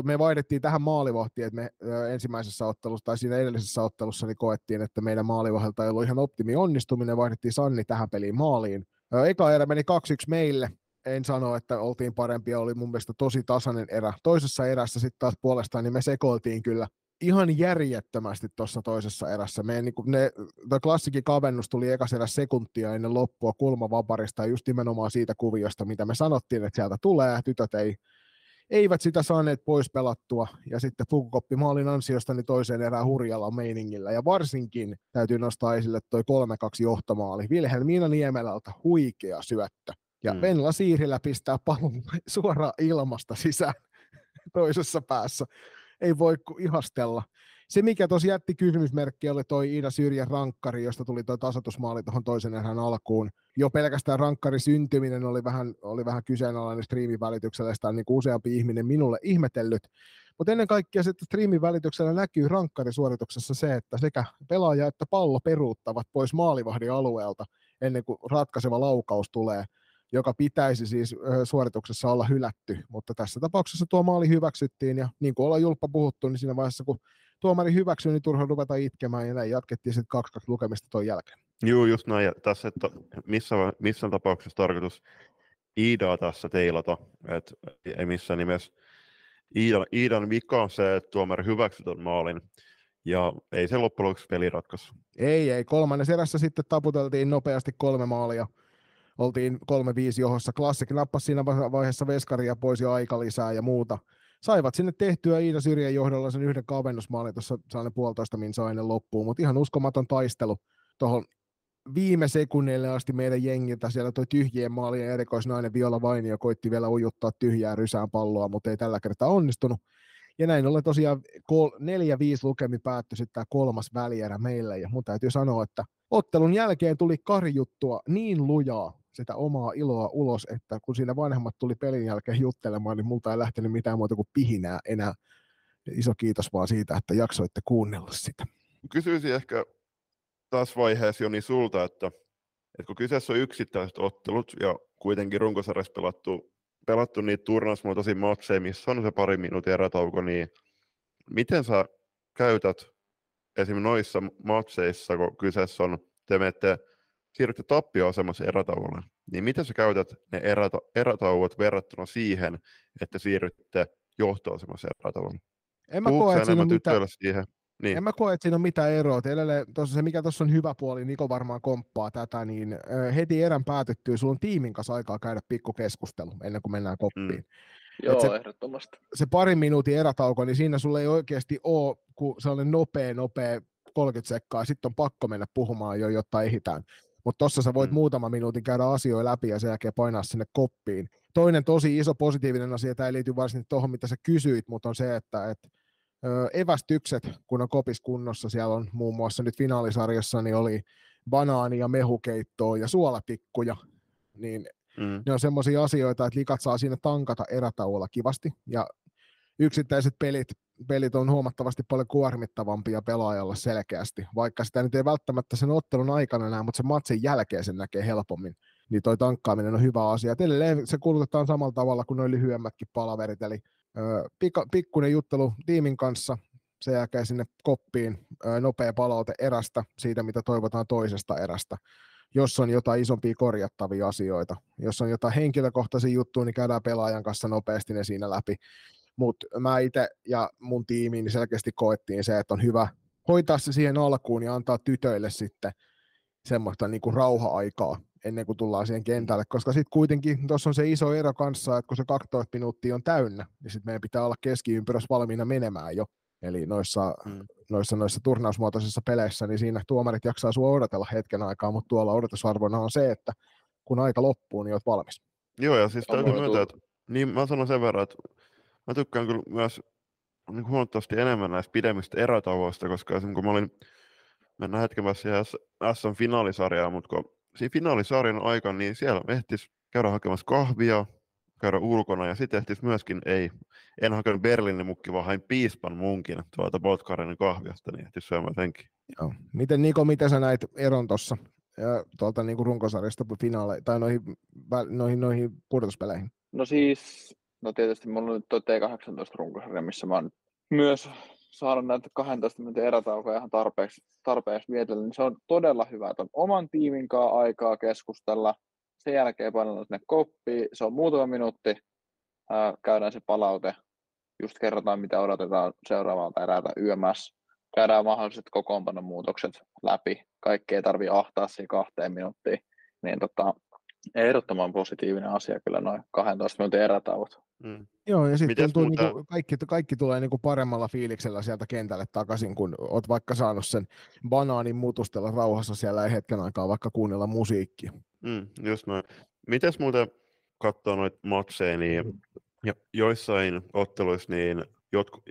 me vaihdettiin tähän maalivahtiin, että me ensimmäisessä ottelussa tai siinä edellisessä ottelussa niin koettiin, että meidän maalivahdilta ei ollut ihan optimi onnistuminen, vaihdettiin Sanni tähän peliin maaliin. Eka erä meni 2-1 meille, en sano, että oltiin parempia, oli mun mielestä tosi tasainen erä. Toisessa erässä sitten taas puolestaan niin me sekoiltiin kyllä ihan järjettömästi tuossa toisessa erässä. Tuo klassikin kavennus tuli ekassa erässä sekuntia ennen loppua kulmavaparista ja just nimenomaan siitä kuviosta, mitä me sanottiin, että sieltä tulee, tytöt eivät sitä saaneet pois pelattua, ja sitten Fukukoppi maalin ansiosta niin toiseen erään hurjalla meiningillä, ja varsinkin täytyy nostaa esille toi 3-2 johtomaali, Vilhelmiina Niemelältä huikea syöttö, ja Venla Siirillä pistää palun suoraan ilmasta sisään toisessa päässä, ei voi ihastella. Se, mikä tosi jätti kysymysmerkki, oli toi Iida Syrjän rankkari, josta tuli toi tasoitusmaali tuohon toisen erään alkuun. Jo pelkästään rankkari syntyminen oli vähän kyseenalainen striimin välityksellä, sitä on niin kuin useampi ihminen minulle ihmetellyt. Mutta ennen kaikkea sitten striimin välityksellä näkyy rankkarisuorituksessa se, että sekä pelaaja että pallo peruuttavat pois maalivahdin alueelta ennen kuin ratkaiseva laukaus tulee, joka pitäisi siis suorituksessa olla hylätty. Mutta tässä tapauksessa tuo maali hyväksyttiin, ja niin kuin ollaan Julppa puhuttu, niin siinä vaiheessa kun tuomari hyväksyi, niin turhaan ruveta itkemään, ja näin jatkettiin sitten 2-2 lukemista tuon jälkeen. Joo, just näin. Ja tässä että missään tapauksessa tarkoitus Iidaa tässä teilata. Et ei missään nimessä. Iidan vika on se, että tuomari hyväksyi tuon maalin. Ja ei se loppujen lopuksi peli ratkaisi. Ei. Kolmannessa erässä sitten taputeltiin nopeasti 3 maalia. Oltiin 3-5 johossa. Klassik nappasi siinä vaiheessa veskaria pois ja aika lisää ja muuta. saivat sinne tehtyä Iida Syrjän johdolla sen yhden kavennusmaalin tuossa sellainen 1,5 minsaa ennen loppuun, mutta ihan uskomaton taistelu tuohon viime sekunneille asti meidän jengiltä. Siellä toi tyhjien maalien erikoisnainen Viola Vainio koitti vielä ujuttaa tyhjää rysään palloa, mutta ei tällä kertaa onnistunut. Ja näin ollen tosiaan 4-5 lukemin päättyi sitten tämä kolmas välierä meille, ja mun täytyy sanoa, että ottelun jälkeen tuli karjuttua niin lujaa sitä omaa iloa ulos, että kun siinä vanhemmat tuli pelin jälkeen juttelemaan, niin multa ei lähtenyt mitään muuta kuin pihinää enää. Iso kiitos vaan siitä, että jaksoitte kuunnella sitä. Kysyisin ehkä tässä vaiheessa Joni sulta, että kun kyseessä on yksittäiset ottelut ja kuitenkin runkosarjassa pelattu niitä turnausmuotoisia matseja, missä on se pari minuutin erätauko, niin miten sä käytät esimerkiksi noissa matseissa, kun kyseessä on, te menette, siirrytte tappioasemassa erätauolle, niin miten sä käytät ne erätauot verrattuna siihen, että siirrytte johtoasemassa erätauolle? Niin. En mä koe, että siinä on mitään eroa. Se, mikä tuossa on hyvä puoli, Niko varmaan komppaa tätä, niin heti erän päätyttyy, sulla on tiimin kanssa aikaa käydä pikkukeskustelu ennen kuin mennään koppiin. Joo, se, ehdottomasti. Se parin minuutin erätauko, niin siinä sulla ei oikeasti ole kuin sellainen nopea 30 sekkaa, sitten on pakko mennä puhumaan jo, jotta ehditään. Mutta tuossa sä voit muutama minuutin käydä asioita läpi ja sen jälkeen painaa sinne koppiin. Toinen tosi iso positiivinen asia, tämä ei liity varsin tuohon, mitä sä kysyit, mutta on se, että evästykset, kun on kopis kunnossa, siellä on muun muassa nyt finaalisarjassa, niin oli banaani- ja mehukeittoa ja suolatikkuja, niin ne on semmoisia asioita, että likat saa siinä tankata erätauolla kivasti, ja yksittäiset pelit on huomattavasti paljon kuormittavampia pelaajalle selkeästi, vaikka sitä nyt ei välttämättä sen ottelun aikana näe, mutta se matsin jälkeen sen näkee helpommin, niin toi tankkaaminen on hyvä asia. Edelleen se kulutetaan samalla tavalla kuin noin lyhyemmätkin palaverit, eli pikkuinen juttelu tiimin kanssa, sen jälkeen sinne koppiin, nopea palaute erästä, siitä mitä toivotaan toisesta erästä. Jos on jotain isompia korjattavia asioita, jos on jotain henkilökohtaisia juttuja, niin käydään pelaajan kanssa nopeasti ne siinä läpi. Mutta mä itse ja mun tiimiin niin selkeästi koettiin se, että on hyvä hoitaa se siihen alkuun ja antaa tytöille sitten semmoista niinku rauha-aikaa ennen kuin tullaan siihen kentälle, koska sitten kuitenkin tuossa on se iso ero kanssa, että kun se 12 minuuttia on täynnä, niin sitten meidän pitää olla keskiympyrässä valmiina menemään jo. Eli noissa turnausmuotoisissa peleissä, niin siinä tuomarit jaksaa sua odotella hetken aikaa, mutta tuolla odotusarvona on se, että kun aika loppuu, niin olet valmis. Joo, ja siis täytyy myöntää, että niin mä sanon sen verran, että mä tykkään kyllä myös niin huomattavasti enemmän näistä pidemmistä erätauoista, koska esimerkiksi kun mä olin, mennään hetken päässä siihen S-finaalisarjaan, mutta kun siinä finaalisarjan aikana, niin siellä ehtisi käydä hakemassa kahvia, käydä ulkona, ja sitten ehtisi myöskin, en hakenut Berliinin mukki, vaan hain piispan munkin tuolta Botkarenin kahviasta, niin ehtisi syömään senkin. Joo. Miten Niko, mitä sä näit eron tuossa tuolta niin kuin runkosarjasta tai noihin pudotuspeleihin? No siis, tietysti mulla on nyt tuo T18 runkosarja, missä mä oon myös saada näitä 12 minuutin erätaukoja ihan tarpeeksi vietellä, niin se on todella hyvä, että on oman tiimin kanssa aikaa keskustella, sen jälkeen painellaan sinne koppiin, se on muutama minuutti, käydään se palaute, just kerrotaan mitä odotetaan seuraavalta eräältä YMS, käydään mahdolliset kokoonpanon muutokset läpi, kaikki ei tarvitse ahtaa siihen 2 minuuttiin, niin ehdottoman positiivinen asia kyllä noin 12 minuutin erätauot. Joo, ja sitten niinku, kaikki tulee niinku paremmalla fiiliksellä sieltä kentälle takaisin, kun olet vaikka saanut sen banaanin mutustella rauhassa siellä ei hetken aikaa vaikka kuunnella musiikkia. Just näin. Mites muuten katsoo noita matseja, niin joissain otteluissa niin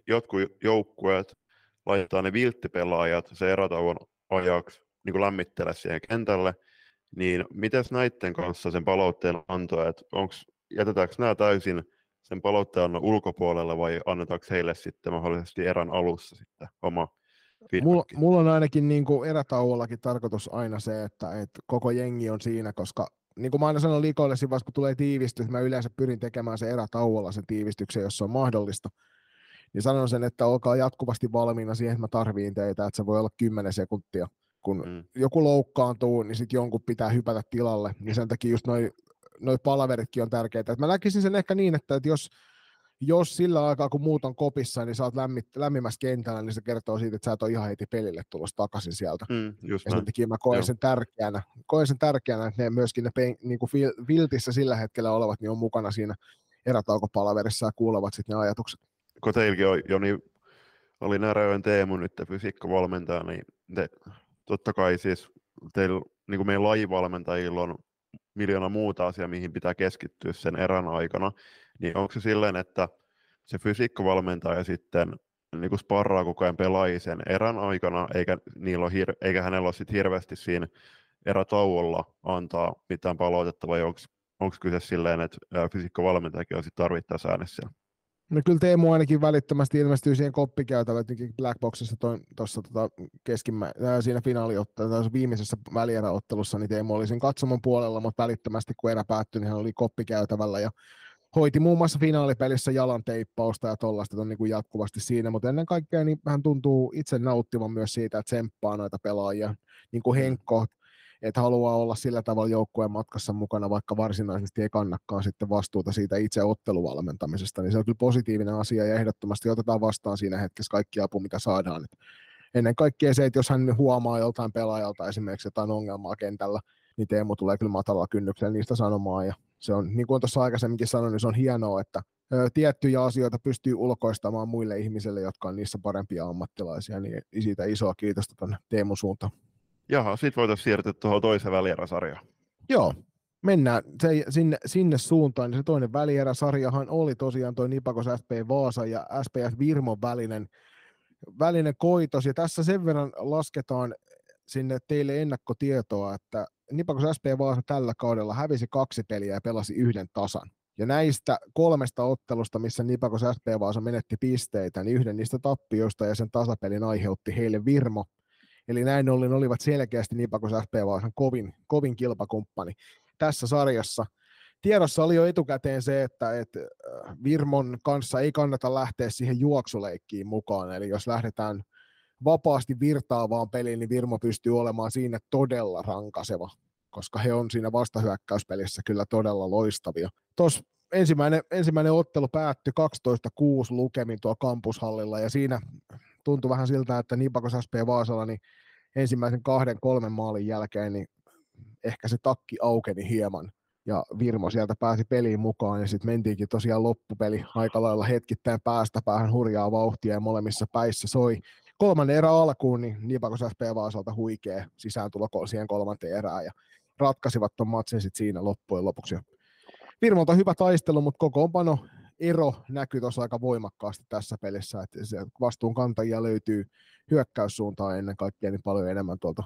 jotkut joukkueet laitetaan ne vilttipelaajat se erätauon ajaksi niin lämmittele siihen kentälle, niin mites näiden kanssa sen palautteen antoa, että jätetäänkö nämä täysin sen palautteen ulkopuolella vai annetaanko heille sitten mahdollisesti erän alussa sitten oma feedback? Mulla on ainakin niin kuin erätauollakin tarkoitus aina se, että koko jengi on siinä, koska niin kuin mä aina sanon Likoille, kun tulee tiivistys, mä yleensä pyrin tekemään sen erätauolla sen tiivistyksen, jos se on mahdollista. Niin sanon sen, että olkaa jatkuvasti valmiina siihen, että mä tarviin teitä, että se voi olla 10 sekuntia. Kun joku loukkaantuu, niin sitten jonkun pitää hypätä tilalle. Ja sen takia just noi palaveritkin on tärkeitä. Et mä näkisin sen ehkä niin, että jos sillä aikaa, kun muut on kopissa, niin sä oot lämmimässä kentällä, niin se kertoo siitä, että sä et ole ihan heti pelille tulossa takaisin sieltä. Ja sen takia mä koen sen tärkeänä, että ne myöskin niinku viltissä sillä hetkellä olevat, niin on mukana siinä erätaukopalaverissa ja kuulevat sitten ne ajatukset. kun teilläkin on, Joni oli Näröön Teemu nyt fysiikkavalmentaja, niin te, totta kai siis teillä, niin kuin meidän lajivalmentajilla on miljoona muuta asiaa, mihin pitää keskittyä sen erän aikana, niin onko se silleen, että se fysiikkavalmentaja sitten niin kuin sparraa koko ajan pelaajia sen erän aikana, eikä hänellä ole sit hirveästi siinä erätauolla antaa mitään palautetta, vai onko kyse silleen, että fysiikkavalmentajakin on sitten tarvittaessa äänessä? No kyllä Teemu ainakin välittömästi ilmestyy siihen koppikäytävään, että Blackboxissa tuossa siinä finaaliottelussa, viimeisessä välieräottelussa, niin Teemu oli sen katsomon puolella, mutta välittömästi kun erä päättyi, niin hän oli koppikäytävällä ja hoiti muun muassa finaalipelissä jalan teippausta ja tollaista, että on niin kuin jatkuvasti siinä, mutta ennen kaikkea niin hän tuntuu itse nauttivan myös siitä, että tsemppaa noita pelaajia, niin kuin Henkko, että haluaa olla sillä tavalla joukkueen matkassa mukana, vaikka varsinaisesti ei kannakaan sitten vastuuta siitä itse otteluvalmentamisesta, niin se on kyllä positiivinen asia ja ehdottomasti otetaan vastaan siinä hetkessä kaikki apu, mitä saadaan. Et ennen kaikkea se, että jos hän huomaa joltain pelaajalta esimerkiksi jotain ongelmaa kentällä, niin Teemu tulee kyllä matalalla kynnyksellä niistä sanomaan ja se on, niin kuin tuossa aikaisemminkin sanoin, niin se on hienoa, että tiettyjä asioita pystyy ulkoistamaan muille ihmisille, jotka on niissä parempia ammattilaisia, niin siitä isoa kiitosta tuonne Teemun suuntaan. Jaha, sit voitaisiin siirtyä tuohon toiseen välieräsarjaan. Joo, mennään sinne suuntaan. Se toinen välieräsarjahan oli tosiaan tuo Nipakos SP Vaasa ja SPF Virmon välinen koitos. Ja tässä sen verran lasketaan sinne teille ennakkotietoa, että Nipakos SP Vaasa tällä kaudella hävisi 2 peliä ja pelasi 1 tasan. Ja näistä 3 ottelusta, missä Nipakos SP Vaasa menetti pisteitä, niin 1 niistä tappioista ja sen tasapelin aiheutti heille Virmo. Eli näin ollen olivat selkeästi Nipakos SP Vaasan kovin kilpakumppani tässä sarjassa. Tiedossa oli jo etukäteen se, että Virmon kanssa ei kannata lähteä siihen juoksuleikkiin mukaan. Eli jos lähdetään vapaasti virtaavaan peliin, niin Virmo pystyy olemaan siinä todella rankaseva, koska he on siinä vastahyökkäyspelissä kyllä todella loistavia. Tuossa ensimmäinen ottelu päättyi 12-6 lukemin tuo kampushallilla ja siinä tuntui vähän siltä, että Nipakos SP Vaasalla niin ensimmäisen 2-3 maalin jälkeen niin ehkä se takki aukeni hieman ja Virmo sieltä pääsi peliin mukaan ja sitten mentiinkin tosiaan loppupeli aika lailla hetkittäin päästä päähän hurjaa vauhtia ja molemmissa päissä soi. Kolmannen erä alkuun niin Nipakos SP Vaasalta huikea sisääntulo siihen kolmanteen erään ja ratkaisivat tuon matsin sitten siinä loppujen lopuksi. Virmolta hyvä taistelu, mutta kokoonpano ero näkyy tuossa aika voimakkaasti tässä pelissä, että vastuunkantajia löytyy hyökkäyssuuntaan ennen kaikkea niin paljon enemmän tuolta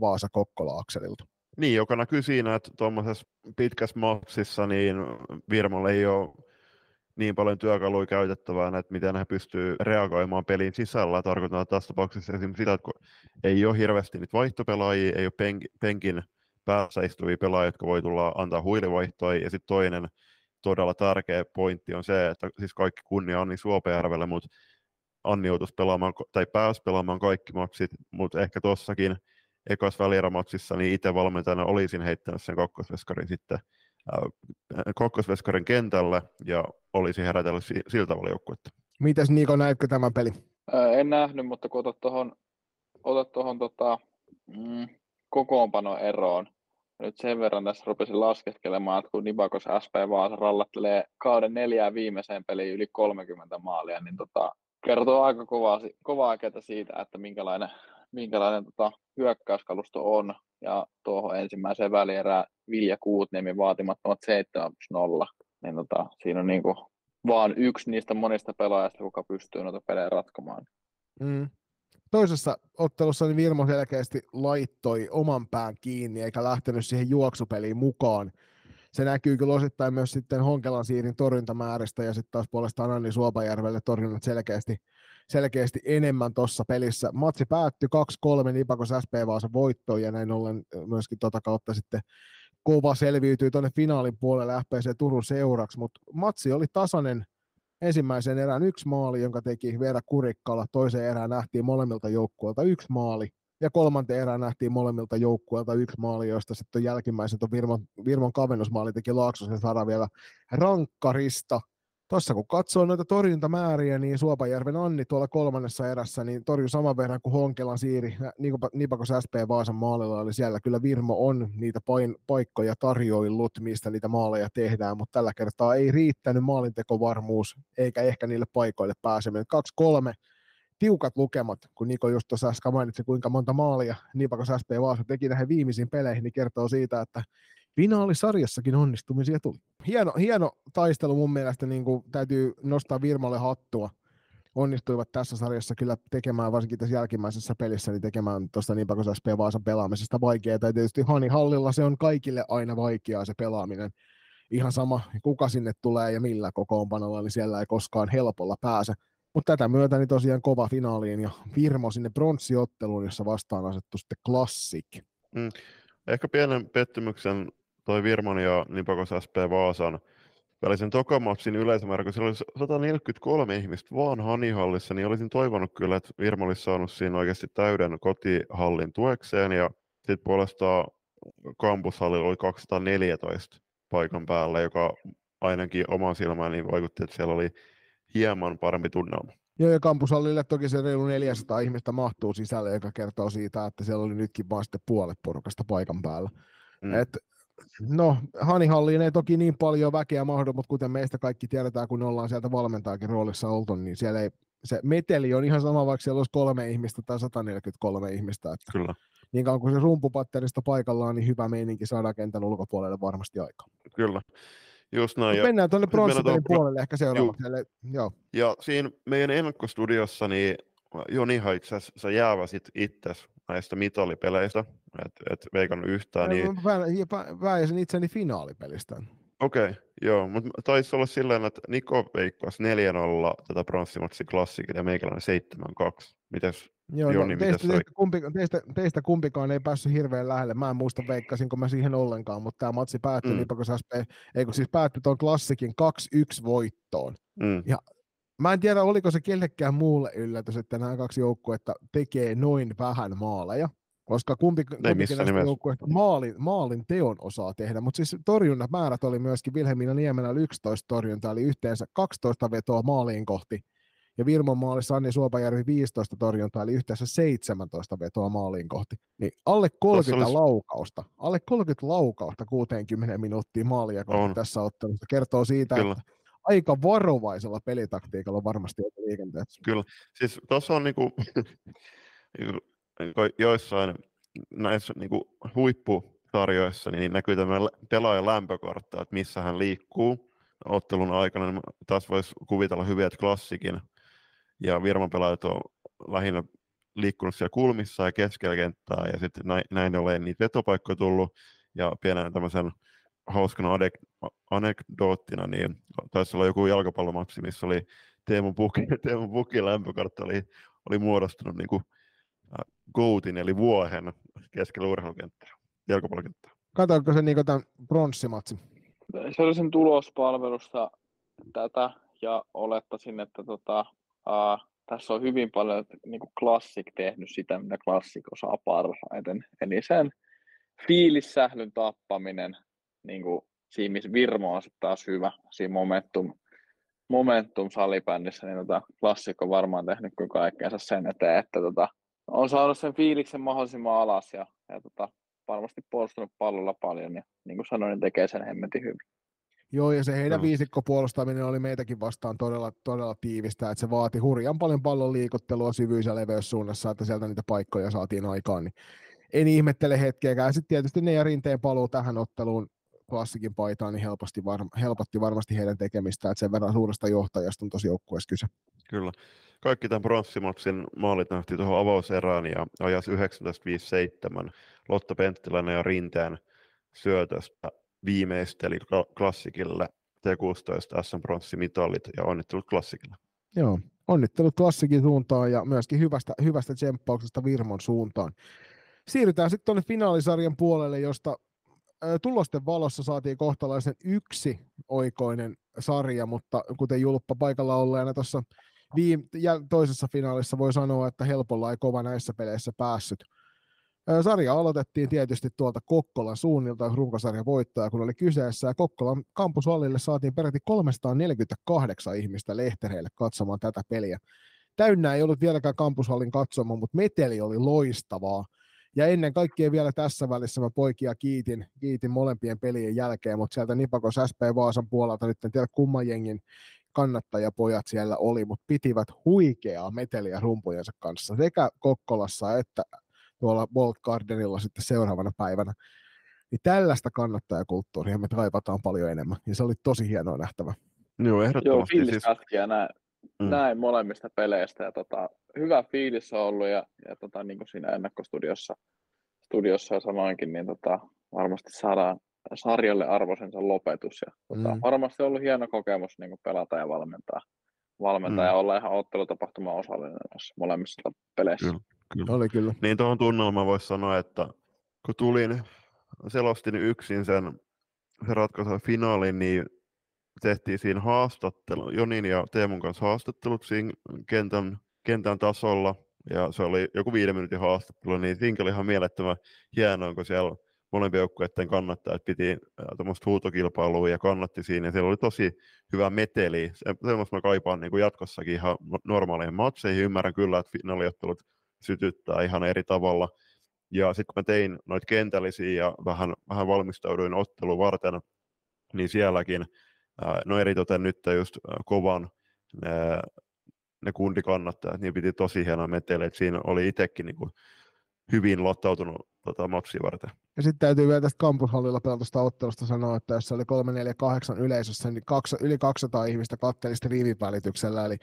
Vaasa-Kokkola-akselilta. Niin, joka näkyy siinä, että tuommoisessa pitkässä matsissa niin Virmolle ei ole niin paljon työkaluja käytettävää, että miten he pystyy reagoimaan pelin sisällä. Tarkoitan tässä tapauksessa esimerkiksi sitä, että ei ole hirveästi niitä vaihtopelaajia, ei ole penkin päässä istuvia pelaajia, jotka voi tulla antaa huilivaihtoja, ja sitten toinen todella tärkeä pointti on se, että siis kaikki kunnia Anni Suopejärvelle, mutta Anni joutuisi pelaamaan, tai pääsi pelaamaan kaikki matsit, mutta ehkä tuossakin ekassa välierämatsissa niin itse valmentajana olisin heittänyt sen kakkosveskarin sitten kakkosveskarin kentälle ja olisi herätellyt siltä joukkuetta. Mitäs Niko, näetkö tämän pelin? En nähnyt, mutta kun otat tuohon kokoonpanoeroon, nyt sen verran tässä rupesin laskettelemaan, että kun Nipakos SP Vaasa rallattelee kauden 4 viimeiseen peliin yli 30 maalia, niin kertoo aika kovaa ketä siitä, että minkälainen hyökkäyskalusto on. Ja tuohon ensimmäiseen välierään Vilja Kuutniemen vaatimattomat 7-0. Niin siinä on niinku vaan yksi niistä monista pelaajista, joka pystyy noita pelejä ratkomaan. Mm. Toisessa ottelussa niin Virmo selkeästi laittoi oman pään kiinni eikä lähtenyt siihen juoksupeliin mukaan. Se näkyy kyllä osittain myös sitten Honkelan siirin torjuntamääristä ja sitten taas puolestaan Anni Suopajärvelle torjunnat selkeästi enemmän tuossa pelissä. Matsi päättyi 2-3 Nipakos SP Vaasan voittoon ja näin ollen myöskin tuota kautta sitten kova selviytyi tuonne finaalin puolelle FPC Turun seuraksi, mutta matsi oli tasainen. Ensimmäisen erään 1 maali, jonka teki Veera Kurikkala. Toisen erään nähtiin molemmilta joukkueilta 1 maali. Ja kolmanteen erään nähtiin molemmilta joukkueilta 1 maali, josta sitten jälkimmäisen Virmon kavennusmaali teki Laaksosen Sara vielä rankkarista. Tuossa kun katsoo noita torjuntamääriä, niin Suopanjärven Anni tuolla kolmannessa erässä niin torjui saman verran kuin Honkelan Siiri, Nipakos SP Vaasan maalilla, eli siellä kyllä Virmo on niitä paikkoja tarjoillut, mistä niitä maaleja tehdään, mutta tällä kertaa ei riittänyt maalintekovarmuus, eikä ehkä niille paikoille pääseminen. 2-3 tiukat lukemat, kun Niko just tuossa äsken mainitsi, kuinka monta maalia Nipakos SP Vaasa teki näihin viimeisiin peleihin, niin kertoo siitä, että finaalisarjassakin onnistumisia tuli. Hieno taistelu mun mielestä, niin kuin täytyy nostaa Virmalle hattua. Onnistuivat tässä sarjassa kyllä tekemään, varsinkin tässä jälkimmäisessä pelissä, niin tekemään tuosta Nipakos SP Vaasan pelaamisesta vaikeaa. Ja tietysti Hani Hallilla se on kaikille aina vaikeaa se pelaaminen. Ihan sama, kuka sinne tulee ja millä kokoonpanolla, niin siellä ei koskaan helpolla pääse. Mutta tätä myötä niin tosiaan kova finaaliin ja Virmo sinne bronssiotteluun, jossa vastaan asettu sitten Classic. Ehkä pienen pettymyksen toi Virmon ja Nipakos SP Vaasan välisen tokamatsin yleisömäärä, kun siellä oli 143 ihmistä vaan Hanihallissa, niin olisin toivonut kyllä, että Virmo olisi saanut siinä oikeasti täyden kotihallin tuekseen, ja sitten puolestaan kampushallilla oli 214 paikan päällä, joka ainakin oman silmään niin vaikutti, että siellä oli hieman parempi tunnelma. Joo, ja kampushallille toki se reilu 400 ihmistä mahtuu sisälle, joka kertoo siitä, että siellä oli nytkin vaan sitten puolet porukasta paikan päällä. Hanihalliin ei toki niin paljon väkeä mahdu, mutta kuten meistä kaikki tiedetään, kun ollaan sieltä valmentajakin roolissa oltu, niin siellä ei, se meteli on ihan sama, vaikka siellä olisi 3 ihmistä tai 143 ihmistä. Että kyllä. Niin kauan kuin se rumpupatterista paikallaan, niin hyvä meininki saadaan kentän ulkopuolelle varmasti aikaa. Kyllä. Just näin. Ja mennään tuonne bronssipelin puolelle ehkä seuraavaksi. Joo. Ja siinä meidän ennakkostudiossa niin Joni itse asiassa jääväsit itse näistä mitalipeleistä, et veikannut yhtään. Väisin itseni finaalipelistä. Okei, joo, mutta taisi olla silleen, että Niko veikkasi 4-0 tätä bronssimatsi Classicin ja meikäläinen 7-2. Mites? Joo, Joni, teistä kumpikaan ei päässyt hirveän lähelle. Mä en muista veikkasinko mä siihen ollenkaan, mutta tämä matsi päättyi päättyi tuon Classicin 2-1 voittoon. Ja mä en tiedä, oliko se kellekään muulle yllätys, että nämä kaksi joukkuetta tekee noin vähän maaleja, koska kumpikin näistä joukkuetta maalin teon osaa tehdä, mutta siis torjunnat määrät oli myöskin Vilhelmiina Niemelällä 11 torjuntaa, eli yhteensä 12 vetoa maaliin kohti. Ja Virmon maalissa Anni Suopanjärvi 15 torjuntaa, eli yhteensä 17 vetoa maaliin kohti. Niin alle 30 laukausta 60 minuuttia maalia kohti tässä ottelussa. Kertoo siitä, kyllä, että aika varovaisella pelitaktiikalla on varmasti ollut liikenteessä. Kyllä, siis tuossa on joissain näissä huippusarjoissa niin näkyy tämmöinen pelaajan lämpökartta, että missä hän liikkuu ottelun aikana. Niin taas voisi kuvitella hyviä, että Classicin ja Virman pelaajat on lähinnä liikkunut siellä kulmissa ja keskellä kenttää, ja sitten näin ollen niitä vetopaikkoja tullut, ja pienen tämmöisen hauskana anekdoottina, niin taisi olla joku jalkapallomatsi, missä oli Teemu Pukin lämpökartta oli muodostunut goatin eli vuohen keskellä urheilukenttää, jalkapallokenttää. Katoiko se tämän bronssimatsi? Se oli sen tulospalvelusta tätä, ja olettaisin, että tässä on hyvin paljon Classic tehnyt sitä, mitä Classic osaa parhaiten. Eli sen fiilissählyn tappaminen, siinä missä Virmo on sitten taas hyvä, siinä momentum salibändissä, niin Classic on varmaan tehnyt kyllä kaikkeensa sen eteen, että on saanut sen fiiliksen mahdollisimman alas, ja varmasti puolustunut pallolla paljon, ja niin kuin sanoin, niin tekee sen hemmetin hyvin. Joo, ja se heidän viisikko puolustaminen oli meitäkin vastaan todella, todella tiivistä, että se vaati hurjan paljon pallon liikuttelua syvyys- ja leveyssuunnassa, että sieltä niitä paikkoja saatiin aikaan, niin en ihmettele hetkeäkään. Sitten tietysti ne ja Rinteen paluu tähän otteluun Classicin paitaan niin helpotti varmasti heidän tekemistään, että sen verran suuresta johtajasta on tosi joukkueessa kyse. Kyllä. Kaikki tämän bronssimatsin maalit nähtiin tuohon avauserään ja ajassa 19.57 Lotta Penttiläinen ja Rinteen syötöstä viimeisteli Classicille T16 SM-bronssimitaalit ja onnittelut Classicille. Joo, onnittelut Classicin suuntaan ja myöskin hyvästä tsemppauksesta Virmon suuntaan. Siirrytään sitten tuonne finaalisarjan puolelle, josta tulosten valossa saatiin kohtalaisen yksioikoinen sarja, mutta kuten Julppa paikalla olleena tuossa toisessa finaalissa voi sanoa, että helpolla ei kova näissä peleissä päässyt. Sarja aloitettiin tietysti tuolta Kokkolan suunnilta, runkosarjan voittaja kun oli kyseessä, ja Kokkolan kampushallille saatiin peräti 348 ihmistä lehtereille katsomaan tätä peliä. Täynnä ei ollut vieläkään kampushallin katsomaan, mutta meteli oli loistavaa. Ja ennen kaikkea vielä tässä välissä mä poikia kiitin molempien pelien jälkeen, mutta sieltä Nipakos SP Vaasan puolelta, nyt en tiedä kumman jengin kannattajapojat siellä oli, mutta pitivät huikeaa meteliä rumpujensa kanssa sekä Kokkolassa että tuolla Bolt Gardenilla sitten seuraavana päivänä. Niin tällaista kannattajakulttuuria me raivataan paljon enemmän, ja se oli tosi hienoa nähtävä. Joo, ehdottomasti. Joo, fiilispätkiä näin molemmista peleistä, ja hyvä fiilis on ollut, ja niin kuin siinä ennakkostudiossa sanoinkin, niin varmasti saadaan sarjalle arvoisensa lopetus, ja varmasti on ollut hieno kokemus niin kuin pelata ja valmentaa ja olla ihan ottelutapahtuman osallinen molemmissa peleissä. Joo. Kyllä. Oli kyllä. Niin tuohon tunnelmaan voisi sanoa, että kun selostin yksin sen ratkaisun finaalin, niin tehtiin siinä haastattelu, Jonin ja Teemun kanssa haastattelut siinä kentän tasolla, ja se oli joku 5 minuutin haastattelu, niin siinä oli ihan mielettömän hienoa, kun siellä molempien joukkueiden kannattajat piti tämmöistä huutokilpailua ja kannatti siinä, ja siellä oli tosi hyvä meteli. Semmoista mä kaipaan niin kuin jatkossakin ihan normaaleihin matseihin. Ymmärrän kyllä, että finaaliottelut sytyttää ihan eri tavalla. Ja sitten kun mä tein noita kentällisiä ja vähän valmistauduin ottelun varten, niin sielläkin, no eritoten nyt just kovan ne kundikannattajat, niin piti tosi hienoa meteliä, että siinä oli itsekin niinku hyvin latautunut matsia varten. Ja sitten täytyy vielä tästä kampushallilla pelatusta ottelusta sanoa, että jos se oli 348 yleisössä, niin yli 200 ihmistä katseli sitä rivin välityksellä. Eli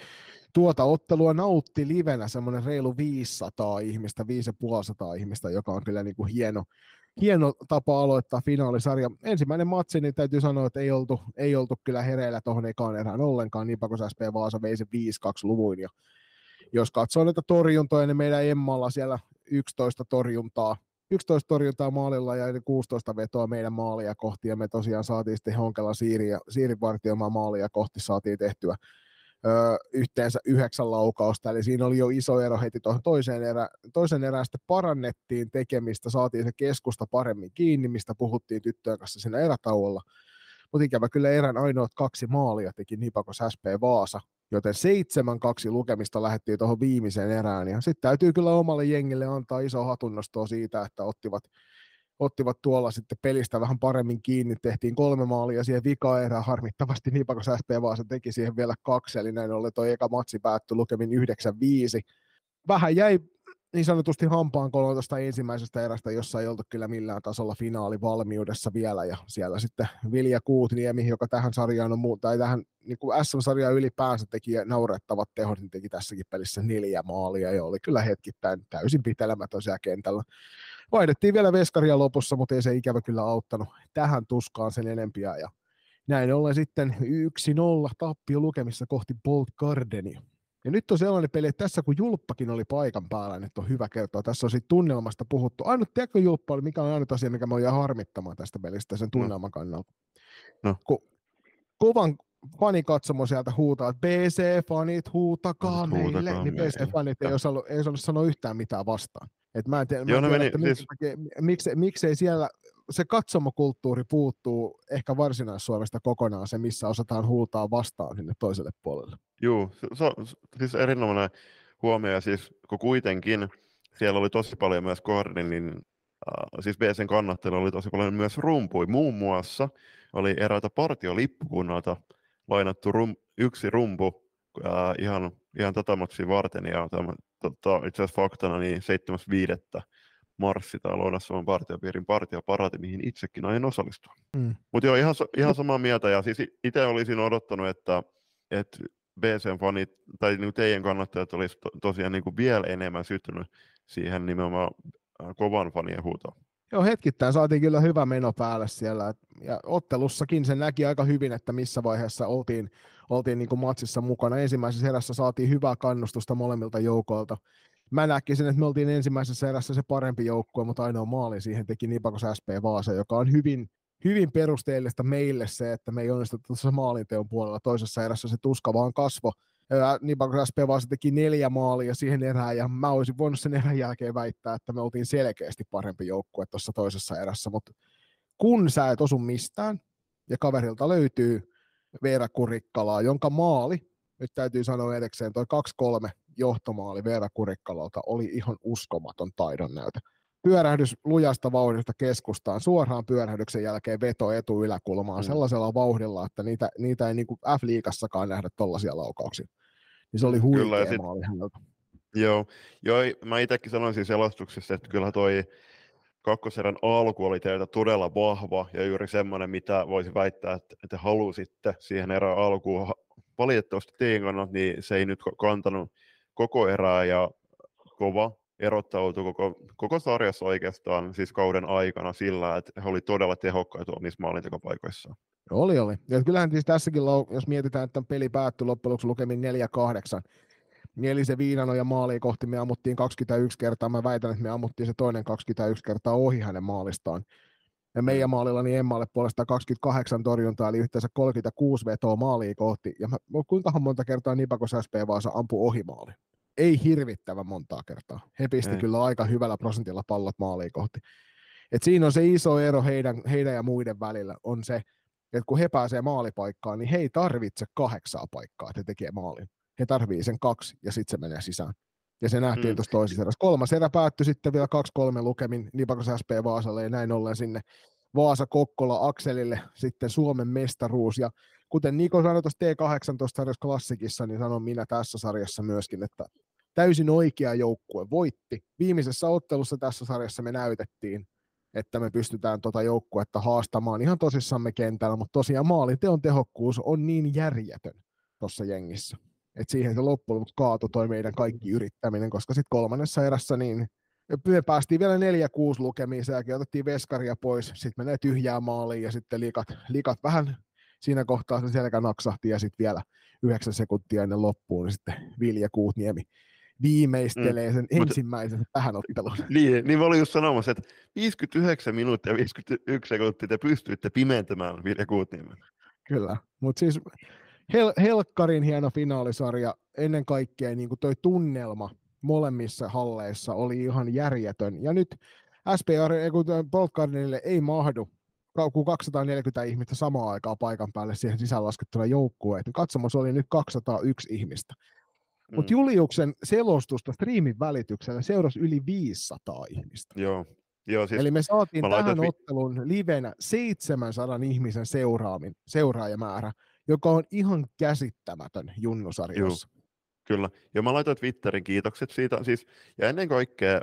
tuota ottelua nautti livenä semmoinen reilu 500 ihmistä, 550 ihmistä, joka on kyllä niin kuin hieno tapa aloittaa finaalisarja. Ensimmäinen matsi, niin täytyy sanoa, että ei oltu kyllä hereillä tuohon ekaan erään ollenkaan. Nipakos SP Vaasa vei sen 5-2 luvuin. Ja jos katsoo näitä torjuntoja, niin meidän Emmalla siellä 11 torjuntaa maalilla ja 16 vetoa meidän maalia kohti, ja me tosiaan saatiin sitten Honkelan Siirin vartioimaa maalia kohti saatiin tehtyä yhteensä 9 laukausta, eli siinä oli jo iso ero heti tuohon toiseen erään sitten parannettiin tekemistä, saatiin se keskusta paremmin kiinni, mistä puhuttiin tyttöjen kanssa siinä erätauolla, mutta ikävä kyllä erän ainoat 2 maalia teki Nipakos SP Vaasa, joten 7-2 lukemista lähdettiin tuohon viimeiseen erään, ja sitten täytyy kyllä omalle jengille antaa iso hatunnostoa siitä, että ottivat tuolla sitten pelistä vähän paremmin kiinni, tehtiin 3 maalia siihen vika-erään, harmittavasti Nipakos SP Vaasa teki siihen vielä 2, eli näin ollen tuo eka matsi päättyi lukemin 9-5. Vähän jäi niin sanotusti hampaankoloon tuosta ensimmäisestä erästä, jossa ei oltu kyllä millään tasolla finaalivalmiudessa vielä, ja siellä sitten Vilja Kuutniemi, joka tähän sarjaan on tähän niin kuin SM-sarjaan ylipäänsä teki naurettavat tehot, niin teki tässäkin pelissä 4 maalia, ja oli kyllä hetkittäin täysin pitelemätön siellä kentällä. Vaihdettiin vielä veskaria lopussa, mutta ei se ikävä kyllä auttanut tähän tuskaan sen enempiä, ja näin ollen sitten 1-0 tappio lukemissa kohti Bolt Gardenia. Ja nyt on sellainen peli, että tässä kun Julppakin oli paikan päällä, nyt on hyvä kertoa. Tässä on siitä tunnelmasta puhuttu. Ainut teko Julppa oli, mikä on ainut asia, mikä mä jää harmittamaan tästä pelistä sen tunnelman kannalta. No. Kovan fanikatsomo sieltä huutaa, että BC-fanit huutakaa meille. Niin BC-fanit ei osannut sanoa yhtään mitään vastaan. Et mä en tiedä, miksei siellä... Se katsomokulttuuri puuttuu ehkä Varsinais-Suomesta kokonaan, se missä osataan huutaa vastaan sinne toiselle puolelle. Joo, siis erinomainen huomio, ja siis kun kuitenkin siellä oli tosi paljon myös Gardenin, siis BC:n kannattajilla oli tosi paljon myös rumpuja. Muun muassa oli eräältä partiolippukunnalta lainattu yksi rumpu ihan tätä matsia varten, ja itse asiassa faktana niin 7.5. marssi tai Lounais-Suomen partiopiirin partioparaati, mihin itsekin aion osallistua. Mutta joo, ihan samaa mieltä, ja siis itse olisin odottanut, että BC-fanit tai niinku teidän kannattajat olisi tosiaan niinku vielä enemmän syttynyt siihen nimenomaan kovan fanien huutoon. Joo, hetkittäin saatiin kyllä hyvä meno päälle siellä, ja ottelussakin sen näki aika hyvin, että missä vaiheessa oltiin niinku matsissa mukana. Ensimmäisessä erässä saatiin hyvää kannustusta molemmilta joukoilta. Mä näkisin, että me oltiin ensimmäisessä erässä se parempi joukkue, mutta ainoa maali siihen teki Nipakos SP Vaasa, joka on hyvin, hyvin perusteellista meille se, että me ei onnistuttu tuossa maalinteon puolella. Toisessa erässä se tuska vaan kasvoi Nibagas pelasi, teki 4 maalia siihen erään, ja mä olisin voinut sen erän jälkeen väittää, että me oltiin selkeästi parempi joukkue tuossa toisessa erässä, mutta kun sä et osu mistään, ja kaverilta löytyy Veera Kurikkalaa, jonka maali, nyt täytyy sanoa edekseen, toi 2-3 johtomaali Veera Kurikkalalta oli ihan uskomaton taidonnäyte. Pyörähdys lujasta vauhdista keskustaan, suoraan pyörähdyksen jälkeen veto etuyläkulmaan sellaisella vauhdilla, että niitä ei niin kuin F-liigassakaan nähdä tollaisia laukauksia. Niin se oli huikea maali häneltä. Joo, mä itsekin sanoin siinä selostuksessa, että kyllä toi kakkoserän alku oli teiltä todella vahva ja juuri semmoinen, mitä voisi väittää, että halusitte siihen erään alkuun. Valitettavasti teidän kannalta, niin se ei nyt kantanut koko erää ja kova erottautui koko sarjassa oikeastaan siis kauden aikana sillä, että he oli todella tehokkaita niissä maalintekopaikoissaan. Oli. Ja kyllähän siis tässäkin, jos mietitään, että peli päättyi loppujen lopuksi lukemin 4-8, niin eli se Viinanoja maaliin kohti me ammuttiin 21 kertaa. Mä väitän, että me ammuttiin se toinen 21 kertaa ohi hänen maalistaan. Ja meidän maalilla niin Emmalle puolestaan 28 torjuntaa, eli yhteensä 36 vetoa maaliin kohti. Ja kuinkahan monta kertaa Nibakos SP Vaasa ampui ohi maali? Ei hirvittävän montaa kertaa. He pisti kyllä aika hyvällä prosentilla pallot maaliin kohti. Et siinä on se iso ero heidän ja muiden välillä, on se, että kun he pääsee maalipaikkaan, niin he ei tarvitse 8 paikkaa, että he tekee maalin. He tarvii sen 2 ja sitten se menee sisään. Ja se nähtiin tuossa toisessa erässä. Kolmas erä päättyi sitten vielä 2-3 lukemin Nibakos SP Vaasalle ja näin ollen sinne Vaasa-Kokkola-akselille sitten Suomen mestaruus. Ja kuten Niko sanoi tuossa T18-sarjassa klassikissa, niin sanon minä tässä sarjassa myöskin, että täysin oikea joukkue voitti. Viimeisessä ottelussa tässä sarjassa me näytettiin, että me pystytään tuota joukkuetta haastamaan ihan tosissamme kentällä, mutta tosiaan maalinteon tehokkuus on niin järjetön tuossa jengissä. Et siihen se loppujen lopuksi kaatui toi meidän kaikki yrittäminen, koska sitten kolmannessa erässä niin me päästiin vielä 4-6 lukemiin, sen jälkeen otettiin veskaria pois, sitten menee tyhjää maaliin ja sitten likat vähän siinä kohtaa sen selkä naksahti ja sitten vielä 9 sekuntia ennen loppuun niin sitten Vilja Kuutniemi viimeistelee sen ensimmäisen tähänottelun. Niin mä olin just sanomassa, että 59 minuuttia ja 51 sekuntia te pystyitte pimentämään Vilja Kuutniemen. Kyllä, mutta siis Helkkarin hieno finaalisarja, ennen kaikkea niin kuin toi tunnelma molemmissa halleissa oli ihan järjetön. Ja nyt SPR Poltgardenille ei mahdu, kun 240 ihmistä samaan aikaan paikan päälle siihen sisäänlaskettuna joukkueen. Katsomassa oli nyt 201 ihmistä. Mutta Juliuksen selostusta striimin välityksellä seurasi yli 500 ihmistä. Joo, siis eli me saatiin tähän ottelun livenä 700 ihmisen seuraajamäärä, joka on ihan käsittämätön junnusarjassa. Kyllä, ja mä laitoin Twitterin kiitokset siitä, siis, ja ennen kaikkea,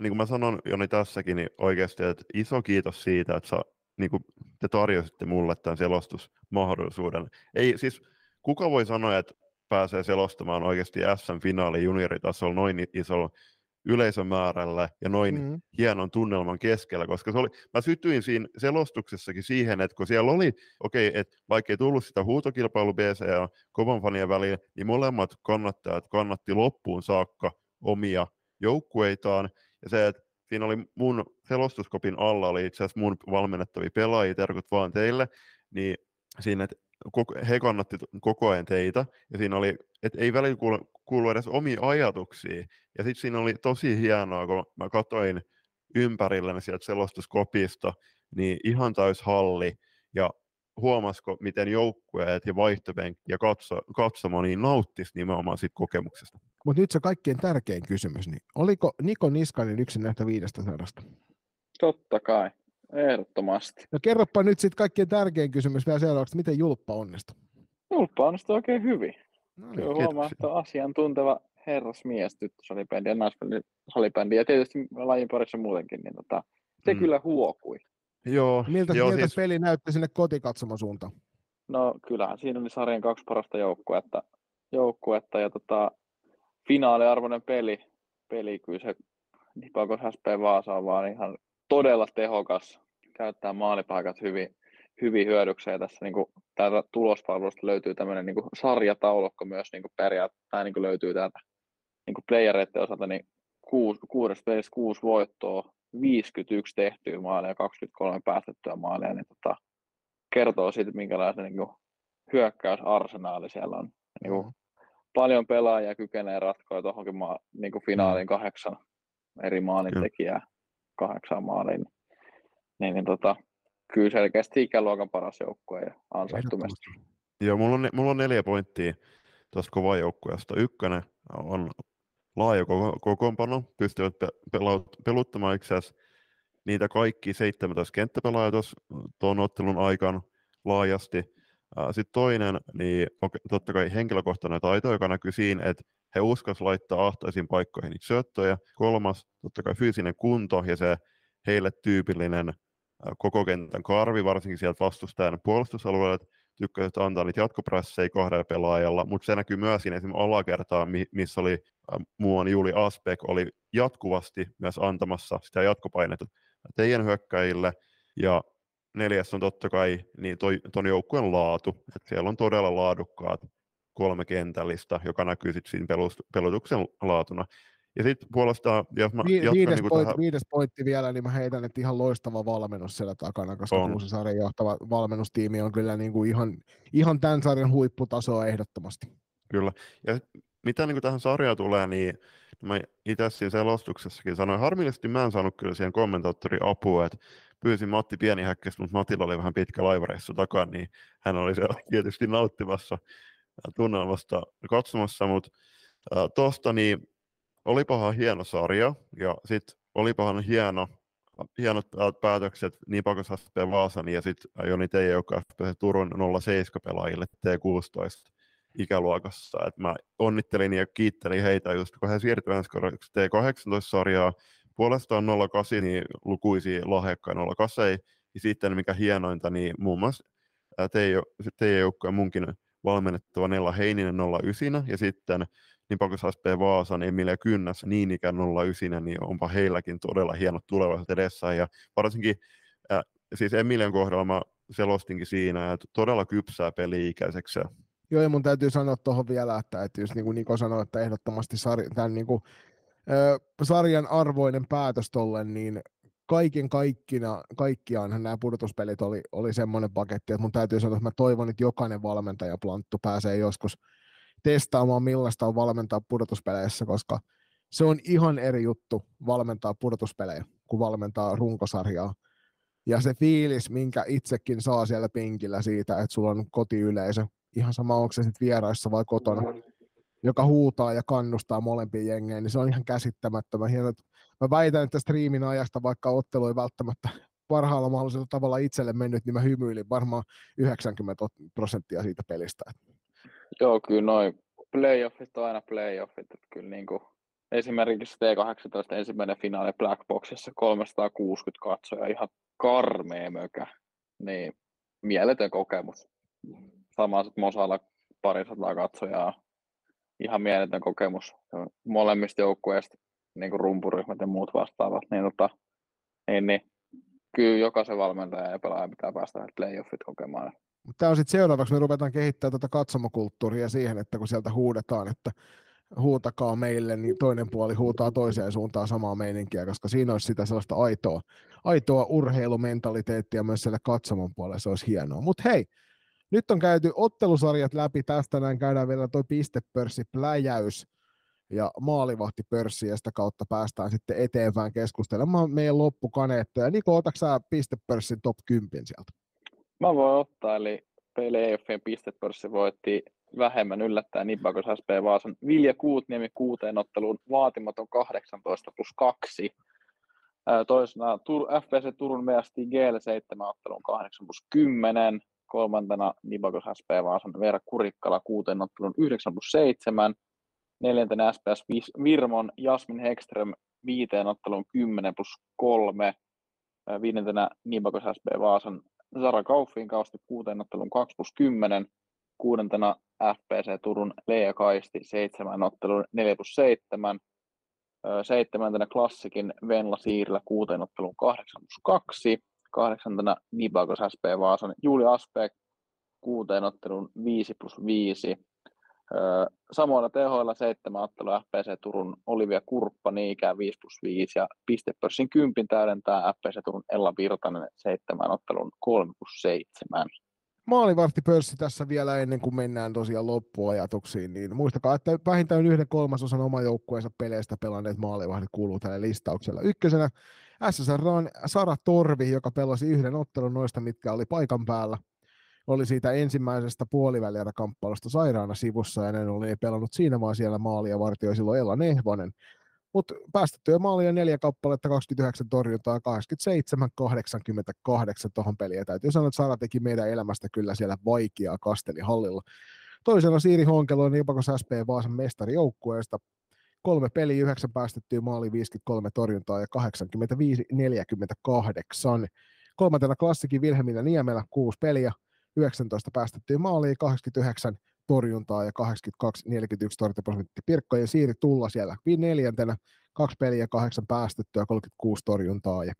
niin kuin mä sanon Joni tässäkin, niin oikeasti, että iso kiitos siitä, että niin kuin te tarjositte mulle tämän selostusmahdollisuuden. Ei, siis kuka voi sanoa, että pääsee selostamaan oikeasti SM-finaali junioritasolla noin isolla yleisömäärällä ja noin hienon tunnelman keskellä, koska se oli, mä sytyin siinä selostuksessakin siihen, että kun siellä oli, että vaikka ei tullut sitä huutokilpailu BC ja kovan fanien välillä, niin molemmat kannattajat kannatti loppuun saakka omia joukkueitaan, ja se, että siinä oli mun selostuskopin alla, oli itse asiassa mun valmennettavia pelaajia, terkut vaan teille, niin siinä, että he kannatti koko ajan teitä, ja siinä oli, että ei välillä kuulu edes omia ajatuksia. Ja sitten siinä oli tosi hienoa, kun mä katsoin ympärilläni sieltä selostuskopista, niin ihan täys halli, ja huomasiko, miten joukkueet ja vaihtopenkki ja katsomo niin nauttisi nimenomaan siitä kokemuksesta. Mutta nyt se kaikkein tärkein kysymys, niin oliko Niko Niskanen yksin näistä 500? Totta kai. Ehdottomasti. No kerropa nyt sitten kaikkein tärkein kysymys vielä seuraavaksi, miten Julppa onnistui? Julppa onnistui oikein hyvin. No niin, kyllä huomaa, että on asiantunteva herrasmies tyttösalibändi ja naissalibändi ja tietysti lajin parissa muutenkin, niin se kyllä huokui. Joo. Miltä siis peli näytti sinne kotikatsoman suuntaan? No kyllähän siinä oli sarjan 2 parasta joukkuetta ja finaaliarvoinen peli kyllä se Nibakos SP Vaasa on vaan ihan todella tehokas, käyttää maalipaikat hyvin hyödykseen. Tässä niin kuin, täältä tulospalvelusta löytyy tämmöinen niin kuin sarjataulukko myös niin kuin periaatteessa, niin kuin löytyy täältä niin kuin playereiden osalta, niin 6 voittoa, 51 tehtyä maalia ja 23 päästettyä maalia, niin kertoo siitä, minkälainen niin kuin hyökkäysarsenaali siellä on niin kuin paljon pelaajia kykenee ratkoa tuohonkin niin kuin finaaliin 8 eri maalintekijää, 8 maaliin. Niin, kyllä selkeästi ikäluokan paras joukkue ja ansaittumista. Joo, mulla on 4 pointtia tuosta kovaa joukkueesta. Ykkönen on laaja kokoonpano, pystyvät peluttamaan itse asiassa niitä kaikki 17 kenttäpelaajia tuon ottelun aikana laajasti. Sitten toinen, niin totta kai henkilökohtainen taito, joka näkyy siinä, että he uskasivat laittaa ahtaisiin paikkoihin niitä syöttöjä. Kolmas, totta kai fyysinen kunto ja se heille tyypillinen koko kentän karvi, varsinkin sieltä vastustajan puolustusalueelta. Tykkäsit antaa niitä jatkopresseja kahdella pelaajalla, mutta se näkyy myös siinä esimerkiksi alakertaan, missä oli muuan Juuli Aspek, oli jatkuvasti myös antamassa sitä jatkopainetta teidän hyökkäjille. Ja 4. on totta kai niin ton joukkueen laatu, että siellä on todella laadukkaat 3 kentällistä, joka näkyy sitten siinä pelutuksen laatuna. Ja sitten puolestaan, jos mä jatkan niin tähän... 5. pointti vielä, niin mä heitän, että ihan loistava valmennus siellä takana, koska Kuusen sarjan johtava valmennustiimi on kyllä niin kuin ihan tämän sarjan huipputasoa ehdottomasti. Kyllä. Ja mitä niin kuin tähän sarjaan tulee, niin mä itse siinä selostuksessakin sanoin, harmillisesti mä en saanut kyllä siihen kommentaattorin apua, että pyysin Matti Pienihäkkästä, mutta Matilla oli vähän pitkä laivareissu takana, niin hän oli siellä tietysti nauttimassa tunnelmasta katsomassa, mutta tuosta niin olipahan hieno sarja ja sitten olipahan hienot päätökset niin Pakos SP Vaasan ja sitten Joni Teija, joka pääsi Turun 07 pelaajille T16 ikäluokassa. Et mä onnittelin ja kiittelin heitä just kun he siirtyivät ensi kaudeksi T18-sarjaa. Puolestaan 08 niin lukuisia lahjakkaita 08 ja sitten mikä hienointa, niin muun muassa Teija joukko ja munkin valmennettava Nella Heininen 09 ja sitten niin Pakos SP Vaasan, Emilia Kynnäs, niin ikään 09, niin onpa heilläkin todella hienot tulevaisuudet edessä. Ja varsinkin siis Emilian kohdalla mä selostinkin siinä, että todella kypsää peli-ikäiseksi. Joo, ja mun täytyy sanoa tuohon vielä, että jos niin kuin Niko sanoi, että ehdottomasti tämän niin kuin, sarjan arvoinen päätös tolle, niin kaikkiaanhan nämä pudotuspelit oli semmoinen paketti, että mun täytyy sanoa, että mä toivon, että jokainen valmentajaplanttu pääsee joskus testaamaan, millaista on valmentaa pudotuspeleissä, koska se on ihan eri juttu valmentaa pudotuspelejä kuin valmentaa runkosarjaa. Ja se fiilis, minkä itsekin saa siellä penkillä siitä, että sulla on kotiyleisö, ihan sama onko se sitten vieraissa vai kotona, joka huutaa ja kannustaa molempia jengejä, niin se on ihan käsittämättömän hieno. Mä väitän, että striimin ajasta, vaikka ottelu ei välttämättä parhaalla mahdollisella tavalla itselle mennyt, niin mä hymyilin varmaan 90% siitä pelistä. Joo, kyllä noin playoffit on aina playoffit. Kyllä niin kuin esimerkiksi T18 ensimmäinen finaali Blackboxissa 360 katsoja, ihan karmea mökä. Niin, mieletön kokemus. Samaan sitten Mosalla 200 katsojaa. Ihan mieletön kokemus molemmista joukkueista, niin kuin rumpuryhmät ja muut vastaavat. Niin, kyllä jokaisen valmentajan ja pelaajan pitää päästä playoffit kokemaan. Tämä on sitten seuraavaksi, me ruvetaan kehittämään tätä katsomokulttuuria siihen, että kun sieltä huudetaan, että huutakaa meille, niin toinen puoli huutaa toiseen suuntaan samaa meininkiä, koska siinä olisi sitä sellaista aitoa urheilumentaliteettia myös siellä katsomon puolella, se olisi hienoa. Mutta hei, nyt on käyty ottelusarjat läpi, tästä näin käydään vielä toi pistepörssipläjäys ja maalivahtipörssi, ja sitä kautta päästään sitten eteenpäin keskustelemaan meidän loppukaneettoja. Niko, otatko sä pistepörssin top 10 sieltä? Mä voin ottaa, eli playoffien pistepörssi voitti vähemmän yllättäen niin Pakos SP Vaasan Vilja Kuutniemi 6 otteluun vaatimaton 18+2. Toisena FPC Turun Measti GL 7 otteluun 8+10. Kolmantena niin Pakos SP Vaasan Veera Kurikkala 6 otteluun 9+7. Neljäntenä SPS Virmon Jasmin Hekström 5 otteluun 10+3. Viidentenä niin Pakos SP Vaasan Sara Kaufin kausti 6 ottelun 2+10, kuudentena FPC Turun Leija Kaisti 7 ottelun 4+7, seitsemäntenä Klassikin Venla Siirilä 6 ottelun 8+2, kahdeksantena Nibakos SP Vaasan Juuli Aspek 6 ottelun 5+5, samoilla tehoilla 7 ottelua FPC Turun Olivia Kurppa, niin ikään 5+5, ja pistepörssin 10 täydentää FPC Turun Ella Virtanen 7 ottelun 3+7. maalivahtipörssi tässä vielä ennen kuin mennään tosiaan loppuajatuksiin, niin muistakaa, että vähintään 1/3 oman joukkueensa peleistä pelanneet maalivahdit kuuluu tälle listaukselle. Ykkösenä SSR:n Sara Torvi, joka pelasi yhden ottelun noista, mitkä oli paikan päällä. Oli siitä ensimmäisestä puolivälierä kamppailusta sairaana sivussa, ja ne oli pelannut siinä, vaan siellä maalia vartioi silloin Ella Nehvanen. Mutta päästettyä maalia 4 kappaletta, 29 torjuntaa, 87-88 tuohon peliin. Täytyy sanoa, että Sara teki meidän elämästä kyllä siellä vaikeaa Kastelihallilla. Toisena Siiri Honkeloinen Ipakos SP Vaasan mestarijoukkueesta. 3 peliä, 9 päästettyä maalia, 53 torjuntaa ja 85-48. Kolmantena Klassikin Vilhelmina Niemelä, 6 peliä, 19 päästettyä maalia, 89 torjuntaa ja 82-41 torjuntaprosentti. Pirkko ja Siiri Tulla siellä 4. 2 peliä, 8 päästettyä, 36 torjuntaa ja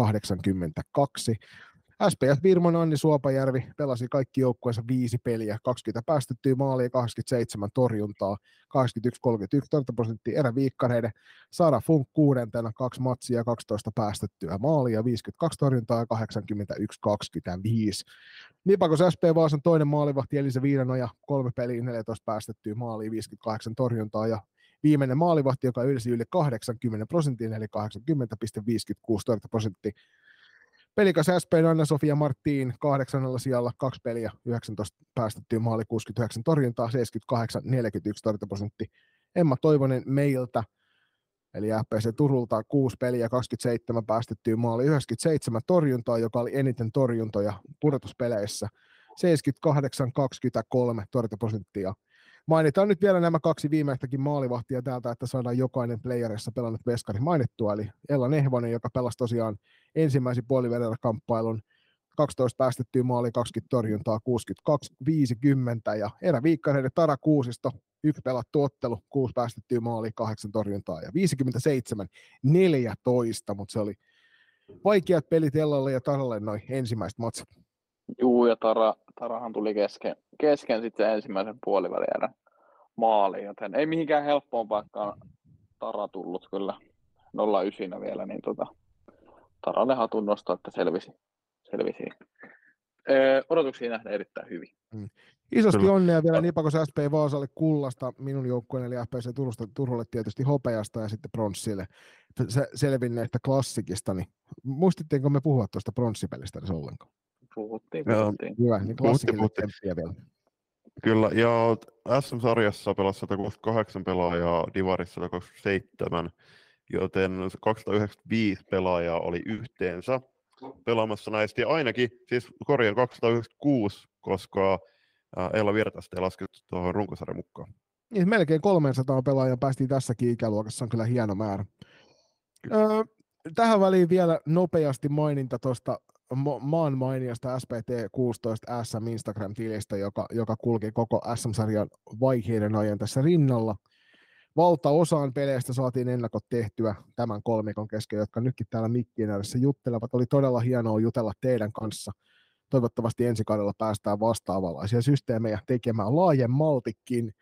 81-82. SPF Virmon Anni Suopajärvi pelasi kaikki joukkueensa 5 peliä, 20 päästettyä maalia, 27 torjuntaa, 81-31 torjuntaprosentti. Eräviikkareiden Sara Funk 6. 2 matsia, 12 päästettyä maalia, 52 torjuntaa ja 81-25. Nipakos SP Vaasan toinen maalivahti Elisa Viidanoja, 3 peliä, 14 päästettyä maalia, 58 torjuntaa ja viimeinen maalivahti, joka ylsi yli 80%, eli 80,56 torjuntaprosenttia. Pelikas SP Anna-Sofia Martin 8. sijalla, 2 peliä, 19 päästettyä maali, 69 torjuntaa, 78-41 torjuntaprosentti. Emma Toivonen meiltä, eli FPC Turulta, 6 peliä, 27 päästettyä maali, 97 torjuntaa, joka oli eniten torjuntoja pudotuspeleissä, 78-23 torjuntaprosenttia. Mainitaan nyt vielä nämä 2 viimeistäkin maalivahtia täältä, että saadaan jokainen playerissa pelannut veskari mainittua, eli Ella Nehvanen, joka pelasi tosiaan ensimmäisen puolivälierä kamppailun, 12 päästettyä maali, 20 torjuntaa, 62-50, ja eräviikkareiden Tara Kuusisto, 1 pelattu ottelu, 6 päästettyä maali, 8 torjuntaa ja 57-14, mutta se oli vaikeat pelit Ellalle ja Taralle noin ensimmäiset matsit. Juu, ja Tarahan tuli kesken sitten ensimmäisen puolivälierän maaliin, joten ei mihinkään helppoon paikkaan Tara tullut kyllä 0-9 vielä, niin Taralle hatun nosto, että selvisi. Odotuksia nähdään erittäin hyvin. Isosti onnea vielä Nipakos SP Vaasalle kullasta, minun joukkueen eli FPC Turusta, Turulle tietysti hopeasta ja sitten pronssille selvinneistä Klassikista. Niin muistittiinko me puhua tuosta pronssipelistä edes ollenkaan? Puhuttiin. Hyvä, niin Klassikille temppiä vielä. Kyllä, ja SM-sarjassa pelasi 168 pelaajaa, divarissa 127, joten 295 pelaajaa oli yhteensä pelaamassa näistä, ja ainakin, siis korjaan 296, koska Eila Virtasta ei laskettu tuohon runkosarjan mukaan. Niin, melkein 300 pelaajaa päästiin tässäkin ikäluokassa, on kyllä hieno määrä. Tähän väliin vielä nopeasti maininta tuosta maan mainiasta SPT16 SM Instagram-tilistä, joka kulki koko SM-sarjan vaiheiden ajan tässä rinnalla. Valtaosaan peleistä saatiin ennakot tehtyä tämän kolmikon kesken, jotka nytkin täällä mikkien ääressä juttelevat. Oli todella hienoa jutella teidän kanssa. Toivottavasti ensi kaudella päästään vastaavanlaisia systeemejä tekemään laajemmaltikin.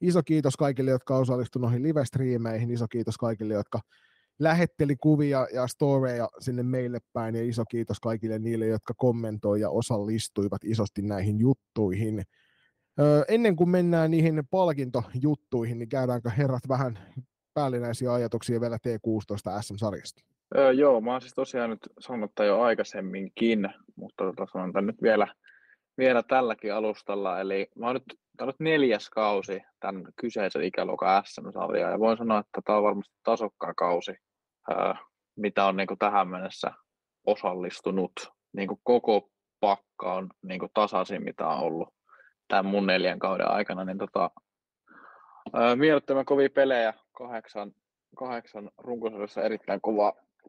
Iso kiitos kaikille, jotka osallistuivat noihin live-striimeihin. Iso kiitos kaikille, jotka lähetteli kuvia ja storeja sinne meille päin. Ja iso kiitos kaikille niille, jotka kommentoivat ja osallistuivat isosti näihin juttuihin. Ennen kuin mennään niihin palkintojuttuihin, niin käydäänkö herrat vähän päällinäisiä ajatuksia vielä T16 SM-sarjasta? Joo, mä oon siis tosiaan nyt sanonut tämän jo aikaisemminkin, mutta sanon tämän nyt vielä tälläkin alustalla. Eli mä oon nyt, tämä on nyt 4. kausi tämän kyseisen ikäluokan SM-sarjaa, ja voin sanoa, että tämä on varmasti tasokkaan kausi, mitä on niin kuin tähän mennessä osallistunut. Niin kuin koko pakka on niin kuin tasaisin, mitä on ollut tämän mun 4 kauden aikana, niin mielettömän kovia pelejä, 8 runkosarjassa erittäin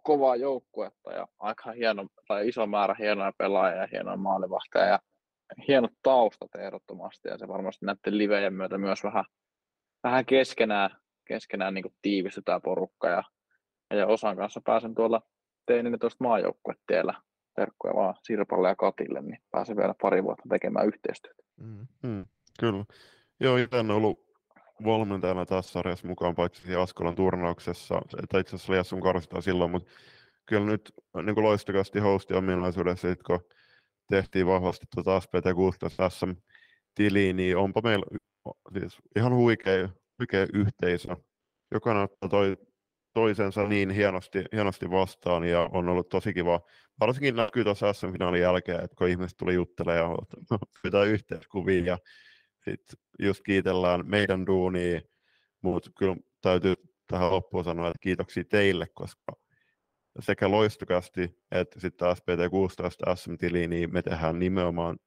kovaa joukkuetta ja aika hieno, tai iso määrä hienoja pelaajia ja hienoja maalivahteja ja hienot taustat ehdottomasti, ja se varmasti näiden livejen myötä myös vähän keskenään niin kuin tiivistyy tämä porukka, ja osan kanssa pääsen tuolla T14 maajoukkuetiellä. Terkkuja vaan Sirpalle ja Katille, niin pääsen vielä pari vuotta tekemään yhteistyötä. Kyllä. Joo, joten on ollut valmentajana tässä sarjassa mukaan, paitsi Askolan turnauksessa, tai itse asiassa Liassun karsintaa silloin, mutta kyllä nyt niin loistakasti hosti ominaisuudessa, kun tehtiin vahvasti tuota SPT16 SM-tiliä, niin onpa meillä siis ihan huikea yhteisö, joka ottaa toisensa niin hienosti vastaan, ja on ollut tosi kiva. Varsinkin näkyy tuossa SM-finaalin jälkeen, että kun ihmiset tuli juttelemaan ja pitää yhteiskuvia, ja sitten just kiitellään meidän duunia, mutta kyllä täytyy tähän loppuun sanoa, että kiitoksia teille, koska sekä Loistokästi että sitten SPT16 SM-tiliin, niin me tehdään nimenomaan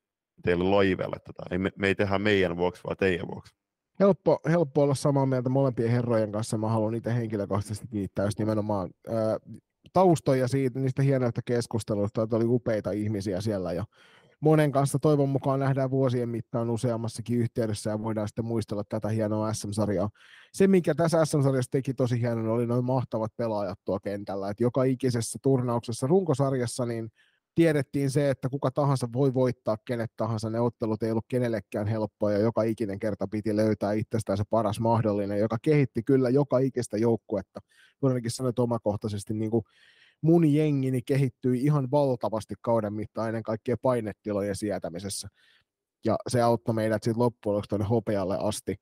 teille laivelle tätä. Me ei tehdä meidän vuoksi, vaan teidän vuoksi. Helppo olla samaa mieltä molempien herrojen kanssa. Mä haluan itse henkilökohtaisesti kiittää just nimenomaan taustoja siitä, niistä hienoista keskusteluista, että oli upeita ihmisiä siellä jo. Monen kanssa toivon mukaan nähdään vuosien mittaan useammassakin yhteydessä ja voidaan sitten muistella tätä hienoa SM-sarjaa. Se, mikä tässä SM-sarjassa teki tosi hienon, oli noin mahtavat pelaajat tuo kentällä. Et joka ikisessä turnauksessa runkosarjassa niin tiedettiin se, että kuka tahansa voi voittaa kenet tahansa. Ne ottelut ei ollut kenellekään helppoa ja joka ikinen kerta piti löytää itsestään se paras mahdollinen, joka kehitti kyllä joka ikistä joukkuetta. Kuitenkin sanoit omakohtaisesti niin kuin mun jengini kehittyi ihan valtavasti kauden mittaan ennen kaikkea painetilojen sietämisessä. Ja se auttoi meidät sitten loppujen lopuksi tuonne hopealle asti.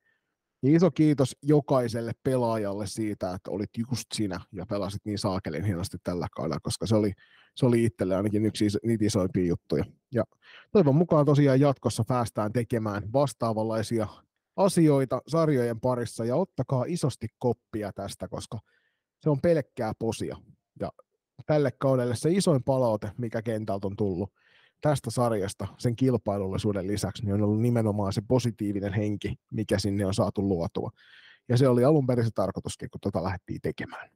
Ja iso kiitos jokaiselle pelaajalle siitä, että olit just sinä ja pelasit niin saakelin hienosti tällä kaudella, koska se oli itselle ainakin yksi niitä isoimpia juttuja. Ja toivon mukaan tosiaan jatkossa päästään tekemään vastaavanlaisia asioita sarjojen parissa ja ottakaa isosti koppia tästä, koska se on pelkkää posia. Ja tälle kaudelle se isoin palaute, mikä kentältä on tullut tästä sarjasta sen kilpailullisuuden lisäksi, niin on ollut nimenomaan se positiivinen henki, mikä sinne on saatu luotua. Ja se oli alun perin se tarkoituskin, kun tota lähdettiin tekemään.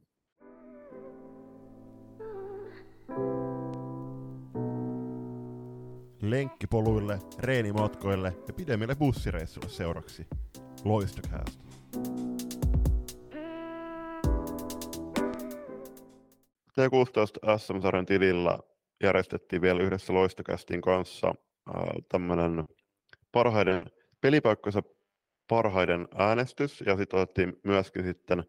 Lenkkipoluille, reenimatkoille ja pidemmille bussireissuille seuraksi. Loistokäästä! T16 SM-sarjan tilillä järjestettiin vielä yhdessä Loistokästin kanssa tämmöinen parhaiden pelipaikkansa parhaiden äänestys, ja sitten otettiin myöskin sitten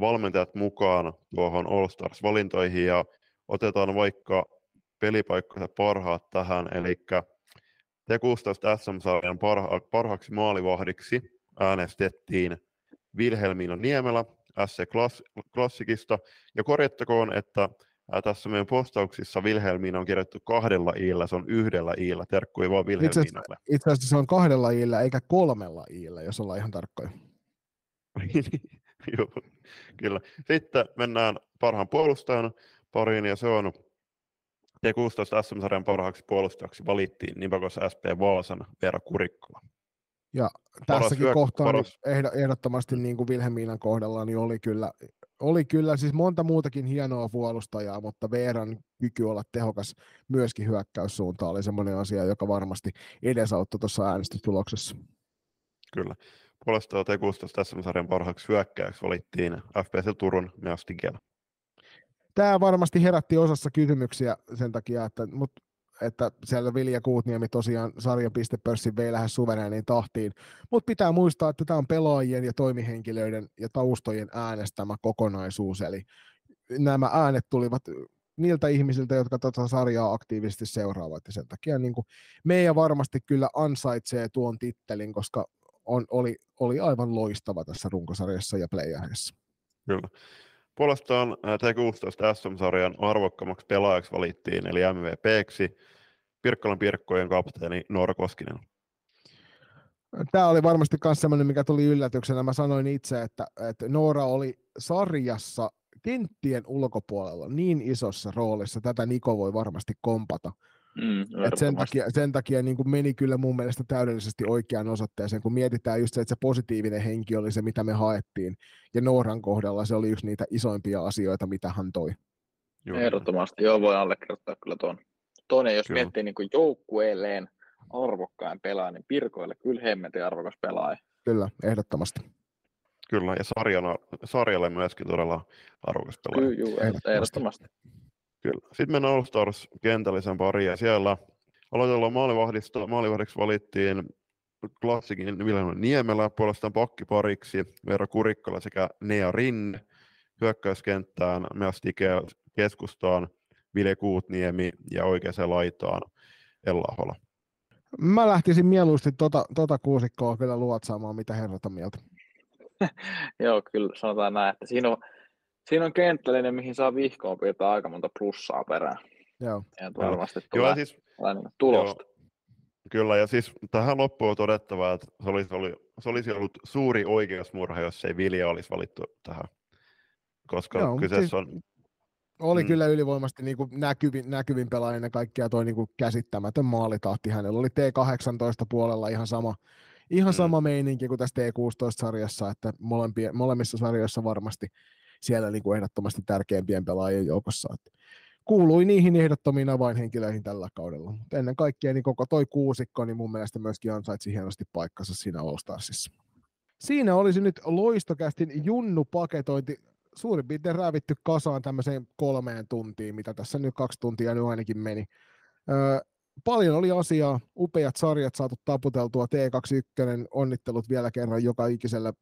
valmentajat mukaan tuohon All Stars-valintoihin, ja otetaan vaikka pelipaikkansa parhaat tähän, eli T16 SM-sarjan parhaaksi maalivahdiksi äänestettiin Vilhelmiina Niemelä SC-klassikista, ja korjattakoon, että tässä meidän postauksissa Vilhelmiina on kirjoittu 2 i:llä, se on 1 i:llä, terkkuja vaan Vilhelmiinalle. Itse asiassa se on 2 i:llä eikä 3 i:llä, jos ollaan ihan tarkkoja. Joo, kyllä. Sitten mennään parhaan puolustajan pariin, ja se on T16 SM-sarjan parhaaksi puolustajaksi valittiin Nipakos SP Vaasan Veera Kurikkola. Ja tässäkin kohtaa ehdottomasti niin kuin Vilhelmiinan kohdalla niin oli kyllä siis monta muutakin hienoa puolustajaa, mutta Veeran kyky olla tehokas myöskin hyökkäyssuuntaan oli semmoinen asia, joka varmasti edesauttoi tuossa äänestystuloksessa. Kyllä. Puolestaan T16 SM-sarjan parhaaksi hyökkäyksi valittiin FPC Turun Meastikela. Tämä varmasti herätti osassa kysymyksiä sen takia, että siellä Vilja Kuutniemi tosiaan sarjapistepörssin vei lähes suverääniin tahtiin. Mutta pitää muistaa, että tämä on pelaajien ja toimihenkilöiden ja taustojen äänestämä kokonaisuus. Eli nämä äänet tulivat niiltä ihmisiltä, jotka tätä sarjaa aktiivisesti seuraavat. Ja sen takia niin kuin meidän varmasti kyllä ansaitsee tuon tittelin, koska oli aivan loistava tässä runkosarjassa ja playereissa. Kyllä. Puolestaan T16 SM-sarjan arvokkaammaksi pelaajaksi valittiin, eli MVP:ksi, Pirkkalan Pirkkojen kapteeni Noora Koskinen. Tämä oli varmasti myös sellainen, mikä tuli yllätyksenä. Mä sanoin itse, että Noora oli sarjassa kenttien ulkopuolella niin isossa roolissa. Tätä Niko voi varmasti kompata. Sen takia niin kuin meni kyllä mun mielestä täydellisesti oikeaan osoitteeseen, kun mietitään just se, että se positiivinen henki oli se, mitä me haettiin, ja Nooran kohdalla se oli yksi niitä isoimpia asioita, mitä hän toi. Ehdottomasti, joo, voi allekirjoittaa kyllä tuon. Toinen, jos kyllä miettii niin kuin joukkueelleen arvokkaan pelaaja, niin Pirkoille kyllä hemmetin arvokas pelaaja. Kyllä, ehdottomasti. Kyllä, ja sarjalle myöskin todella arvokas pelaaja. Kyllä, joo, ehdottomasti. Kyllä. Sitten mennään All Stars -kentällisen pariin, ja siellä aloitellaan maalivahdista. Maalivahdiksi valittiin Klassikin Vilhelm Niemelä, puolestaan pakkipariksi Veera Kurikkola sekä Nea Rinne, hyökkäyskenttään Meastikea, keskustaan Ville Kuutniemi ja oikeaan laitaan Ella-Ahola. Mä lähtisin mieluusti tota kuusikkoa kyllä luotsaamaan, mitä herrat on mieltä. Joo, kyllä sanotaan näin, että siinä on kenttällinen, mihin saa vihkoon pitää aika monta plussaa perään. Joo. Ja varmasti tulee siis, tulosta. Joo. Kyllä, ja siis tähän loppuun on todettava, että se olisi ollut suuri oikeusmurha, jos ei Vilja olisi valittu tähän, koska joo, kyseessä siis on... Oli kyllä ylivoimasti niin kuin näkyvin pelaaja ennen kaikkea toi niin kuin käsittämätön maalitahti. Hänellä oli T18 puolella ihan sama meininki kuin tässä T16-sarjassa, että molemmissa sarjoissa varmasti siellä niin kuin ehdottomasti tärkeimpien pelaajien joukossa. Että kuului niihin ehdottomiin avainhenkilöihin tällä kaudella, mutta ennen kaikkea niin koko toi kuusikko niin mun mielestä myöskin ansaitsi hienosti paikkansa siinä All-Starsissa. Siinä olisi nyt Loistokästin Junnu-paketointi suurin piirtein räävitty kasaan tämmöiseen 3 tuntiin, mitä tässä nyt 2 tuntia nyt ainakin meni. Paljon oli asiaa, upeat sarjat saatu taputeltua, T21, onnittelut vielä kerran joka ikisellä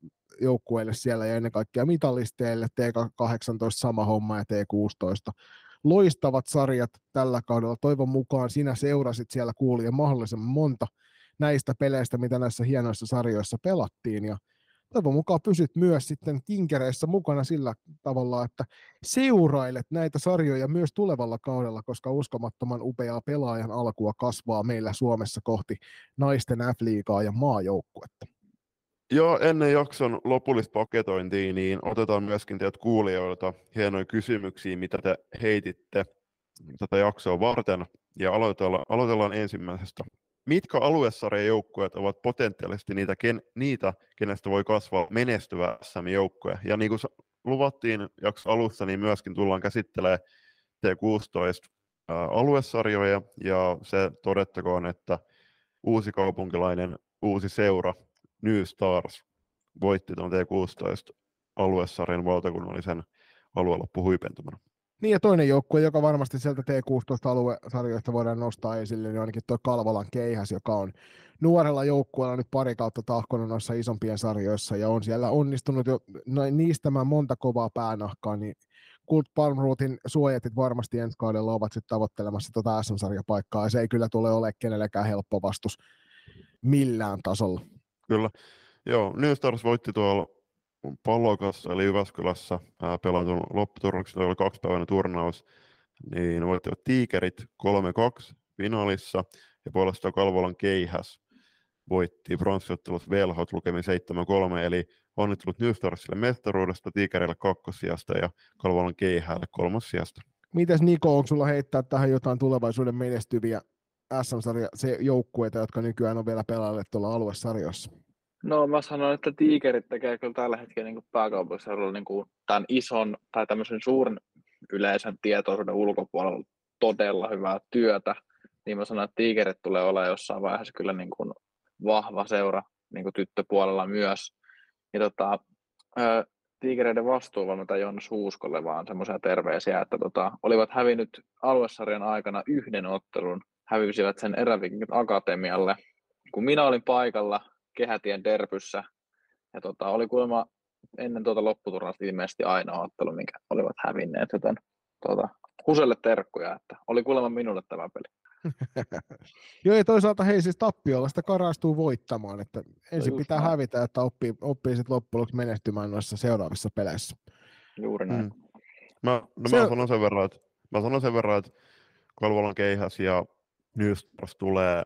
joukkueelle siellä ja ennen kaikkea mitalisteille, T18 sama homma ja T16. Loistavat sarjat tällä kaudella, toivon mukaan sinä seurasit siellä kuulijan mahdollisimman monta näistä peleistä, mitä näissä hienoissa sarjoissa pelattiin ja toivon mukaan pysyt myös sitten kinkereissä mukana sillä tavalla, että seurailet näitä sarjoja myös tulevalla kaudella, koska uskomattoman upeaa pelaajan alkua kasvaa meillä Suomessa kohti naisten F-liigaa ja maajoukkuetta. Joo, ennen jakson lopullista paketointia, niin otetaan myöskin teiltä kuulijoilta hienoja kysymyksiä, mitä te heititte tätä jaksoa varten. Ja aloitellaan ensimmäisestä. Mitkä aluesarjan joukkueet ovat potentiaalisesti niitä, kenestä voi kasvaa menestyvä SM-joukkue? Ja niin kuin luvattiin jakson alussa, niin myöskin tullaan käsittelemään T16-aluesarjoja. Ja se todettakoon, että uusi kaupunkilainen, uusi seura, New Stars, voitti tuon T16-aluesarjan valtakunnallisen alueloppuhuipentumana. Niin ja toinen joukkue, joka varmasti sieltä T16-aluesarjoista voidaan nostaa esille, niin ainakin tuo Kalvalan Keihäs, joka on nuorella joukkueella nyt pari kautta tahkona noissa isompien sarjoissa ja on siellä onnistunut jo niistämään monta kovaa päänahkaa, niin Kult Palmrootin suojatit varmasti ensi kaudella ovat sitten tavoittelemassa tuota SM-sarjapaikkaa ja se ei kyllä tule olemaan kenellekään helppo vastus millään tasolla. Kyllä. Joo, New Stars voitti tuolla Pallokassa eli Jyväskylässä pelatun lopputurnauksen, tuolla 2-päiväinen turnaus, niin voittivat Tiikerit 3-2 finaalissa ja puolestaan Kalvolan Keihäs voitti pronssiottelussa Velhot lukemin 7-3, eli onnittelut New Starsille mestaruudesta, Tiikerille 2. sijasta ja Kalvolan Keihälle 3. sijasta. Mitäs Niko, onko sulla heittää tähän jotain tulevaisuuden menestyviä SM-sarja se joukkueita, jotka nykyään on vielä pelailleet tuolla aluesarjoissa? No mä sanon, että Tiikerit tekee kyllä tällä hetkellä niin pääkaupunkiseudulla niin tämän ison tai tämmöisen suuren yleisen tietoisuuden ulkopuolella todella hyvää työtä. Niin mä sanon, että Tiikerit tulee olemaan jossain vaiheessa kyllä niin kuin vahva seura niin kuin tyttöpuolella myös. Ja Tiikereiden vastuuvalmentaja Jonas Huuskolle vaan semmoisia terveisiä, että olivat hävinnyt aluesarjan aikana 1 ottelun. Hävisivät sen Erävinkit Akatemialle, kun minä olin paikalla Kehätien derbyssä. Ja oli kuulemma ennen lopputurnasta ilmeisesti ainoa ottelu, minkä olivat hävinneet. Joten Huselle terkkuja, että oli kuulemma minulle tämä peli. Joo, ja toisaalta hei siis tappiolla sitä karastuu voittamaan. Että ensin pitää hävitä, että oppii sitten loppujen lopuksi menestymään noissa seuraavissa peleissä. Juuri näin. Mä sanon sen verran, että Kalvolan Keihäs ja New Stars tulee,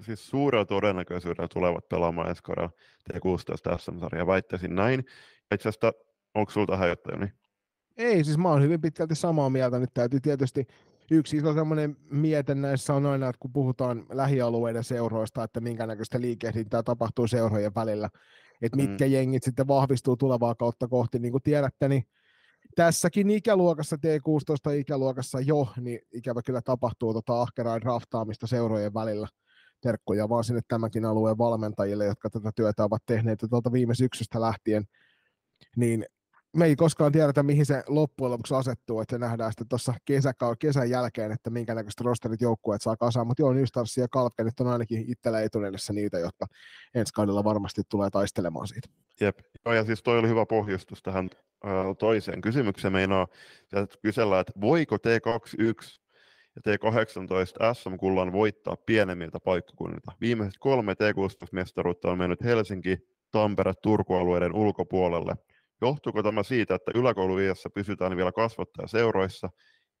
siis suurella todennäköisyydellä tulevat pelaamaan ensi kaudella T16 SM-sarjaa, väittäisin näin. Itse asiassa, onko sinulla tähän jotain? Niin? Ei, siis mä oon hyvin pitkälti samaa mieltä. Nyt täytyy tietysti, yksi iso sellainen miete näissä on aina, että kun puhutaan lähialueiden seuroista, että minkä näköistä liikehdintää tapahtuu seurojen välillä, että mitkä jengit sitten vahvistuu tulevaa kautta kohti, niin kuin tiedätte, niin tässäkin ikäluokassa, T16-ikäluokassa jo, niin ikävä kyllä tapahtuu ahkeraa draftaamista seurojen välillä. Terkkoja vaan sinne tämänkin alueen valmentajille, jotka tätä työtä ovat tehneet viime syksystä lähtien. Niin me ei koskaan tiedetä, mihin se loppujen lopuksi asettuu, että nähdään sitten tuossa kesän jälkeen, että minkä näköiset rosterit joukkueet saa kasaan. Mutta joo, New Stars ja Kalpke nyt on ainakin itsellä etunedessä niitä, jotka ensi kaudella varmasti tulee taistelemaan siitä. Jep, ja siis toi oli hyvä pohjustus tähän toiseen kysymykseen. Meinaa kysellä, että voiko T21 ja T18 SM-kullan voittaa pienemmiltä paikkakunnilta. Viimeiset 3 T16-mestaruutta on mennyt Helsinki, Tampere, Turku-alueiden ulkopuolelle. Johtuuko tämä siitä, että yläkouluiässä pysytään vielä kasvattajaseuroissa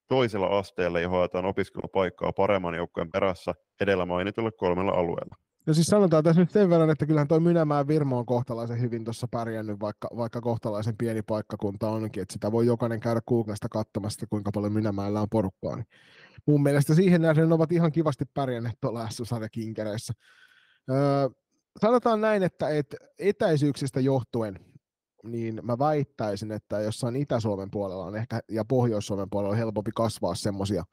toisella asteella ja haetaan opiskelupaikkaa paremman joukkojen perässä edellä mainitulle 3 alueella? No siis sanotaan tässä nyt sen verran, että kyllähän toi Mynämäen Virmo on kohtalaisen hyvin tuossa pärjännyt, vaikka kohtalaisen pieni paikkakunta onkin, että sitä voi jokainen käydä Googlesta katsomassa, kuinka paljon Mynämäellä on porukkaa. Niin mun mielestä siihen nähden ovat ihan kivasti pärjänneet tuolla S-sarjakinkereissä. Sanotaan näin, että etäisyyksistä johtuen, niin mä väittäisin, että jossain Itä-Suomen puolella on ehkä, ja Pohjois-Suomen puolella on helpompi kasvaa semmoisia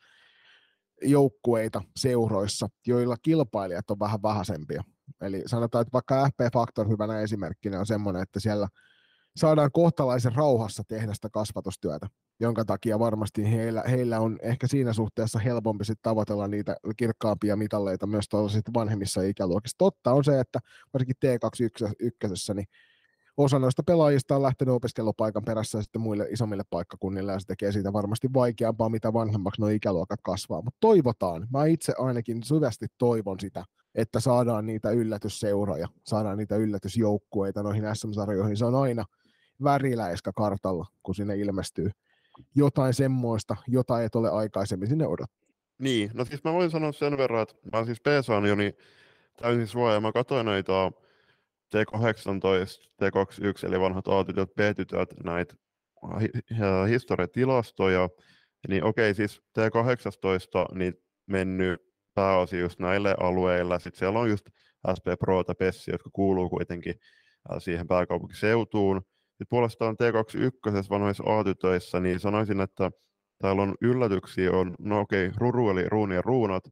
joukkueita seuroissa, joilla kilpailijat on vähän vähäisempiä. Eli sanotaan, että vaikka FP Factor hyvänä esimerkkinä on semmoinen, että siellä saadaan kohtalaisen rauhassa tehdä sitä kasvatustyötä, jonka takia varmasti heillä on ehkä siinä suhteessa helpompi sit tavoitella niitä kirkkaampia mitalleita myös tuollaisissa vanhemmissa ikäluokissa. Totta on se, että varsinkin T21, niin osa noista pelaajista on lähtenyt opiskelupaikan perässä sitten muille isommille paikkakunnille, ja se tekee siitä varmasti vaikeampaa, mitä vanhemmaksi nuo ikäluokat kasvaa. Mutta toivotaan, mä itse ainakin syvästi toivon sitä, että saadaan niitä yllätysseuroja, saadaan niitä yllätysjoukkueita noihin SM-sarjoihin. Se on aina väriläiskä kartalla, kun sinne ilmestyy jotain semmoista, jota ei ole aikaisemmin sinne odottaa. Niin, no siis mä voin sanoa sen verran, että mä siis peesaan jo niin täysin suojaa, mä katsoin näitä T18, T21, eli vanhat A-tytöt, B-tytöt, näitä historiatilastoja, niin okei, siis T18 niin mennyt pääosin just näille alueille, sitten siellä on just SP Pro tai Pessi, jotka kuuluu kuitenkin siihen pääkaupunkiseutuun. Sitten puolestaan T21 vanhoissa A-tytöissä, niin sanoisin, että täällä on yllätyksiä, on, no okei, Ruru eli Ruuni ja Ruunat,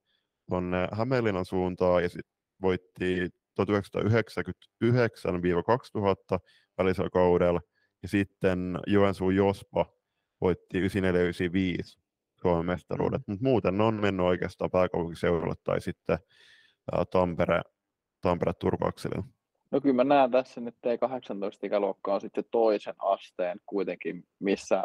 on Hämeenlinnan suuntaan, ja sitten voitti 1999-2000 välisellä kaudella, ja sitten Joensuun Jospa voitti 1994-1995 Suomen mestaruudet, mutta muuten ne on mennyt oikeastaan pääkaupunkiseudulle tai sitten Tampere Turpaakselle. No kyllä mä näen tässä nyt T18-ikäluokka on sitten toisen asteen kuitenkin, missä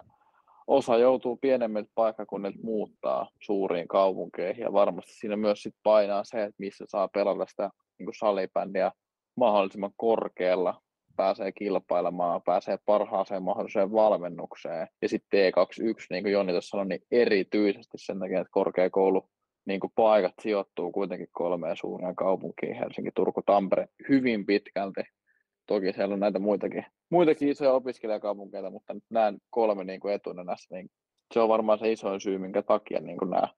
osa joutuu pienemmiltä paikkakunnilta muuttaa suuriin kaupunkeihin, ja varmasti siinä myös sit painaa se, että missä saa pelata sitä niin salibändiä mahdollisimman korkealla, pääsee kilpailemaan, pääsee parhaaseen mahdolliseen valmennukseen. Ja sitten T21, niin kuin Joni tuossa sanoi, niin erityisesti sen takia, että korkeakoulupaikat niin sijoittuu kuitenkin 3 suureen kaupunkiin, Helsinki, Turku, Tampere, hyvin pitkälti. Toki siellä on näitä muitakin isoja opiskelijakaupunkeita, mutta nyt näen 3 etunenässä. Niin se on varmaan se isoin syy, minkä takia niin nämä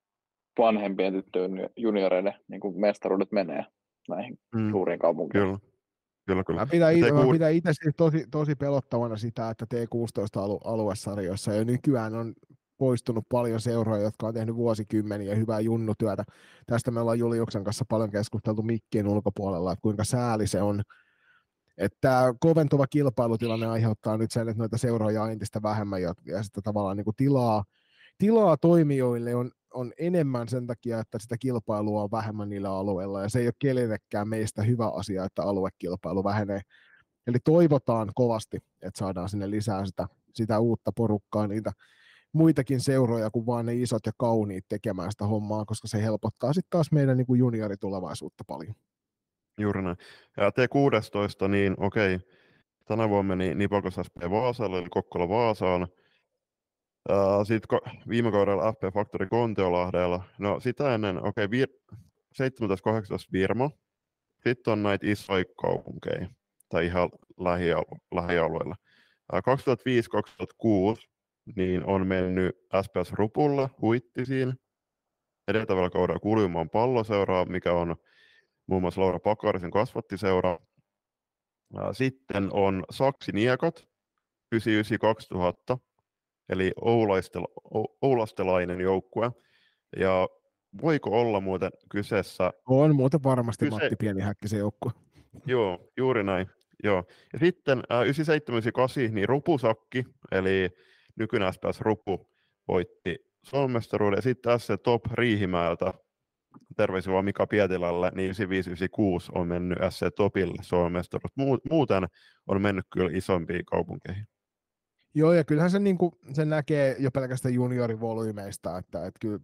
vanhempien tyttöjen junioreiden niin mestaruudet menee näihin suuriin kaupunkiin. Kyllä. Mä pidän itse tosi pelottavana sitä, että T16-aluesarjoissa jo nykyään on poistunut paljon seuroja, jotka on tehnyt vuosikymmeniä hyvää junnutyötä. Tästä me ollaan Juliuksen kanssa paljon keskusteltu mikkien ulkopuolella, että kuinka sääli se on. Tämä koventuva kilpailutilanne aiheuttaa nyt sen, että noita seuroja on entistä vähemmän, ja sitä tavallaan niin kuin tilaa toimijoille on enemmän sen takia, että sitä kilpailua on vähemmän niillä alueilla, ja se ei ole kenellekään meistä hyvä asia, että aluekilpailu vähenee. Eli toivotaan kovasti, että saadaan sinne lisää sitä uutta porukkaa, niitä muitakin seuroja kuin vaan ne isot ja kauniit tekemään sitä hommaa, koska se helpottaa sitten taas meidän niin kuin junioritulevaisuutta paljon. Juuri näin. Ja T16, niin okei, tänä vuonna meni Nipakos SP Vaasalle, eli Kokkola Vaasaan. Sitten viime kaudella FP Factori Kontiolahdella. No sitä ennen, okei, 17-18 Virmo. Sitten on näitä isoja kaupunkeja, tai ihan lähialueilla. 2005-2006 niin on mennyt SPS Rupulla, Huittisiin. Edeltävällä kaudella Kuljumaan Palloseuraa, mikä on muun muassa Laura Pakarisen kasvattiseura. Sitten on Saksiniekot 99-2000, eli oulastelainen joukkue. Ja voiko olla muuten kyseessä... On muuten varmasti Matti Pienihäkkisen joukkue. Joo, juuri näin. Joo. Ja sitten 97-98, niin Rupusakki, eli nykyinen SPS Rupu, voitti suomestaruuden. Ja sitten tässä Top Riihimäeltä. Terveisiä vaan Mika Pietilälle, niin 9596 on mennyt SC Topille Suomen mestaruus. Muuten on mennyt kyllä isompiin kaupunkeihin. Joo, ja kyllähän se, niin kuin, se näkee jo pelkästään juniorivolyymeista, että kyllä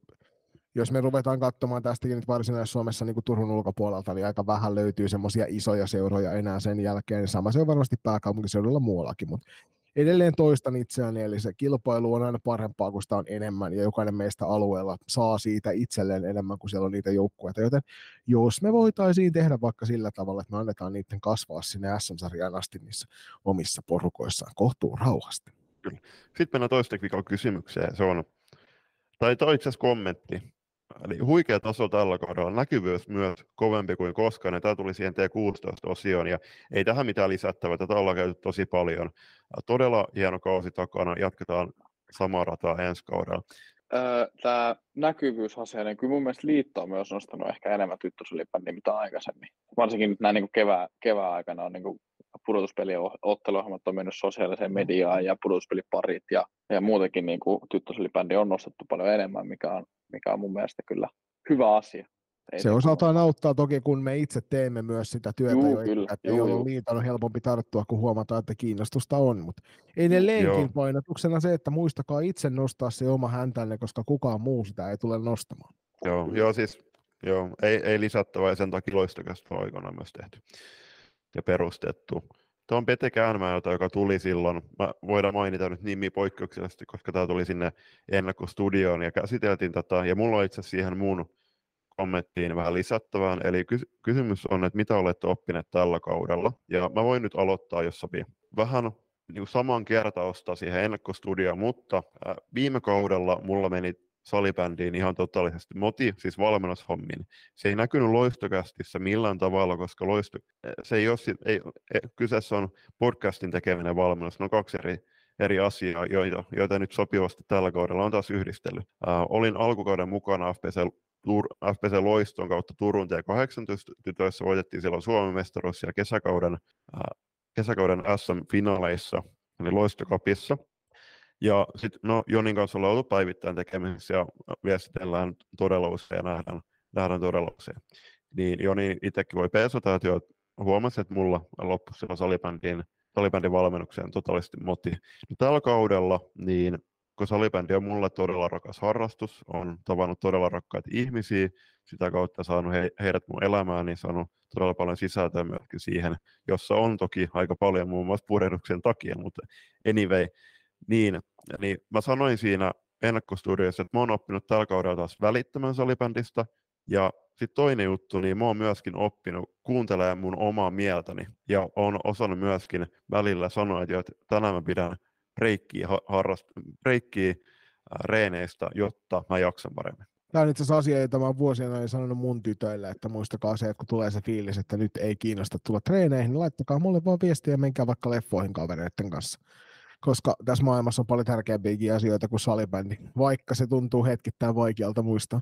jos me ruvetaan katsomaan tästäkin nyt Varsinais-Suomessa niin kuin Turun ulkopuolelta, niin aika vähän löytyy semmoisia isoja seuroja enää sen jälkeen. Sama se on varmasti pääkaupunkiseudulla muuallakin, mutta edelleen toistan itseäni, eli se kilpailu on aina parempaa, kun sitä on enemmän, ja jokainen meistä alueella saa siitä itselleen enemmän, kun siellä on niitä joukkueita. Joten jos me voitaisiin tehdä vaikka sillä tavalla, että me annetaan niiden kasvaa sinne SM-sarjaan asti niissä omissa porukoissaan kohtuu rauhasti. Kyllä. Sitten mennään toistekniikalla kysymykseen. Se on, tai toi itse asiassa kommentti. Eli huikea taso tällä kohdalla, näkyvyys myös kovempi kuin koskaan, ja tämä tuli siihen T16-osioon, ja ei tähän mitään lisättävää, tätä ollaan käyty tosi paljon. Todella hieno kausi takana, jatketaan samaa rataa ensi kaudella. Tämä näkyvyysasia, niin kyllä mun mielestä liitto on myös nostanut ehkä enemmän tyttösylipänniä mitä aikaisemmin. Varsinkin nyt näin niin kevään aikana on niin pudotuspelien otteluohjelmat on mennyt sosiaaliseen mediaan ja pudotuspeliparit ja muutenkin niin tyttösylipänni on nostettu paljon enemmän, mikä on mun mielestä kyllä hyvä asia. Se osaltaan auttaa toki, kun me itse teemme myös sitä työtä, jolloin niitä on helpompi tarttua, kun huomataan, että kiinnostusta on. Mutta edelleenkin painotuksena se, että muistakaa itse nostaa se oma häntänne, koska kukaan muu sitä ei tule nostamaan. Joo, ei lisättävä, ja sen takia loistokästä on aikoinaan myös tehty ja perustettu. Tämä on Pete Käänmäeltä, joka tuli silloin. Mä voidaan mainita nyt nimi poikkeuksellisesti, koska tämä tuli sinne ennakkostudioon ja käsiteltiin tätä. Ja mulla on itse asiassa siihen mun kommenttiin vähän lisättävään. Eli kysymys on, että mitä olette oppineet tällä kaudella. Ja mä voin nyt aloittaa, jos sopii. Vähän niin kuin saman kertausta siihen ennakkostudioon, mutta viime kaudella mulla meni salibändiin ihan totaalisesti moti, siis valmennushommiin. Se ei näkynyt Loistokästissä millään tavalla, koska kyseessä on podcastin tekeminen valmennus. Ne on kaksi eri asiaa, joita nyt sopivasti tällä kaudella on taas yhdistellyt. Olin alkukauden mukana FPC Loiston kautta Turun T18 tytöissä, voitettiin silloin Suomen mestaruus ja kesäkauden SM-finaaleissa, eli Loistokapissa. Ja sitten Jonin kanssa ollaan ollut päivittäin tekemisissä ja viestitellään todella usein ja nähdään todella usein. Niin Joni itsekin voi peesata, että huomasi, että mulla loppui silloin salibändin valmennukseen totaalisesti moti. No, tällä kaudella, niin kun salibändi on mulle todella rakas harrastus, on tavannut todella rakkaita ihmisiä, sitä kautta saanut heidät mun elämään, niin saanut todella paljon sisältöä myöskin siihen, jossa on toki aika paljon muun muassa purehduksen takia, mutta anyway. Niin, mä sanoin siinä ennakkostudiossa, että mä oon oppinut tällä kaudella taas välittämään salibändistä. Ja sitten toinen juttu, niin mä oon myöskin oppinut kuuntelemaan mun omaa mieltäni. Ja oon osannut myöskin välillä sanoa, että tänään mä pidän breikkiä reeneistä, jotta mä jaksan paremmin. Tämä on itse asiassa asia, jota mä oon vuosien ajan sanonut mun tytöille, että muistakaa se, että kun tulee se fiilis, että nyt ei kiinnosta tulla treeneihin, niin laittakaa mulle vaan viestiä ja menkää vaikka leffoihin kavereiden kanssa. Koska tässä maailmassa on paljon tärkeämpiä asioita kuin salibändi, vaikka se tuntuu hetkittäin vaikealta muistaa.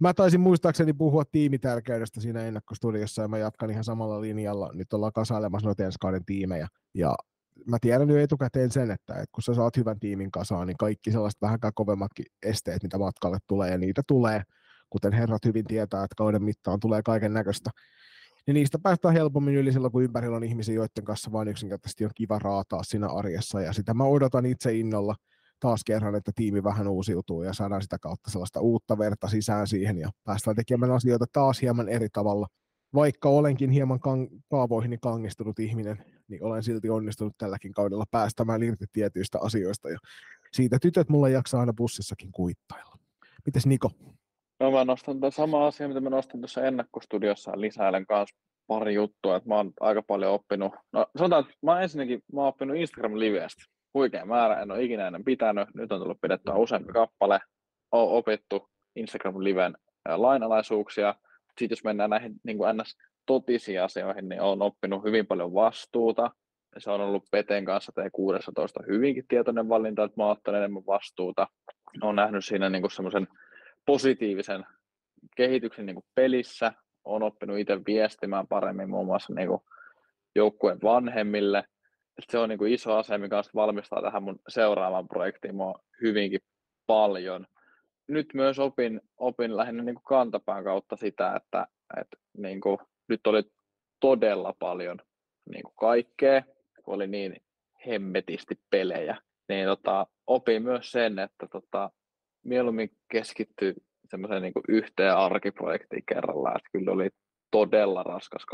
Mä taisin muistaakseni puhua tiimitärkeydestä siinä ennakkostudiossa, ja mä jatkan ihan samalla linjalla. Nyt ollaan kasailemassa noita ensi kauden tiimejä, ja mä tiedän jo etukäteen sen, että kun sä saat hyvän tiimin kasaan, niin kaikki sellaiset vähänkään kovemmatkin esteet, mitä matkalle tulee, ja niitä tulee, kuten herrat hyvin tietää, että kauden mittaan tulee kaiken näköistä. Niin niistä päästään helpommin yli silloin, kun ympärillä on ihmisiä, joiden kanssa vain yksinkertaisesti on kiva raataa siinä arjessa. Ja sitä mä odotan itse innolla taas kerran, että tiimi vähän uusiutuu ja saadaan sitä kautta sellaista uutta verta sisään siihen. Ja päästään tekemään asioita taas hieman eri tavalla. Vaikka olenkin hieman kaavoihini kangistunut ihminen, niin olen silti onnistunut tälläkin kaudella päästämään irti tietyistä asioista. Ja siitä tytöt mulle jaksaa aina bussissakin kuittailla. Mites Niko? No, mä nostan tämän sama asia, mitä mä nostin tuossa ennakkostudiossa, ja lisäilen kanssa pari juttua, että mä oon aika paljon oppinut. No sanotaan, että mä oon oppinut Instagram-liveestä. Huikea määrä, en ole ikinä ennen pitänyt. Nyt on tullut pidettyä useampi kappale. Oon opittu Instagram-liven lainalaisuuksia. Sitten jos mennään näihin niin kuin NS-totisiin asioihin, niin oon oppinut hyvin paljon vastuuta. Se on ollut Peten kanssa T16 hyvinkin tietoinen valinta, että mä oon ottanut enemmän vastuuta. Oon nähnyt siinä niin kuin semmoisen positiivisen kehityksen niin kuin pelissä. Olen oppinut itse viestimään paremmin muun muassa niin kuin joukkueen vanhemmille. Se on niin kuin iso asia, mikä valmistaa tähän mun seuraavaan projektiin mua hyvinkin paljon. Nyt myös opin lähinnä niin kuin kantapään kautta sitä, että niin kuin, nyt oli todella paljon niin kuin kaikkea, kun oli niin hemmetisti pelejä. Niin, opin myös sen, että mieluummin keskittyy semmoiseen niin kuin yhteen arkiprojektiin kerrallaan. Että kyllä oli todella raskas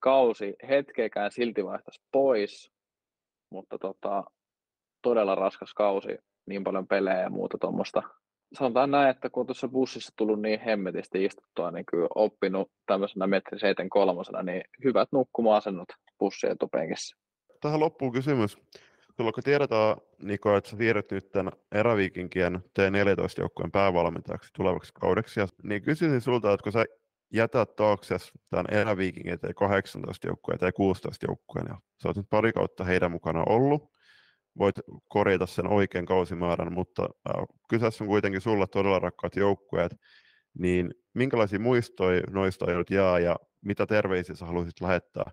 kausi. Hetkeäkään silti vaihtaisi pois, mutta todella raskas kausi. Niin paljon pelejä ja muuta tuommoista. Sanotaan näin, että kun tuossa bussissa tullut niin hemmetisti istuttua, niin kyllä oppinut tämmöisenä metri 7.3, niin hyvät nukkuma-asennot bussin etupenkissä. Tähän loppuun kysymys. Sulla kun tiedetään, Niko, että sä siirryt nyt tämän Eräviikinkien T14-joukkueen päävalmentajaksi tulevaksi kaudeksi, niin kysyisin sulta, että kun sä jätät taaksesi tämän Eräviikinkien T18-joukkueen tai T16-joukkueen, ja sä oot nyt pari kautta heidän mukana ollut, voit korjata sen oikean kausimäärän, mutta kyseessä on kuitenkin sulla todella rakkaat joukkueet, niin minkälaisia muistoja noista ajat jää ja mitä terveisiä sä haluaisit lähettää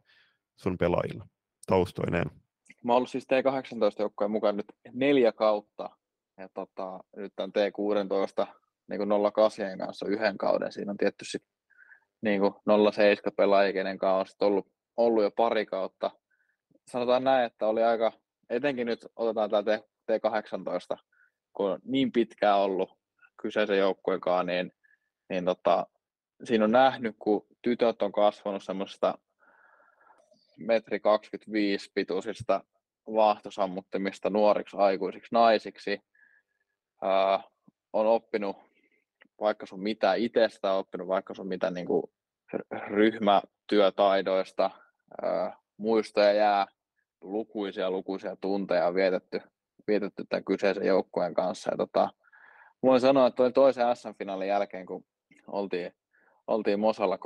sun pelaajille taustoineen? Mä oon ollut siis T18-joukkueen mukaan nyt 4 kautta ja nyt tämän T16 niin 08 kanssa 1 kauden. Siinä on tietty sit, niin 07 pelaajia, kenen kanssa on sit ollut jo pari kautta. Sanotaan näin, että oli aika... Etenkin nyt otetaan tämä T18, kun on niin pitkään ollut kyseisen joukkueenkaan, niin siinä on nähnyt, kun tytöt on kasvanut semmoisesta 1,25 pituisista vaahtosammuttimista nuoriksi aikuisiksi naisiksi. On oppinut vaikka sun mitä itsestä, on oppinut vaikka sun mitä niin kuin ryhmätyötaidoista, muistoja jää. Lukuisia tunteja on vietetty tämän kyseisen joukkueen kanssa. Ja voin sanoa, että oli toisen SM-finaalin jälkeen, kun oltiin Mosalla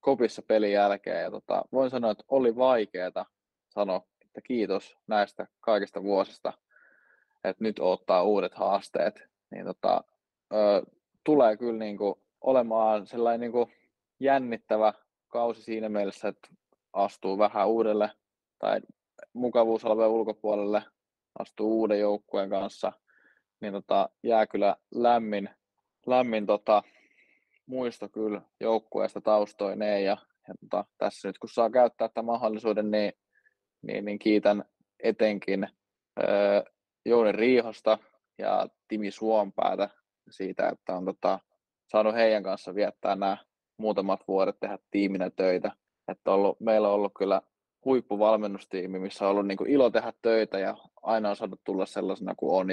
kopissa pelin jälkeen. Ja voin sanoa, että oli vaikeaa sanoa, että kiitos näistä kaikista vuosista, että nyt odottaa uudet haasteet. Niin tulee kyllä niinku olemaan sellainen niinku jännittävä kausi siinä mielessä, että astuu vähän uudelle tai mukavuusalueen ulkopuolelle, astuu uuden joukkueen kanssa, niin jää kyllä lämmin muisto kyllä joukkueesta taustoineen. Ja tässä nyt kun saa käyttää tämän mahdollisuuden, niin kiitän etenkin Jouni Riihosta ja Timi Suompäätä siitä, että on saanut heidän kanssa viettää nämä muutamat vuodet tehdä tiiminä töitä. Että meillä on ollut kyllä huippuvalmennustiimi, missä on ollut niin kuin ilo tehdä töitä ja aina on saanut tulla sellaisena kuin on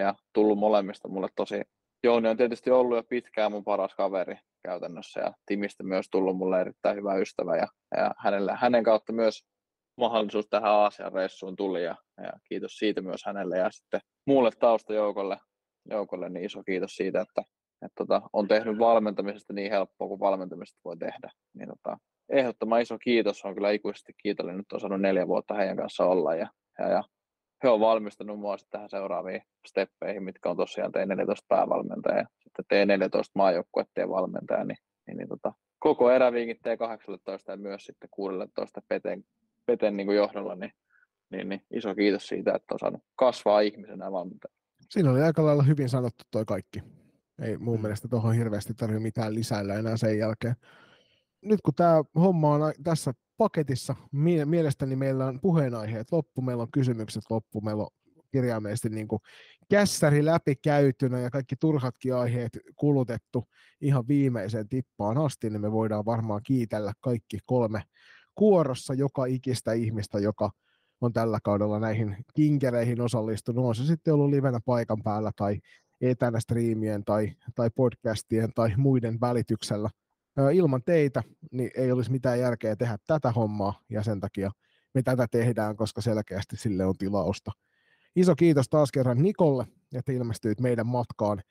ja tullut molemmista mulle tosi. Jouni on tietysti ollut jo pitkään mun paras kaveri käytännössä ja Timistä myös tullut mulle erittäin hyvä ystävä ja hänen kautta myös mahdollisuus tähän Aasian reissuun tuli ja kiitos siitä myös hänelle ja sitten muulle taustajoukolle niin iso kiitos siitä, että on tehnyt valmentamisesta niin helppoa kuin valmentamisesta voi tehdä. Niin ehdottoman iso kiitos, on kyllä ikuisesti kiitollinen, nyt on saanut 4 vuotta heidän kanssa olla ja he on valmistanut mua tähän seuraaviin steppeihin, mitkä on tosiaan T14 päävalmentaja ja sitten T14 maajoukkuetteen valmentaja, niin koko Eräviikin T18 ja myös sitten 16 Peten niin kuin johdolla, niin iso kiitos siitä, että on saanut kasvaa ihmisenä valmentaja. Siinä oli aika lailla hyvin sanottu toi kaikki. Ei mun mielestä tuohon hirveästi tarvitse mitään lisäillä enää sen jälkeen. Nyt kun tämä homma on tässä paketissa, mielestäni meillä on puheenaiheet loppu, meillä on kysymykset loppu, meillä on kirjaimellisesti niin kuin kässäri läpikäytynä ja kaikki turhatkin aiheet kulutettu ihan viimeiseen tippaan asti, niin me voidaan varmaan kiitellä kaikki 3 kuorossa joka ikistä ihmistä, joka on tällä kaudella näihin kinkereihin osallistunut. On se sitten ollut livenä paikan päällä tai etänä striimien tai podcastien tai muiden välityksellä. Ilman teitä niin ei olisi mitään järkeä tehdä tätä hommaa ja sen takia me tätä tehdään, koska selkeästi sille on tilausta. Iso kiitos taas kerran Nikolle, että ilmestyit meidän matkaan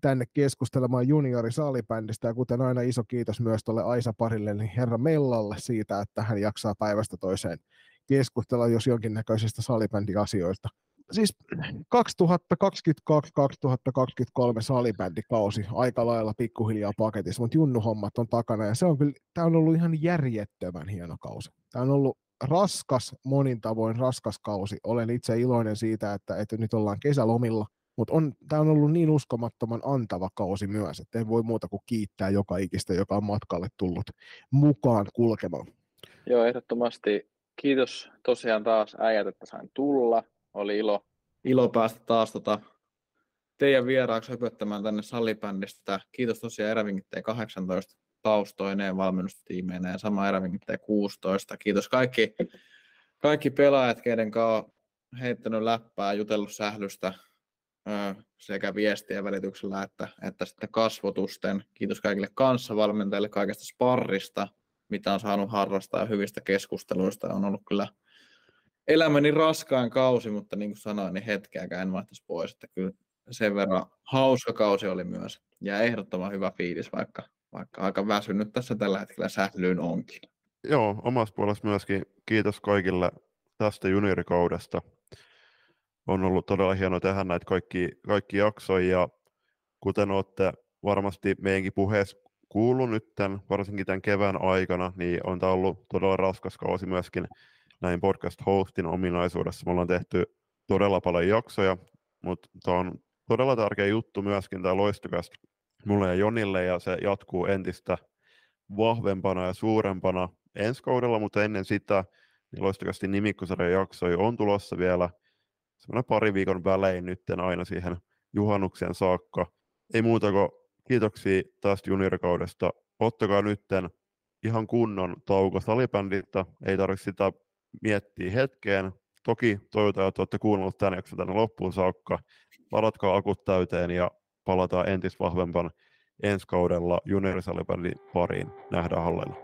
tänne keskustelemaan juniorisalibändistä ja kuten aina iso kiitos myös tuolle Aisa-parille niin herra Mellalle siitä, että hän jaksaa päivästä toiseen keskustella jos jonkinnäköisistä salibändiasioista. Siis 2022-2023 salibändikausi aika lailla pikkuhiljaa paketissa, mutta junnuhommat on takana ja se on kyllä, tämä on ollut ihan järjettömän hieno kausi. Tämä on ollut raskas, monin tavoin raskas kausi. Olen itse iloinen siitä, että nyt ollaan kesälomilla, mutta tämä on ollut niin uskomattoman antava kausi myös, että en voi muuta kuin kiittää joka ikistä, joka on matkalle tullut mukaan kulkemaan. Joo, ehdottomasti. Kiitos tosiaan taas äijät, että sain tulla. Oli ilo päästä taas teidän vieraaksi höpöttämään tänne Sallibändistä. Kiitos tosiaan Erävingittäjä 18 taustoineen, valmennustiimeineen ja sama Erävingittäjä 16. Kiitos kaikki pelaajat, keiden kanssa on heittänyt läppää, jutellut sählystä sekä viestien välityksellä että sitten kasvotusten. Kiitos kaikille kanssavalmentajille kaikesta sparrista, mitä on saanut harrastaa ja hyvistä keskusteluista. On ollut kyllä elämäni raskain kausi, mutta niin kuin sanoin, niin hetkeäkään en vaihtaisi pois. Että kyllä sen verran hauska kausi oli myös ja ehdottoman hyvä fiilis, vaikka aika väsynyt tässä tällä hetkellä sählyyn onkin. Joo, omassa puolessa myöskin kiitos kaikille tästä juniorikaudesta. On ollut todella hienoa tehdä näitä kaikki jaksoja, ja kuten olette varmasti meidänkin puheessa kuullut nyt varsinkin tämän kevään aikana, niin on tämä ollut todella raskas kausi myöskin näin podcast-hostin ominaisuudessa. Me ollaan tehty todella paljon jaksoja, mutta tämä on todella tärkeä juttu myöskin tämä Loistokästä mulle ja Jonille, ja se jatkuu entistä vahvempana ja suurempana ensi kaudella, mutta ennen sitä niin Loistokästi nimikkosarjan jaksoja on tulossa vielä semmoinen pari viikon välein nyt aina siihen juhannukseen saakka. Ei muuta kuin kiitoksia tästä juniorikaudesta. Ottakaa nytten ihan kunnon tauko Sallibändiltä. Ei tarvitse sitä miettiä hetkeen. Toki toivotaan, että olette kuunnelleet tämän jakson tänne loppuun saakka. Ladatkaa akut täyteen ja palataan entis vahvempan ensi kaudella juniorisallibändin pariin. Nähdään halleilla.